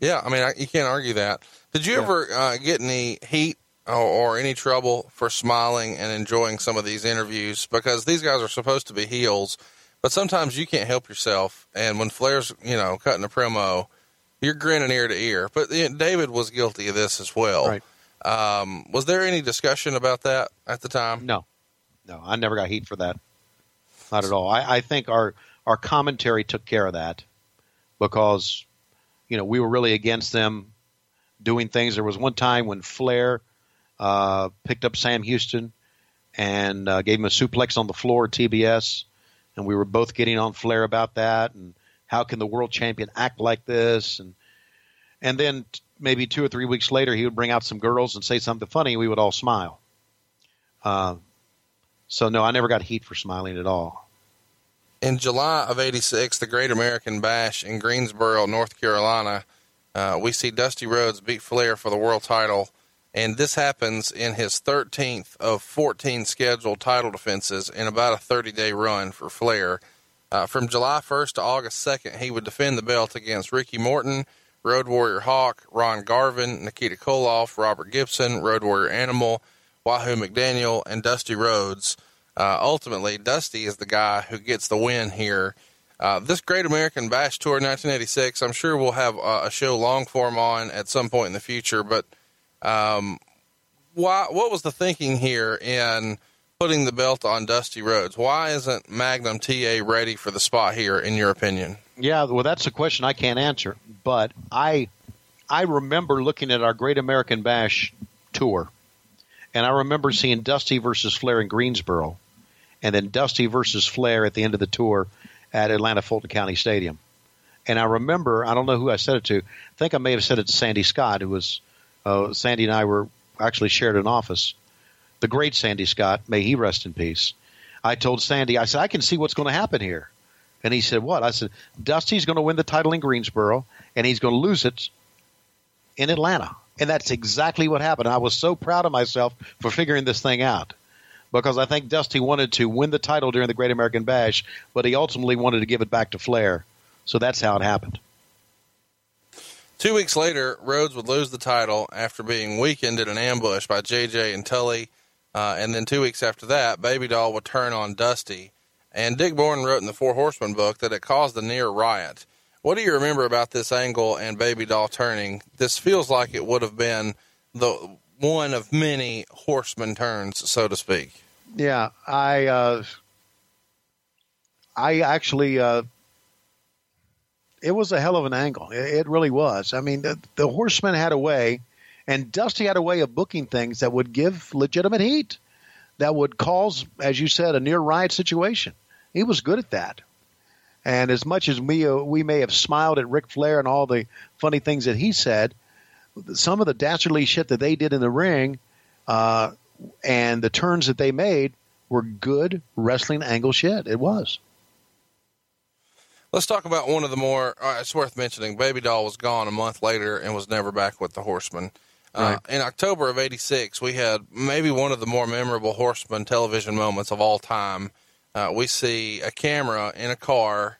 Yeah, I mean, you can't argue that. Did you ever get any heat or any trouble for smiling and enjoying some of these interviews? Because these guys are supposed to be heels. But sometimes you can't help yourself, and when Flair's, cutting a promo, you're grinning ear to ear. But David was guilty of this as well. Right. Was there any discussion about that at the time? No, I never got heat for that. Not at all. I think our commentary took care of that because, we were really against them doing things. There was one time when Flair picked up Sam Houston and gave him a suplex on the floor at TBS. And we were both getting on Flair about that, and how can the world champion act like this? And then maybe 2 or 3 weeks later, he would bring out some girls and say something funny, and we would all smile. So, no, I never got heat for smiling at all. In July of 86, the Great American Bash in Greensboro, North Carolina, we see Dusty Rhodes beat Flair for the world title. And this happens in his 13th of 14 scheduled title defenses in about a 30-day run for Flair. From July 1st to August 2nd, he would defend the belt against Ricky Morton, Road Warrior Hawk, Ron Garvin, Nikita Koloff, Robert Gibson, Road Warrior Animal, Wahoo McDaniel, and Dusty Rhodes. Ultimately, Dusty is the guy who gets the win here. This Great American Bash Tour 1986, I'm sure we'll have a show long form on at some point in the future, but... what was the thinking here in putting the belt on Dusty Rhodes? Why isn't Magnum TA ready for the spot here, in your opinion? Yeah, well, that's a question I can't answer, but I remember looking at our Great American Bash tour, and I remember seeing Dusty versus Flair in Greensboro, and then Dusty versus Flair at the end of the tour at Atlanta Fulton County Stadium. And I remember, I don't know who I said it to, I think I may have said it to Sandy Scott, who was... Sandy and I were actually shared an office. The great Sandy Scott, may he rest in peace. I told Sandy, I said, I can see what's going to happen here. And he said, what? I said, Dusty's going to win the title in Greensboro, and he's going to lose it in Atlanta. And that's exactly what happened. I was so proud of myself for figuring this thing out because I think Dusty wanted to win the title during the Great American Bash, but he ultimately wanted to give it back to Flair. So that's how it happened. 2 weeks later, Rhodes would lose the title after being weakened in an ambush by JJ and Tully. And then 2 weeks after that, Baby Doll would turn on Dusty. And Dick Bourne wrote in the Four Horsemen book that it caused a near riot. What do you remember about this angle and Baby Doll turning? This feels like it would have been the one of many horseman turns, so to speak. Yeah, I actually it was a hell of an angle. It really was. I mean, the horseman had a way, and Dusty had a way of booking things that would give legitimate heat, that would cause, as you said, a near riot situation. He was good at that. And as much as we may have smiled at Ric Flair and all the funny things that he said, some of the dastardly shit that they did in the ring and the turns that they made were good wrestling angle shit. It was. Let's talk about one of the more it's worth mentioning. Baby Doll was gone a month later and was never back with the Horsemen. Right. In October of 86, we had maybe one of the more memorable Horsemen television moments of all time. We see a camera in a car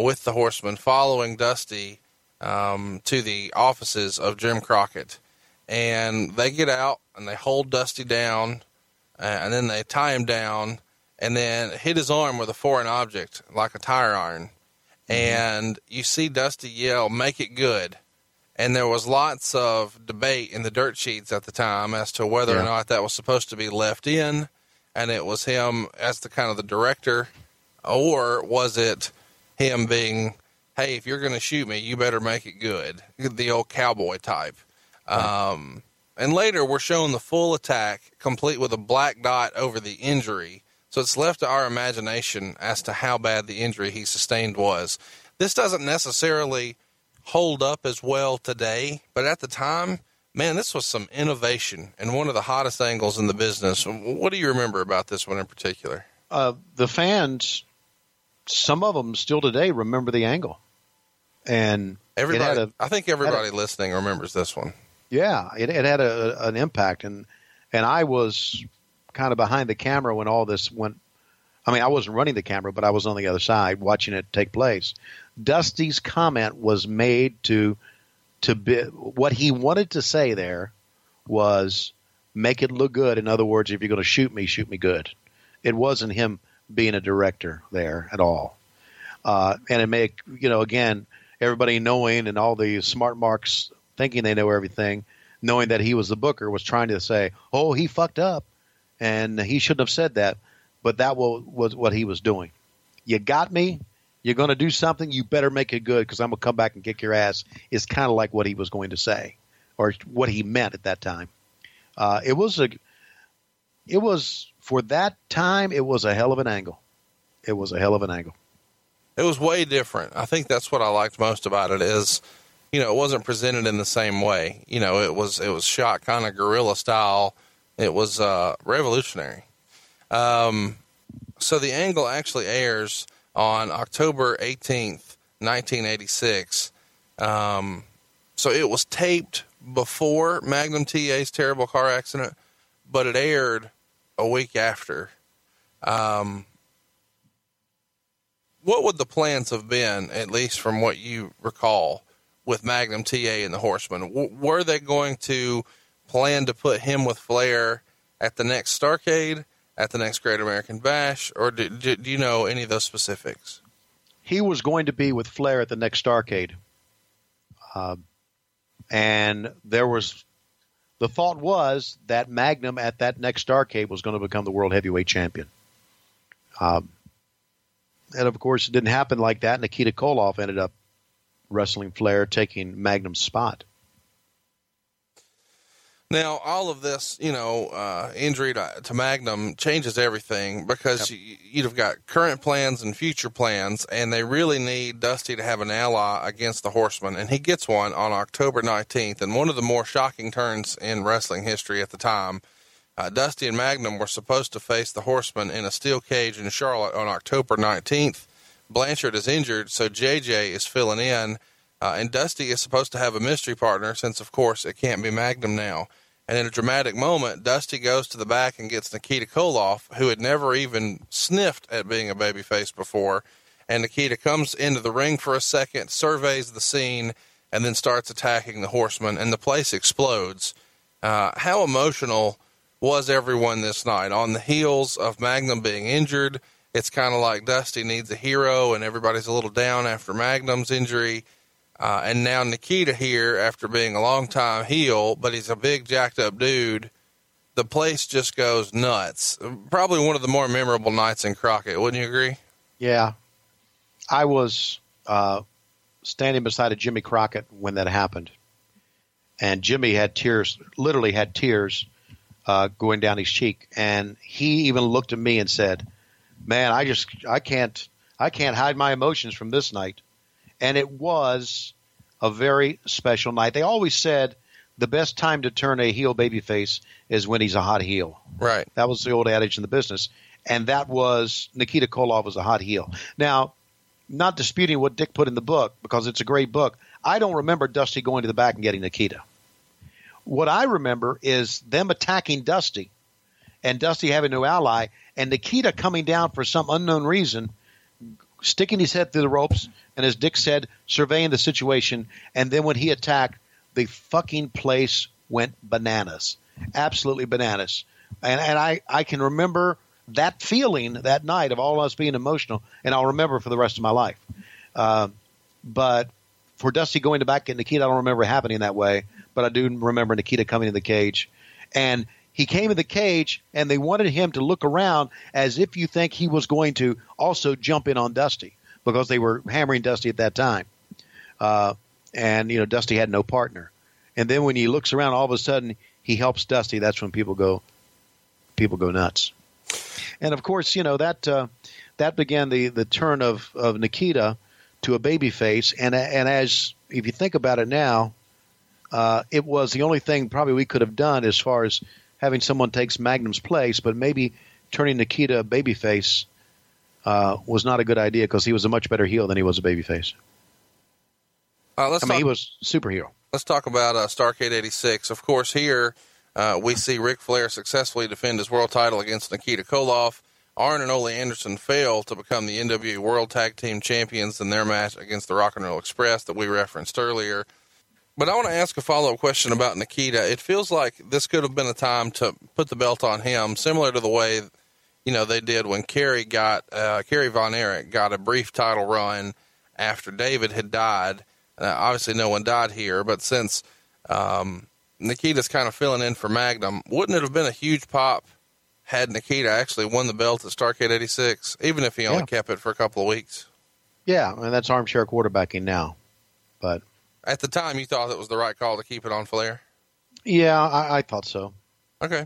with the Horsemen following Dusty to the offices of Jim Crockett. And they get out and they hold Dusty down and then they tie him down and then hit his arm with a foreign object like a tire iron. Mm-hmm. And you see Dusty yell, "Make it good." And there was lots of debate in the dirt sheets at the time as to whether or not that was supposed to be left in. And it was him as the kind of the director, or was it him being, "Hey, if you're going to shoot me, you better make it good." The old cowboy type. And later we're shown the full attack complete with a black dot over the injury. So it's left to our imagination as to how bad the injury he sustained was. This doesn't necessarily hold up as well today, but at the time, man, this was some innovation and one of the hottest angles in the business. What do you remember about this one in particular? The fans, some of them still today remember the angle. And everybody, I think everybody listening remembers this one. Yeah, it had an impact. And I was kind of behind the camera when all this went. I mean, I wasn't running the camera, but I was on the other side watching it take place. Dusty's comment was made to be what he wanted to say there was make it look good. In other words, if you're going to shoot me good. It wasn't him being a director there at all. And it made, again, everybody knowing and all the smart marks thinking they know everything, knowing that he was the booker, was trying to say, "Oh, he fucked up and he shouldn't have said that." But that was what he was doing. "You got me. You're going to do something, you better make it good because I'm going to come back and kick your ass," is kind of like what he was going to say or what he meant at that time. For that time, it was a hell of an angle. It was a hell of an angle. It was way different. I think that's what I liked most about it is, it wasn't presented in the same way. It was shot kind of guerrilla style. It was revolutionary. So the angle actually airs on October 18th, 1986. So it was taped before Magnum TA's terrible car accident, but it aired a week after. What would the plans have been, at least from what you recall, with Magnum TA and the Horsemen? Were they going to plan to put him with Flair at the next Starrcade? At the next Great American Bash, or do you know any of those specifics? He was going to be with Flair at the next Starrcade. And there was the thought was that Magnum at that next Starrcade was going to become the world heavyweight champion. And of course it didn't happen like that. Nikita Koloff ended up wrestling Flair, taking Magnum's spot. Now, all of this, injury to Magnum changes everything because you'd have got current plans and future plans, and they really need Dusty to have an ally against the Horsemen, and he gets one on October 19th, and one of the more shocking turns in wrestling history at the time. Dusty and Magnum were supposed to face the Horsemen in a steel cage in Charlotte on October 19th. Blanchard is injured, so JJ is filling in, and Dusty is supposed to have a mystery partner since, of course, it can't be Magnum now. And in a dramatic moment, Dusty goes to the back and gets Nikita Koloff, who had never even sniffed at being a babyface before. And Nikita comes into the ring for a second, surveys the scene, and then starts attacking the horsemen, and the place explodes. How emotional was everyone this night? On the heels of Magnum being injured, it's kind of like Dusty needs a hero, and everybody's a little down after Magnum's injury. And now Nikita here, after being a long-time heel, but he's a big, jacked-up dude. The place just goes nuts. Probably one of the more memorable nights in Crockett, wouldn't you agree? Yeah. I was standing beside a Jimmy Crockett when that happened. And Jimmy had tears, literally had tears going down his cheek. And he even looked at me and said, "Man, I can't hide my emotions from this night." And it was a very special night. They always said the best time to turn a heel babyface is when he's a hot heel. Right. That was the old adage in the business. And that was – Nikita Koloff was a hot heel. Now, not disputing what Dick put in the book, because it's a great book, I don't remember Dusty going to the back and getting Nikita. What I remember is them attacking Dusty and Dusty having no ally and Nikita coming down for some unknown reason, sticking his head through the ropes, and as Dick said, surveying the situation. And then when he attacked, the fucking place went bananas, absolutely bananas. And I can remember that feeling that night of all of us being emotional, and I'll remember for the rest of my life. But for Dusty going to back at Nikita, I don't remember it happening that way, but I do remember Nikita coming in the cage. And he came in the cage, and they wanted him to look around as if you think he was going to also jump in on Dusty, because they were hammering Dusty at that time. And, you know, Dusty had no partner. And then when he looks around, all of a sudden he helps Dusty. That's when people go nuts. And, of course, you know, that began the turn of Nikita to a babyface. And as if you think about it now, it was the only thing probably we could have done as far as having someone takes Magnum's place, but maybe turning Nikita a babyface was not a good idea, because he was a much better heel than he was a babyface. He was a superhero. Let's talk about Starrcade 86. Of course, here we see Ric Flair successfully defend his world title against Nikita Koloff. Arn and Ole Anderson fail to become the NWA World Tag Team Champions in their match against the Rock and Roll Express that we referenced earlier. But I want to ask a follow-up question about Nikita. It feels like this could have been a time to put the belt on him, similar to the way, you know, they did when Kerry Von Erich got a brief title run after David had died. Obviously, no one died here, but since Nikita's kind of filling in for Magnum, wouldn't it have been a huge pop had Nikita actually won the belt at Starrcade 86, even if he only kept it for a couple of weeks? Yeah, and that's armchair quarterbacking now, but... At the time, you thought it was the right call to keep it on Flair? Yeah, I thought so. Okay.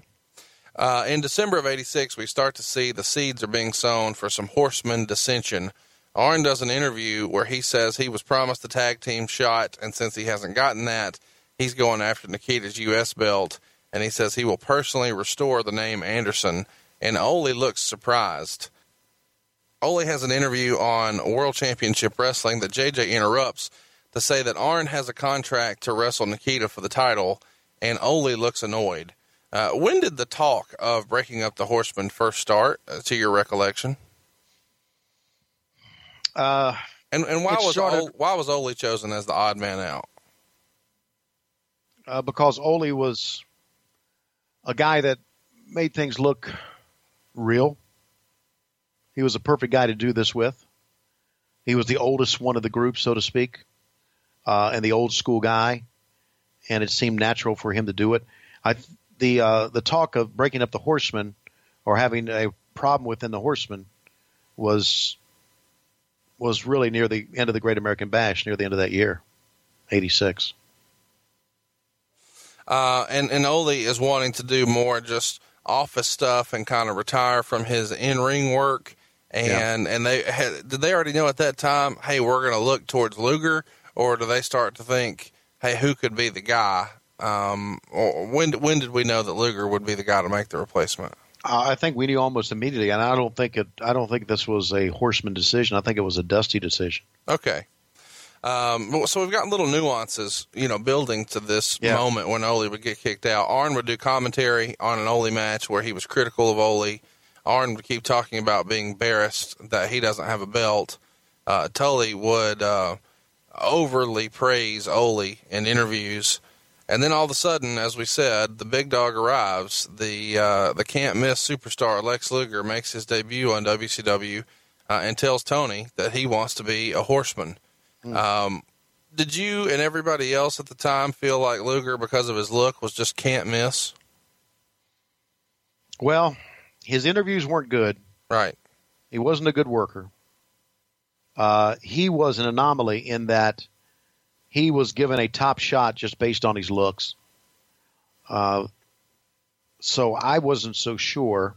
In December of 86, we start to see the seeds are being sown for some horseman dissension. Arn does an interview where he says he was promised the tag team shot, and since he hasn't gotten that, he's going after Nikita's U.S. belt, and he says he will personally restore the name Anderson, and Ole looks surprised. Ole has an interview on World Championship Wrestling that JJ interrupts to say that Arn has a contract to wrestle Nikita for the title, and Ole looks annoyed. When did the talk of breaking up the Horsemen first start, to your recollection? And why was Ole chosen as the odd man out? Because Ole was a guy that made things look real. He was a perfect guy to do this with. He was the oldest one of the group, so to speak. And the old school guy, and it seemed natural for him to do it. The talk of breaking up the Horsemen or having a problem within the Horsemen was really near the end of the Great American Bash, near the end of that year, 86. And Ole is wanting to do more just office stuff and kind of retire from his in-ring work. And they had, did they already know at that time, hey, we're going to look towards Luger? Or do they start to think, hey, who could be the guy? Or when did we know that Luger would be the guy to make the replacement? I think we knew almost immediately, and I don't think this was a Horseman decision. I think it was a Dusty decision. Okay. So we've got little nuances, you know, building to this moment when Ole would get kicked out. Arn would do commentary on an Ole match where he was critical of Ole. Arn would keep talking about being embarrassed that he doesn't have a belt. Tully would overly praise Ole in interviews. And then all of a sudden, as we said, the big dog arrives. The can't-miss superstar Lex Luger makes his debut on WCW and tells Tony that he wants to be a horseman. Mm. Did you and everybody else at the time feel like Luger, because of his look, was just can't miss? Well, his interviews weren't good. Right. He wasn't a good worker. He was an anomaly in that he was given a top shot just based on his looks. So I wasn't so sure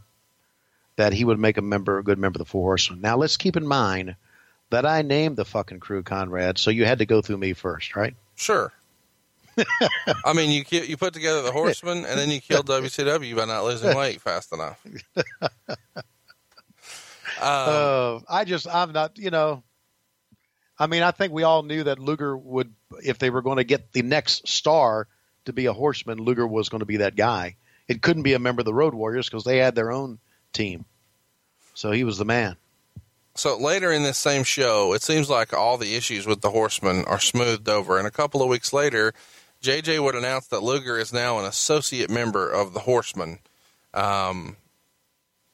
that he would make a good member of the Four Horsemen. Now, let's keep in mind that I named the fucking crew, Conrad, so you had to go through me first, right? Sure. I mean, you put together the Horsemen, and then you killed WCW by not losing weight fast enough. I think we all knew that Luger would, if they were going to get the next star to be a horseman, Luger was going to be that guy. It couldn't be a member of the Road Warriors because they had their own team. So he was the man. So later in this same show, it seems like all the issues with the Horsemen are smoothed over. And a couple of weeks later, JJ would announce that Luger is now an associate member of the Horsemen. And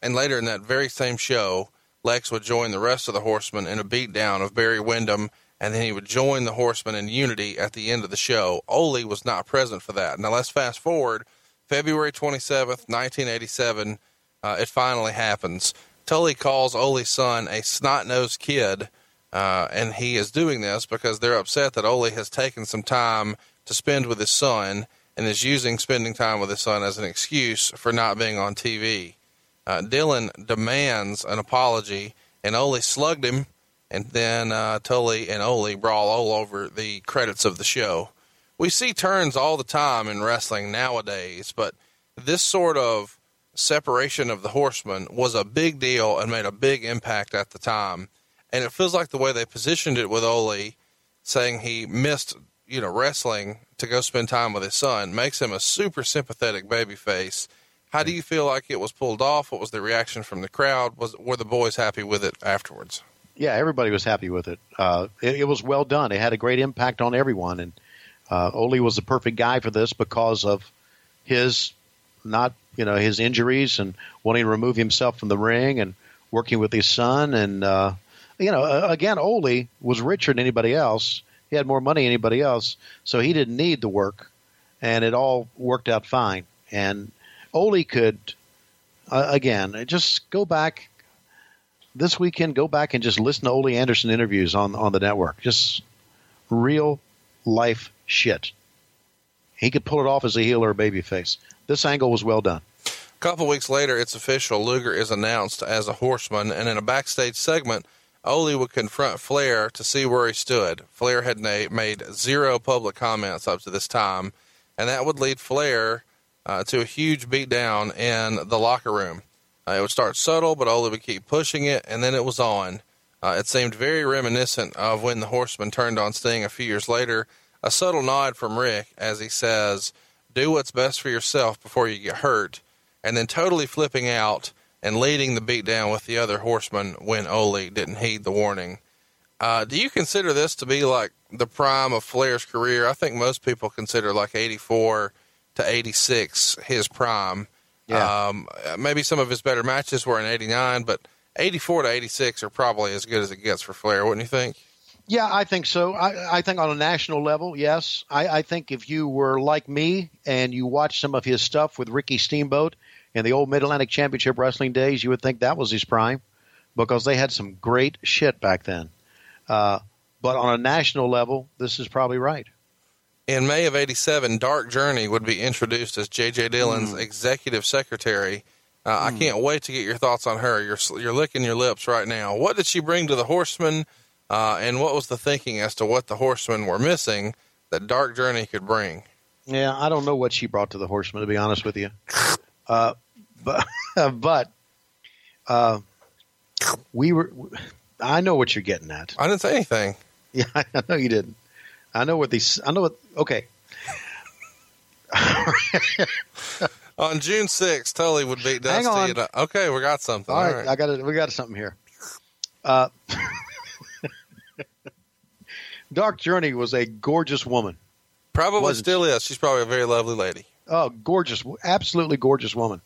later in that very same show, Lex would join the rest of the Horsemen in a beatdown of Barry Windham, and then he would join the Horsemen in unity at the end of the show. Ole was not present for that. Now let's fast forward. February 27th, 1987, it finally happens. Tully calls Ole's son a snot-nosed kid, and he is doing this because they're upset that Ole has taken some time to spend with his son and is using spending time with his son as an excuse for not being on TV. Dillon demands an apology, and Ole slugged him, and then Tully and Ole brawl all over the credits of the show. We see turns all the time in wrestling nowadays, but this sort of separation of the Horsemen was a big deal and made a big impact at the time. And it feels like the way they positioned it with Ole, saying he missed wrestling to go spend time with his son, makes him a super sympathetic babyface. How do you feel like it was pulled off? What was the reaction from the crowd? Were the boys happy with it afterwards? Yeah, everybody was happy with it. It was well done. It had a great impact on everyone. And Ole was the perfect guy for this because of his injuries and wanting to remove himself from the ring and working with his son. And, again, Ole was richer than anybody else. He had more money than anybody else, so he didn't need the work. And it all worked out fine. And Ole could, again, just go back this weekend, and just listen to Ole Anderson interviews on the network. Just real life shit. He could pull it off as a heel or a babyface. This angle was well done. A couple weeks later, it's official. Luger is announced as a horseman, and in a backstage segment, Ole would confront Flair to see where he stood. Flair had made zero public comments up to this time, and that would lead Flair to a huge beatdown in the locker room. It would start subtle, but Ole would keep pushing it, and then it was on. It seemed very reminiscent of when the Horsemen turned on Sting a few years later. A subtle nod from Rick as he says, "Do what's best for yourself before you get hurt," and then totally flipping out and leading the beatdown with the other Horsemen when Ole didn't heed the warning. Do you consider this to be like the prime of Flair's career? I think most people consider like 84 to 86 his prime. Yeah. Maybe some of his better matches were in 89, but 84 to 86 are probably as good as it gets for Flair, wouldn't you think? Yeah, I think so. I think on a national level, yes. I think if you were like me and you watched some of his stuff with Ricky Steamboat in the old Mid-Atlantic Championship Wrestling days, you would think that was his prime because they had some great shit back then. But on a national level, this is probably right. In May of 87, Dark Journey would be introduced as J.J. Dillon's executive secretary. I can't wait to get your thoughts on her. You're licking your lips right now. What did she bring to the Horsemen, and what was the thinking as to what the Horsemen were missing that Dark Journey could bring? Yeah, I don't know what she brought to the Horsemen, to be honest with you. But I know what you're getting at. I didn't say anything. Yeah, I know you didn't. Okay. On June 6th, Tully would beat Dusty. Hang on. Okay, we got something. All right. We got something here. Dark Journey was a gorgeous woman. Probably still is. She's probably a very lovely lady. Oh, gorgeous. Absolutely gorgeous woman.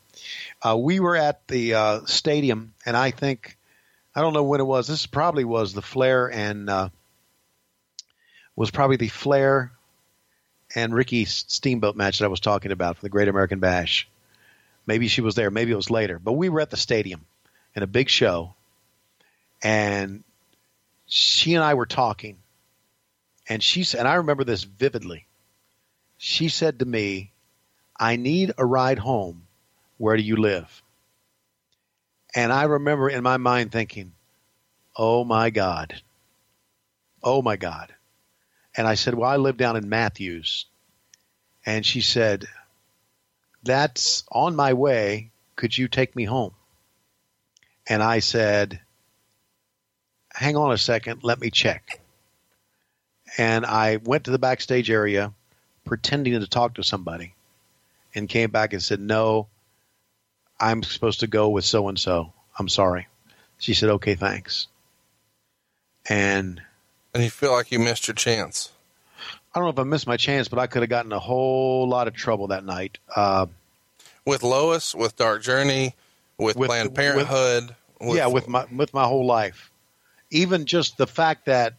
We were at the stadium, and I think – I don't know when it was. This probably was the Flair and was probably the Flair and Ricky Steamboat match that I was talking about for the Great American Bash. Maybe she was there. Maybe it was later. But we were at the stadium in a big show, and she and I were talking. And I remember this vividly. She said to me, "I need a ride home. Where do you live?" And I remember in my mind thinking, "Oh my God. Oh my God." And I said, "Well, I live down in Matthews." And she said, "That's on my way. Could you take me home?" And I said, "Hang on a second. Let me check." And I went to the backstage area pretending to talk to somebody and came back and said, "No, I'm supposed to go with so-and-so. I'm sorry." She said, "Okay, thanks." And you feel like you missed your chance. I don't know if I missed my chance, but I could have gotten a whole lot of trouble that night. With Lois, with Dark Journey, with Planned Parenthood. With my whole life. Even just the fact that,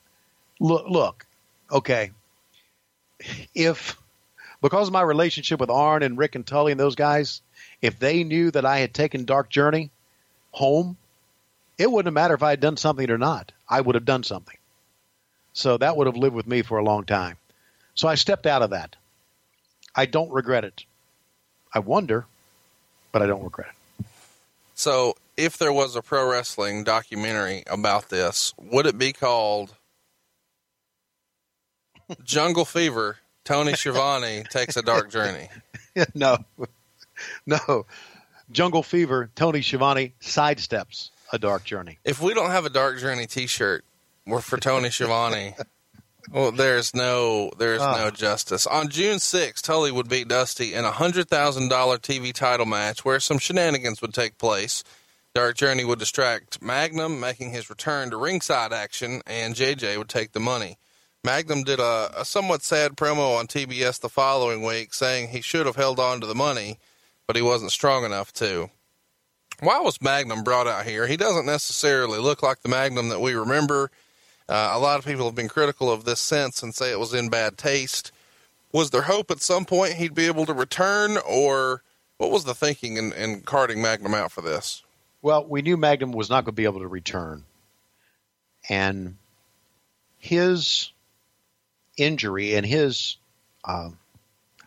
look, okay, because of my relationship with Arn and Rick and Tully and those guys, if they knew that I had taken Dark Journey home, it wouldn't matter if I had done something or not. I would have done something. So that would have lived with me for a long time. So I stepped out of that. I don't regret it. I wonder, but I don't regret it. So if there was a pro wrestling documentary about this, would it be called Jungle Fever, Tony Schiavone Takes a Dark Journey? No. Jungle Fever, Tony Schiavone Sidesteps a Dark Journey. If we don't have a Dark Journey t-shirt for Tony Schiavone, well, there's no justice. On June 6th, Tully would beat Dusty in a $100,000 TV title match where some shenanigans would take place. Dark Journey would distract Magnum, making his return to ringside action, and JJ would take the money. Magnum did a somewhat sad promo on TBS the following week saying he should have held on to the money, but he wasn't strong enough to. Why was Magnum brought out here? He doesn't necessarily look like the Magnum that we remember. A lot of people have been critical of this since and say it was in bad taste. Was there hope at some point he'd be able to return, or what was the thinking in carting Magnum out for this? Well, we knew Magnum was not going to be able to return. And his injury and his I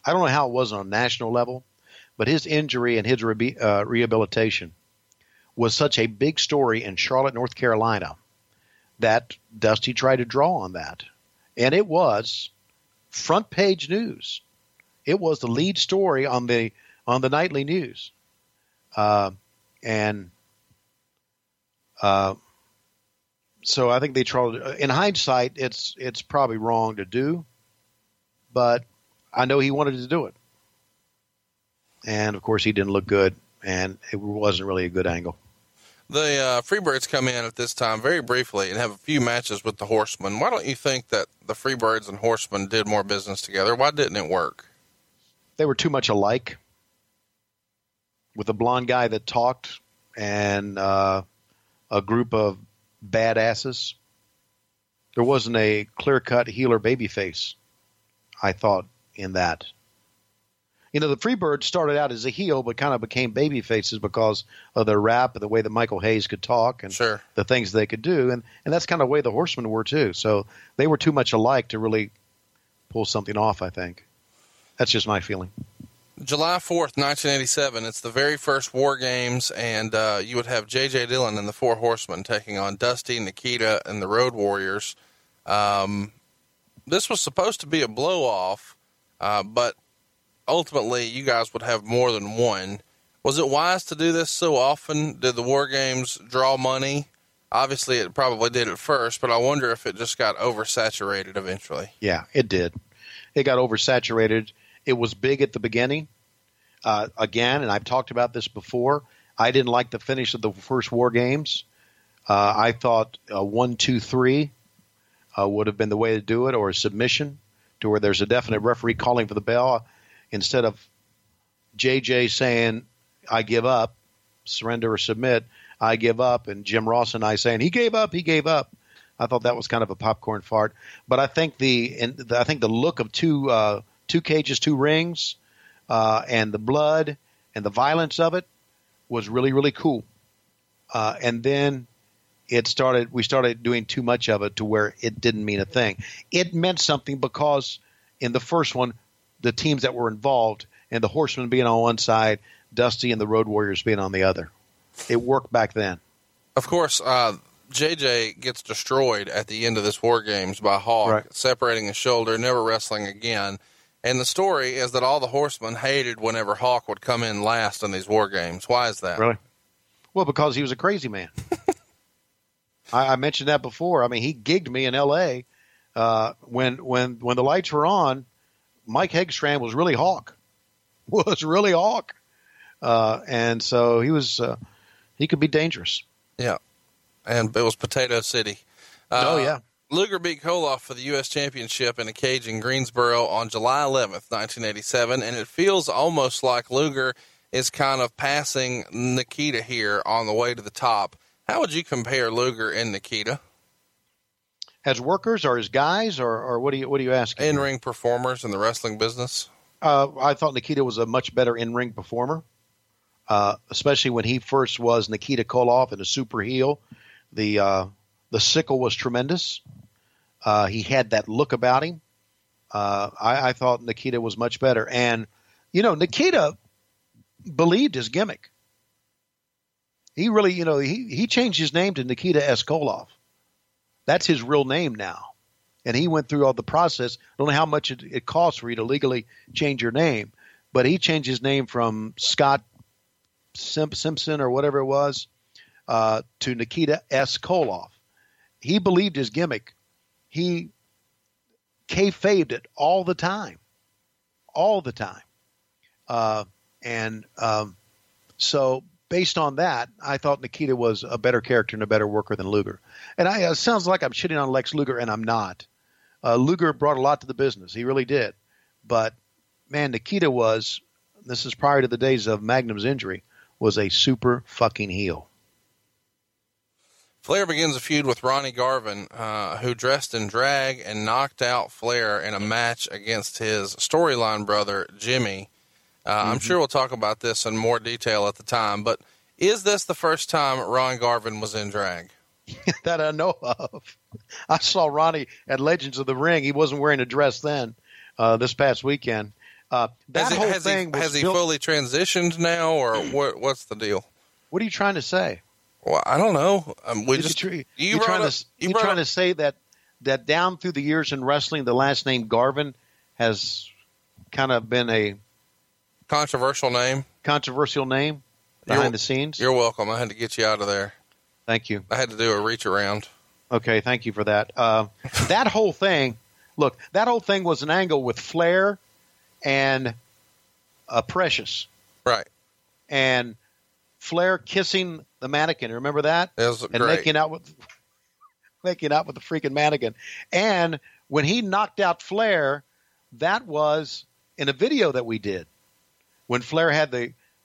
don't know how it was on a national level, but his injury and his rehabilitation was such a big story in Charlotte, North Carolina, that Dusty tried to draw on that. And it was front page news. It was the lead story on the nightly news. So I think they tried. In hindsight, it's probably wrong to do, but I know he wanted to do it. And, of course, he didn't look good, and it wasn't really a good angle. The Freebirds come in at this time very briefly and have a few matches with the Horsemen. Why don't you think that the Freebirds and Horsemen did more business together? Why didn't it work? They were too much alike, with a blonde guy that talked and a group of badasses. There wasn't a clear-cut heel or babyface, I thought, in that. You know, the Freebirds started out as a heel but kind of became babyfaces because of their rap and the way that Michael Hayes could talk and the things they could do. And that's kind of the way the Horsemen were too. So they were too much alike to really pull something off, I think. That's just my feeling. July 4th, 1987, it's the very first War Games, and you would have J.J. Dillon and the Four Horsemen taking on Dusty, Nikita, and the Road Warriors. This was supposed to be a blow-off, but ultimately you guys would have more than one. Was it wise to do this so often? Did the War Games draw money? Obviously, it probably did at first, but I wonder if it just got oversaturated eventually. Yeah, it did. It got oversaturated. It was big at the beginning. Again, and I've talked about this before, I didn't like the finish of the first War Games. I thought 1, 2, 3. would have been the way to do it, or a submission to where there's a definite referee calling for the bell instead of JJ saying, I give up, surrender or submit, I give up, and Jim Ross and I saying, he gave up. I thought that was kind of a popcorn fart. But I think the look of two cages, two rings, and the blood and the violence of it was really, really cool. And then we started doing too much of it to where it didn't mean a thing. It meant something because in the first one, the teams that were involved and the Horsemen being on one side, Dusty and the Road Warriors being on the other. It worked back then. Of course, JJ gets destroyed at the end of this War Games by Hawk, right, separating his shoulder, never wrestling again. And the story is that all the Horsemen hated whenever Hawk would come in last in these War Games. Why is that? Really? Well, because he was a crazy man. I mentioned that before. I mean, he gigged me in L.A. When the lights were on. Mike Hegstrand was really Hawk. And so he was he could be dangerous. Yeah. And it was Potato City. Oh, yeah. Luger beat Koloff for the U.S. Championship in a cage in Greensboro on July 11th, 1987, and it feels almost like Luger is kind of passing Nikita here on the way to the top. How would you compare Luger and Nikita? As workers or as guys, or what do you ask? In-ring performers in the wrestling business. I thought Nikita was a much better in-ring performer, especially when he first was Nikita Koloff and a super heel. The sickle was tremendous. He had that look about him. I thought Nikita was much better. And, you know, Nikita believed his gimmick. He really, you know, he changed his name to Nikita S. Koloff. That's his real name now. And he went through all the process. I don't know how much it costs for you to legally change your name, but he changed his name from Scott Simpson or whatever it was to Nikita S. Koloff. He believed his gimmick. He kayfabed it all the time. So based on that, I thought Nikita was a better character and a better worker than Luger. And it sounds like I'm shitting on Lex Luger, and I'm not. Luger brought a lot to the business. He really did. But, man, Nikita was, this is prior to the days of Magnum's injury, was a super fucking heel. Flair begins a feud with Ronnie Garvin, who dressed in drag and knocked out Flair in a match against his storyline brother, Jimmy. I'm sure we'll talk about this in more detail at the time, but is this the first time Ron Garvin was in drag? That I know of. I saw Ronnie at Legends of the Ring. He wasn't wearing a dress then this past weekend. Has he fully transitioned now, or what's the deal? What are you trying to say? Well, I don't know. You're trying to say that down through the years in wrestling, the last name Garvin has kind of been a controversial name behind the scenes. You're welcome. I had to get you out of there. Thank you. I had to do a reach around. Okay, thank you for that. That whole thing was an angle with Flair and Precious. Right. And Flair kissing the mannequin. Remember that? That was great. And making out with the freaking mannequin. And when he knocked out Flair, that was in a video that we did. When Flair had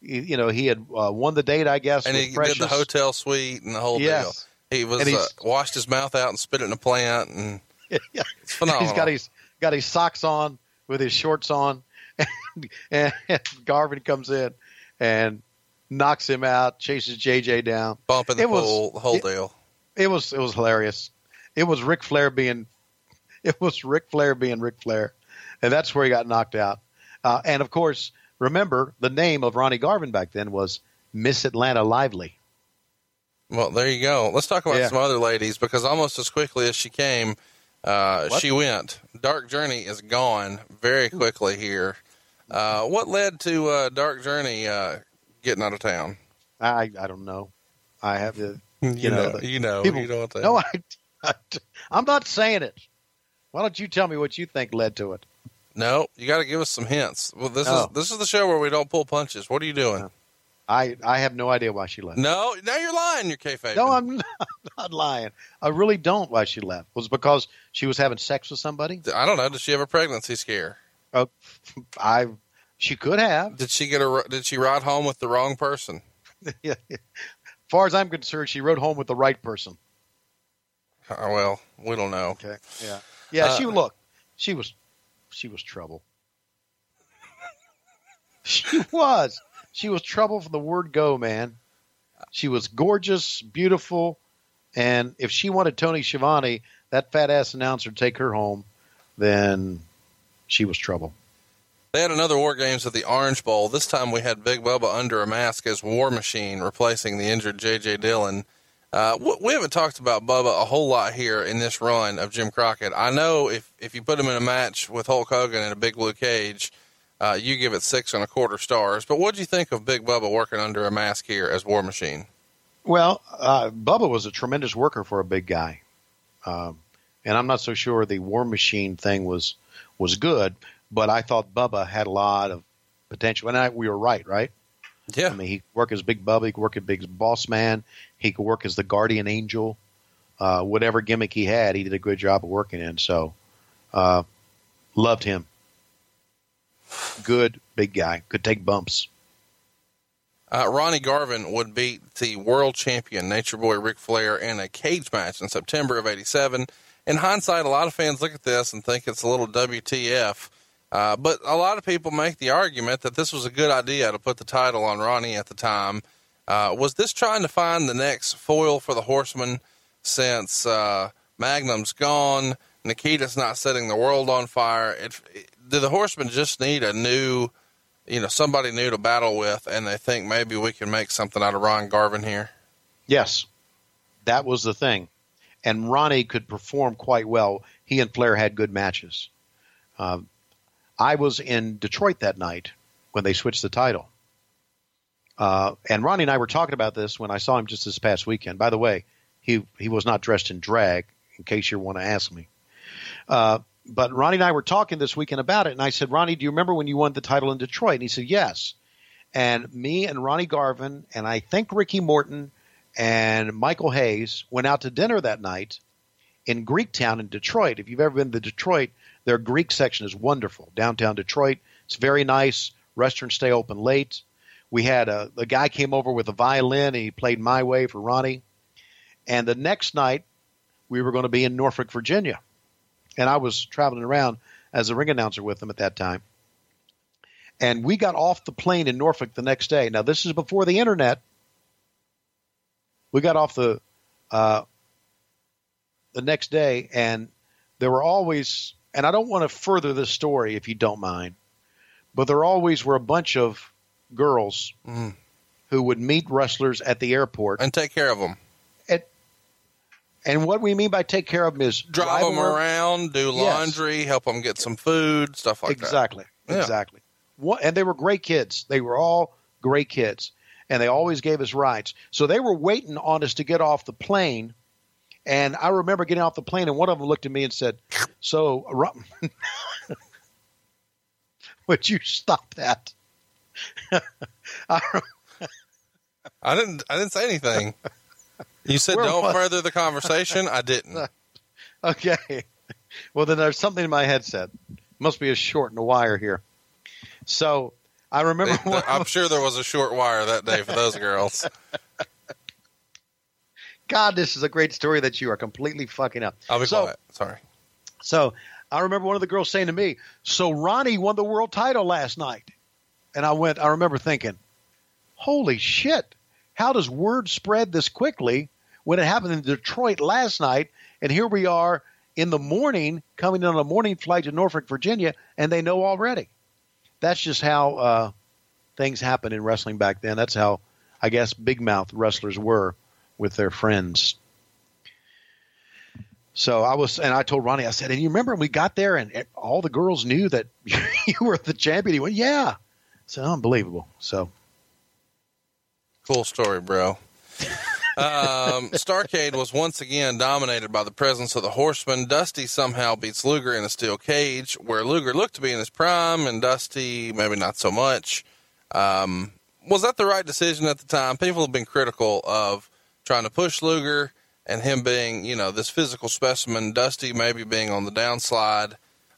he had won the date, I guess. And he did the hotel suite and the whole deal. He was washed his mouth out and spit it in a plant. And yeah. It's phenomenal. He's got his socks on with his shorts on. And Garvin comes in and knocks him out, chases JJ down. Bump in the pool, the whole deal. It was hilarious. It was Ric Flair being Ric Flair. And that's where he got knocked out. And, of course, remember, the name of Ronnie Garvin back then was Miss Atlanta Lively. Well, there you go. Let's talk about some other ladies, because almost as quickly as she came, she went. Dark Journey is gone very quickly here. What led to Dark Journey getting out of town? I don't know. I have to. You know what that is. No, I'm not saying it. Why don't you tell me what you think led to it? No, you got to give us some hints. Well, this is the show where we don't pull punches. What are you doing? I have no idea why she left. No, now you're lying. You're kayfabe. No, I'm not lying. I really don't. Why she left was because she was having sex with somebody. I don't know. Did she have a pregnancy scare? She could have. Did she ride home with the wrong person? Yeah. As far as I'm concerned, she rode home with the right person. Well, we don't know. Okay. Yeah. Yeah. She was trouble. She was trouble from the word go, man. She was gorgeous, beautiful, and if she wanted Tony Schiavone, that fat-ass announcer, to take her home, then she was trouble. They had another War Games at the Orange Bowl. This time we had Big Bubba under a mask as War Machine, replacing the injured J.J. Dillon. We haven't talked about Bubba a whole lot here in this run of Jim Crockett. I know if you put him in a match with Hulk Hogan in a big blue cage, you give it 6.25 stars. But what do you think of Big Bubba working under a mask here as War Machine? Well, Bubba was a tremendous worker for a big guy. And I'm not so sure the War Machine thing was good, but I thought Bubba had a lot of potential. And we were right? Yeah. I mean, he could work as Big Bubba. He could work as Big Boss Man. He could work as the Guardian Angel. Whatever gimmick he had, he did a good job of working in. So, loved him. Good big guy, could take bumps. Ronnie Garvin would beat the world champion Nature Boy Ric Flair in a cage match in September of '87. In hindsight, a lot of fans look at this and think it's a little WTF, but a lot of people make the argument that this was a good idea to put the title on Ronnie at the time. Was this trying to find the next foil for the Horseman, since Magnum's gone, Nikita's not setting the world on fire? Did the Horsemen just need a new, somebody new to battle with, and they think maybe we can make something out of Ron Garvin here? Yes, that was the thing. And Ronnie could perform quite well. He and Flair had good matches. I was in Detroit that night when they switched the title. And Ronnie and I were talking about this when I saw him just this past weekend. By the way, he was not dressed in drag, in case you want to ask me. But Ronnie and I were talking this weekend about it, and I said, Ronnie, do you remember when you won the title in Detroit? And he said, yes. And me and Ronnie Garvin and I think Ricky Morton and Michael Hayes went out to dinner that night in Greektown in Detroit. If you've ever been to Detroit, their Greek section is wonderful, downtown Detroit. It's very nice. Restaurants stay open late. We had a guy came over with a violin, and he played My Way for Ronnie. And the next night, we were going to be in Norfolk, Virginia. And I was traveling around as a ring announcer with them at that time. And we got off the plane in Norfolk the next day. Now, this is before the internet. We got off the next day, and there were always – and I don't want to further this story if you don't mind, but there always were a bunch of girls who would meet wrestlers at the airport. And take care of them. And what we mean by take care of them is drive them around, do laundry, help them get some food, stuff like that. Exactly. Yeah. And they were great kids. They were all great kids. And they always gave us rides. So they were waiting on us to get off the plane. And I remember getting off the plane, and one of them looked at me and said, so would you stop that? I didn't say anything. You said don't further the conversation. I didn't. Okay. Well, then there's something in my headset. Must be a short in the wire here. So I remember. I'm sure there was a short wire that day for those girls. God, this is a great story that you are completely fucking up. I'll be quiet. Sorry. So I remember one of the girls saying to me, so Ronnie won the world title last night. And I remember thinking, holy shit. How does word spread this quickly when it happened in Detroit last night? And here we are in the morning, coming on a morning flight to Norfolk, Virginia, and they know already. That's just how things happened in wrestling back then. That's how, I guess, big mouth wrestlers were with their friends. So I told Ronnie, I said, and you remember when we got there and all the girls knew that you were the champion? He went, yeah. So unbelievable. So. Cool story, bro. Starrcade was once again dominated by the presence of the Horsemen. Dusty somehow beats Luger in a steel cage, where Luger looked to be in his prime, and Dusty maybe not so much. was that the right decision at the time? People have been critical of trying to push Luger and him being, you know, this physical specimen, Dusty maybe being on the downslide,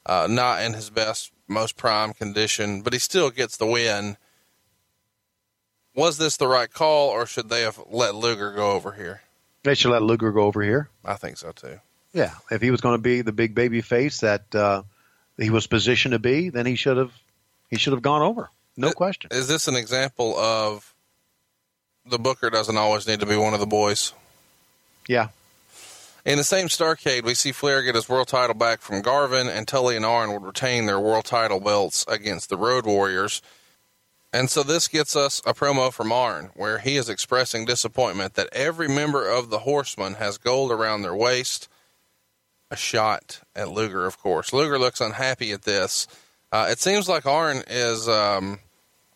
not in his best, most prime condition, but he still gets the win. Was this the right call, or should they have let Luger go over here? They should let Luger go over here. I think so, too. Yeah. If he was going to be the big baby face that he was positioned to be, then he should have gone over. No question. Is this an example of the booker doesn't always need to be one of the boys? Yeah. In the same Starrcade, we see Flair get his world title back from Garvin, and Tully and Arn would retain their world title belts against the Road Warriors. And so this gets us a promo from Arn, where he is expressing disappointment that every member of the Horsemen has gold around their waist. A shot at Luger, of course. Luger looks unhappy at this. It seems like Arn is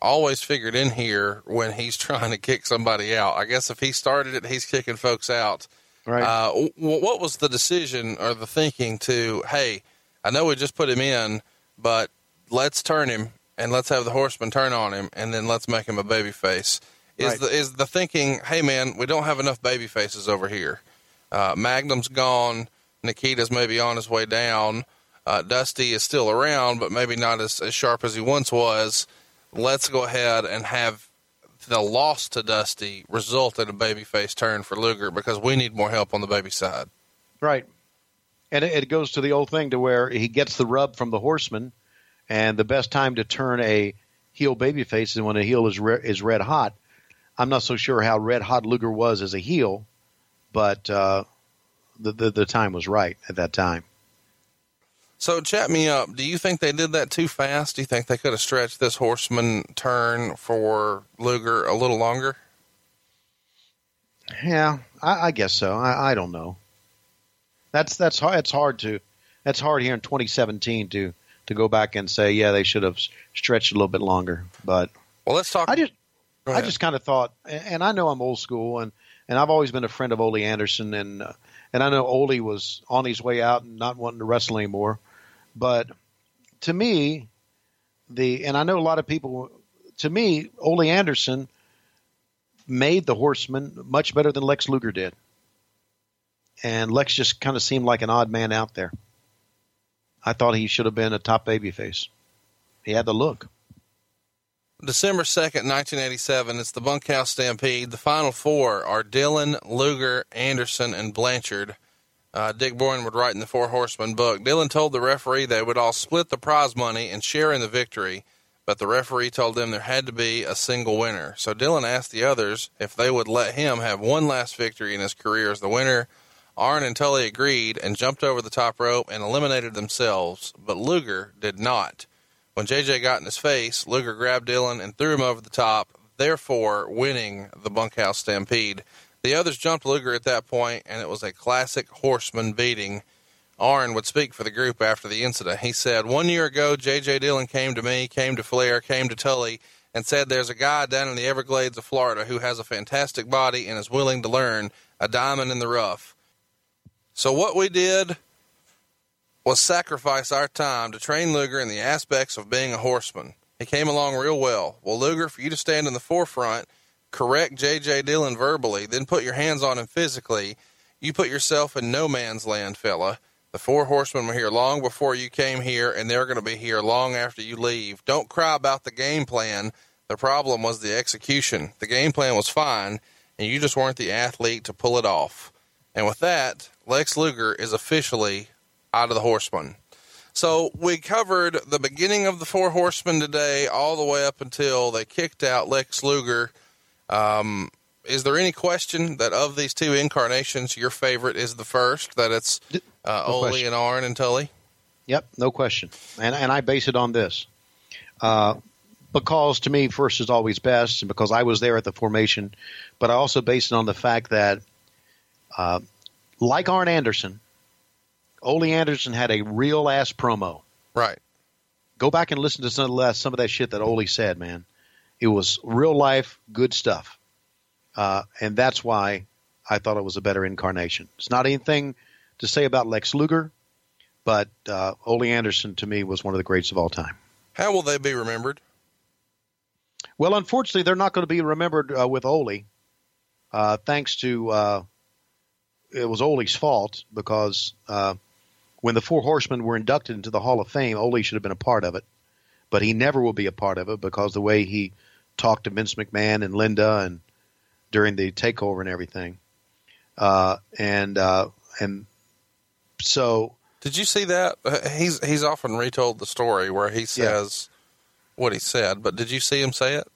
always figured in here when he's trying to kick somebody out. I guess if he started it, he's kicking folks out. Right. What was the decision or the thinking to, hey, I know we just put him in, but let's turn him and let's have the Horsemen turn on him and then let's make him a babyface? Is the thinking, hey, man, we don't have enough babyfaces over here. Magnum's gone. Nikita's maybe on his way down. Dusty is still around, but maybe not as sharp as he once was. Let's go ahead and have the loss to Dusty result in a babyface turn for Luger because we need more help on the baby side. Right. And it goes to the old thing to where he gets the rub from the Horseman, and the best time to turn a heel babyface is when a heel is red hot. I'm not so sure how red hot Luger was as a heel, but the time was right at that time. So chat me up. Do you think they did that too fast? Do you think they could have stretched this Horseman turn for Luger a little longer? Yeah, I guess so. I don't know. That's hard. It's hard to. That's hard here in 2017 to go back and say, yeah, they should have stretched a little bit longer. But well, let's talk. I just kind of thought, and I know I'm old school, and I've always been a friend of Ole Anderson, and I know Ole was on his way out and not wanting to wrestle anymore. But to me, Ole Anderson made the Horseman much better than Lex Luger did. And Lex just kind of seemed like an odd man out there. I thought he should have been a top babyface. He had the look. December 2nd, 1987, it's the Bunkhouse Stampede. The final four are Dillon, Luger, Anderson, and Blanchard. Dick Boyne would write in the Four Horsemen book. Dillon told the referee they would all split the prize money and share in the victory, but the referee told them there had to be a single winner. So Dillon asked the others if they would let him have one last victory in his career as the winner. Arn and Tully agreed and jumped over the top rope and eliminated themselves, but Luger did not. When JJ got in his face, Luger grabbed Dillon and threw him over the top, therefore winning the Bunkhouse Stampede. The others jumped Luger at that point, and it was a classic Horseman beating. Arn would speak for the group after the incident. He said, 1 year ago, JJ Dillon came to me, came to Flair, came to Tully, and said there's a guy down in the Everglades of Florida who has a fantastic body and is willing to learn, a diamond in the rough. So what we did was sacrifice our time to train Luger in the aspects of being a Horseman. He came along real well. Well, Luger, for you to stand in the forefront, correct J.J. Dillon verbally, then put your hands on him physically, you put yourself in no man's land, fella. The Four Horsemen were here long before you came here, and they're going to be here long after you leave. Don't cry about the game plan. The problem was the execution. The game plan was fine, and you just weren't the athlete to pull it off. And with that, Lex Luger is officially out of the Horsemen. So we covered the beginning of the Four Horsemen today, all the way up until they kicked out Lex Luger. Is there any question that of these two incarnations, your favorite is the first, that it's Ole and Arn and Tully? Yep. No question. And I base it on this, because to me, first is always best. And because I was there at the formation, but I also base it on the fact that, like Arn Anderson, Ole Anderson had a real ass promo. Right. Go back and listen to some of that shit that Ole said, man. It was real life, good stuff. And that's why I thought it was a better incarnation. It's not anything to say about Lex Luger, but Ole Anderson to me was one of the greats of all time. How will they be remembered? Well, unfortunately, they're not going to be remembered with Ole, thanks to it was Ole's fault, because when the Four Horsemen were inducted into the Hall of Fame, Ole should have been a part of it. But he never will be a part of it because the way he talked to Vince McMahon and Linda and during the takeover and everything. And so – Did you see that? He's often retold the story where he says what he said, but did you see him say it?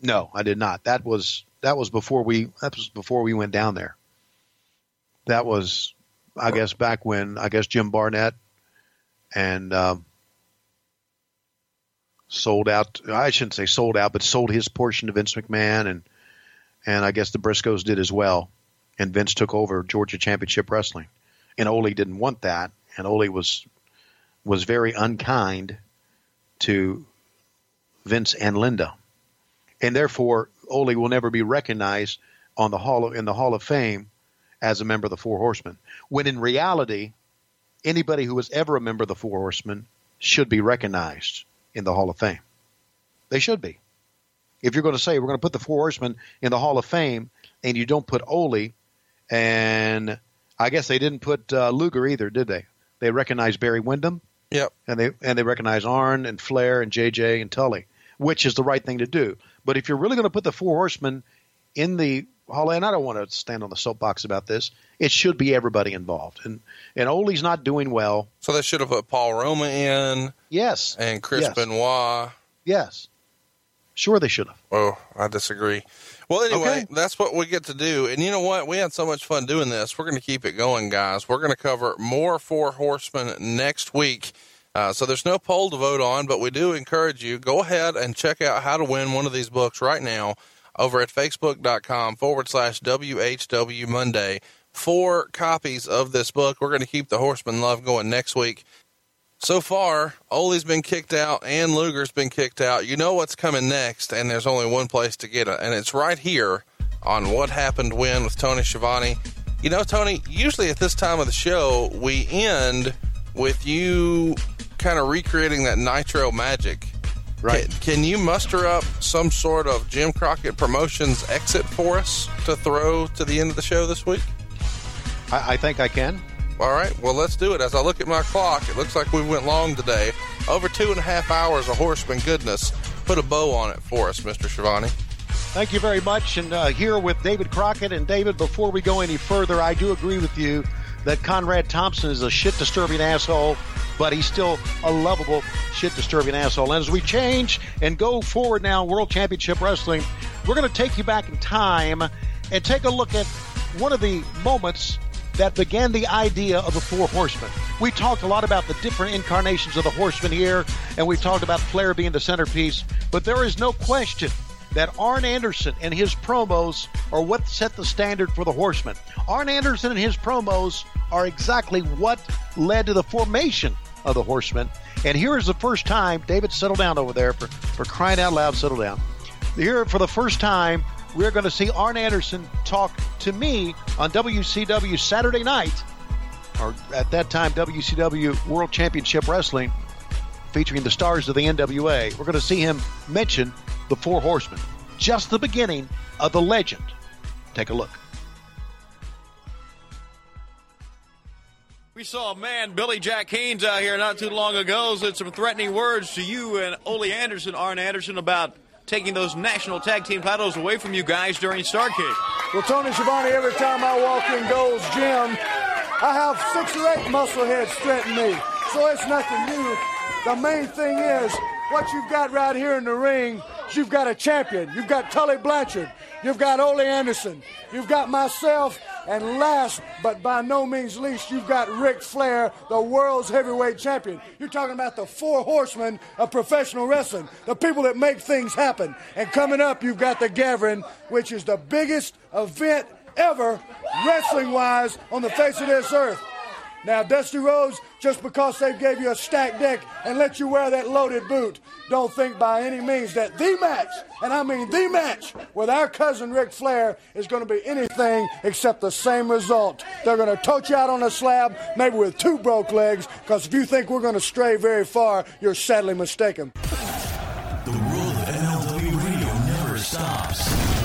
No, I did not. That was before we went down there. That was, I guess, back when Jim Barnett and sold out. I shouldn't say sold out, but sold his portion to Vince McMahon, and I guess the Briscoes did as well. And Vince took over Georgia Championship Wrestling, and Ole didn't want that. And Ole was very unkind to Vince and Linda, and therefore Ole will never be recognized on the Hall of Fame as a member of the Four Horsemen. When in reality, anybody who was ever a member of the Four Horsemen should be recognized in the Hall of Fame. They should be. If you're going to say we're going to put the Four Horsemen in the Hall of Fame, and you don't put Ole, and I guess they didn't put Luger either, did they? They recognized Barry Windham, yep, and they recognized Arn and Flair and JJ and Tully, which is the right thing to do. But if you're really going to put the Four Horsemen in the Hall, and I don't want to stand on the soapbox about this, it should be everybody involved. And Ole's not doing well, so they should have put Paul Roma in, yes, and Chris Benoit, yes, sure they should have. Oh, I disagree. Well, anyway, That's what we get to do. And you know what? We had so much fun doing this. We're going to keep it going, guys. We're going to cover more Four Horsemen next week. So there's no poll to vote on, but we do encourage you, go ahead and check out how to win one of these books right now over at facebook.com/WHW Monday. 4 copies of this book. We're going to keep the Horseman love going next week. So far, Ole's been kicked out and Luger's been kicked out. You know what's coming next, and there's only one place to get it, and it's right here on What Happened When with Tony Schiavone. You know, Tony, usually at this time of the show, we end with you kind of recreating that Nitro magic. Right. Can you muster up some sort of Jim Crockett Promotions exit for us to throw to the end of the show this week? I think I can. All right, well, let's do it. As I look at my clock, it looks like we went long today. Over 2.5 hours of Horseman goodness. Put a bow on it for us, Mr. Schiavone. Thank you very much. And here with David Crockett. And, David, before we go any further, I do agree with you that Conrad Thompson is a shit-disturbing asshole, but he's still a lovable shit-disturbing asshole. And as we change and go forward now, World Championship Wrestling, we're going to take you back in time and take a look at one of the moments that began the idea of the Four Horsemen. We talked a lot about the different incarnations of the Horsemen here, and we talked about Flair being the centerpiece, but there is no question that Arn Anderson and his promos are what set the standard for the Horsemen. Arn Anderson and his promos are exactly what led to the formation of the Horsemen, and here is the first time, David, settle down over there for crying out loud, settle down. Here, for the first time, we're going to see Arn Anderson talk to me on WCW Saturday night, or at that time, WCW World Championship Wrestling, featuring the stars of the NWA. We're going to see him mention the Four Horsemen, just the beginning of the legend. Take a look. We saw a man, Billy Jack Haynes, out here not too long ago, said some threatening words to you and Ole Anderson, Arn Anderson, about taking those national tag team titles away from you guys during Starrcade. Well, Tony Schiavone, every time I walk in Gold's Gym, I have 6 or 8 muscleheads threaten me, so it's nothing new. The main thing is, what you've got right here in the ring, you've got a champion. You've got Tully Blanchard. You've got Ole Anderson. You've got myself. And last, but by no means least, you've got Ric Flair, the world's heavyweight champion. You're talking about the Four Horsemen of professional wrestling, the people that make things happen. And coming up, you've got the Gathering, which is the biggest event ever, wrestling-wise, on the face of this earth. Now, Dusty Rhodes, just because they gave you a stacked deck and let you wear that loaded boot, don't think by any means that the match, and I mean the match, with our cousin Ric Flair is going to be anything except the same result. They're going to tote you out on a slab, maybe with 2 broke legs, because if you think we're going to stray very far, you're sadly mistaken. The World of MLW Radio stops.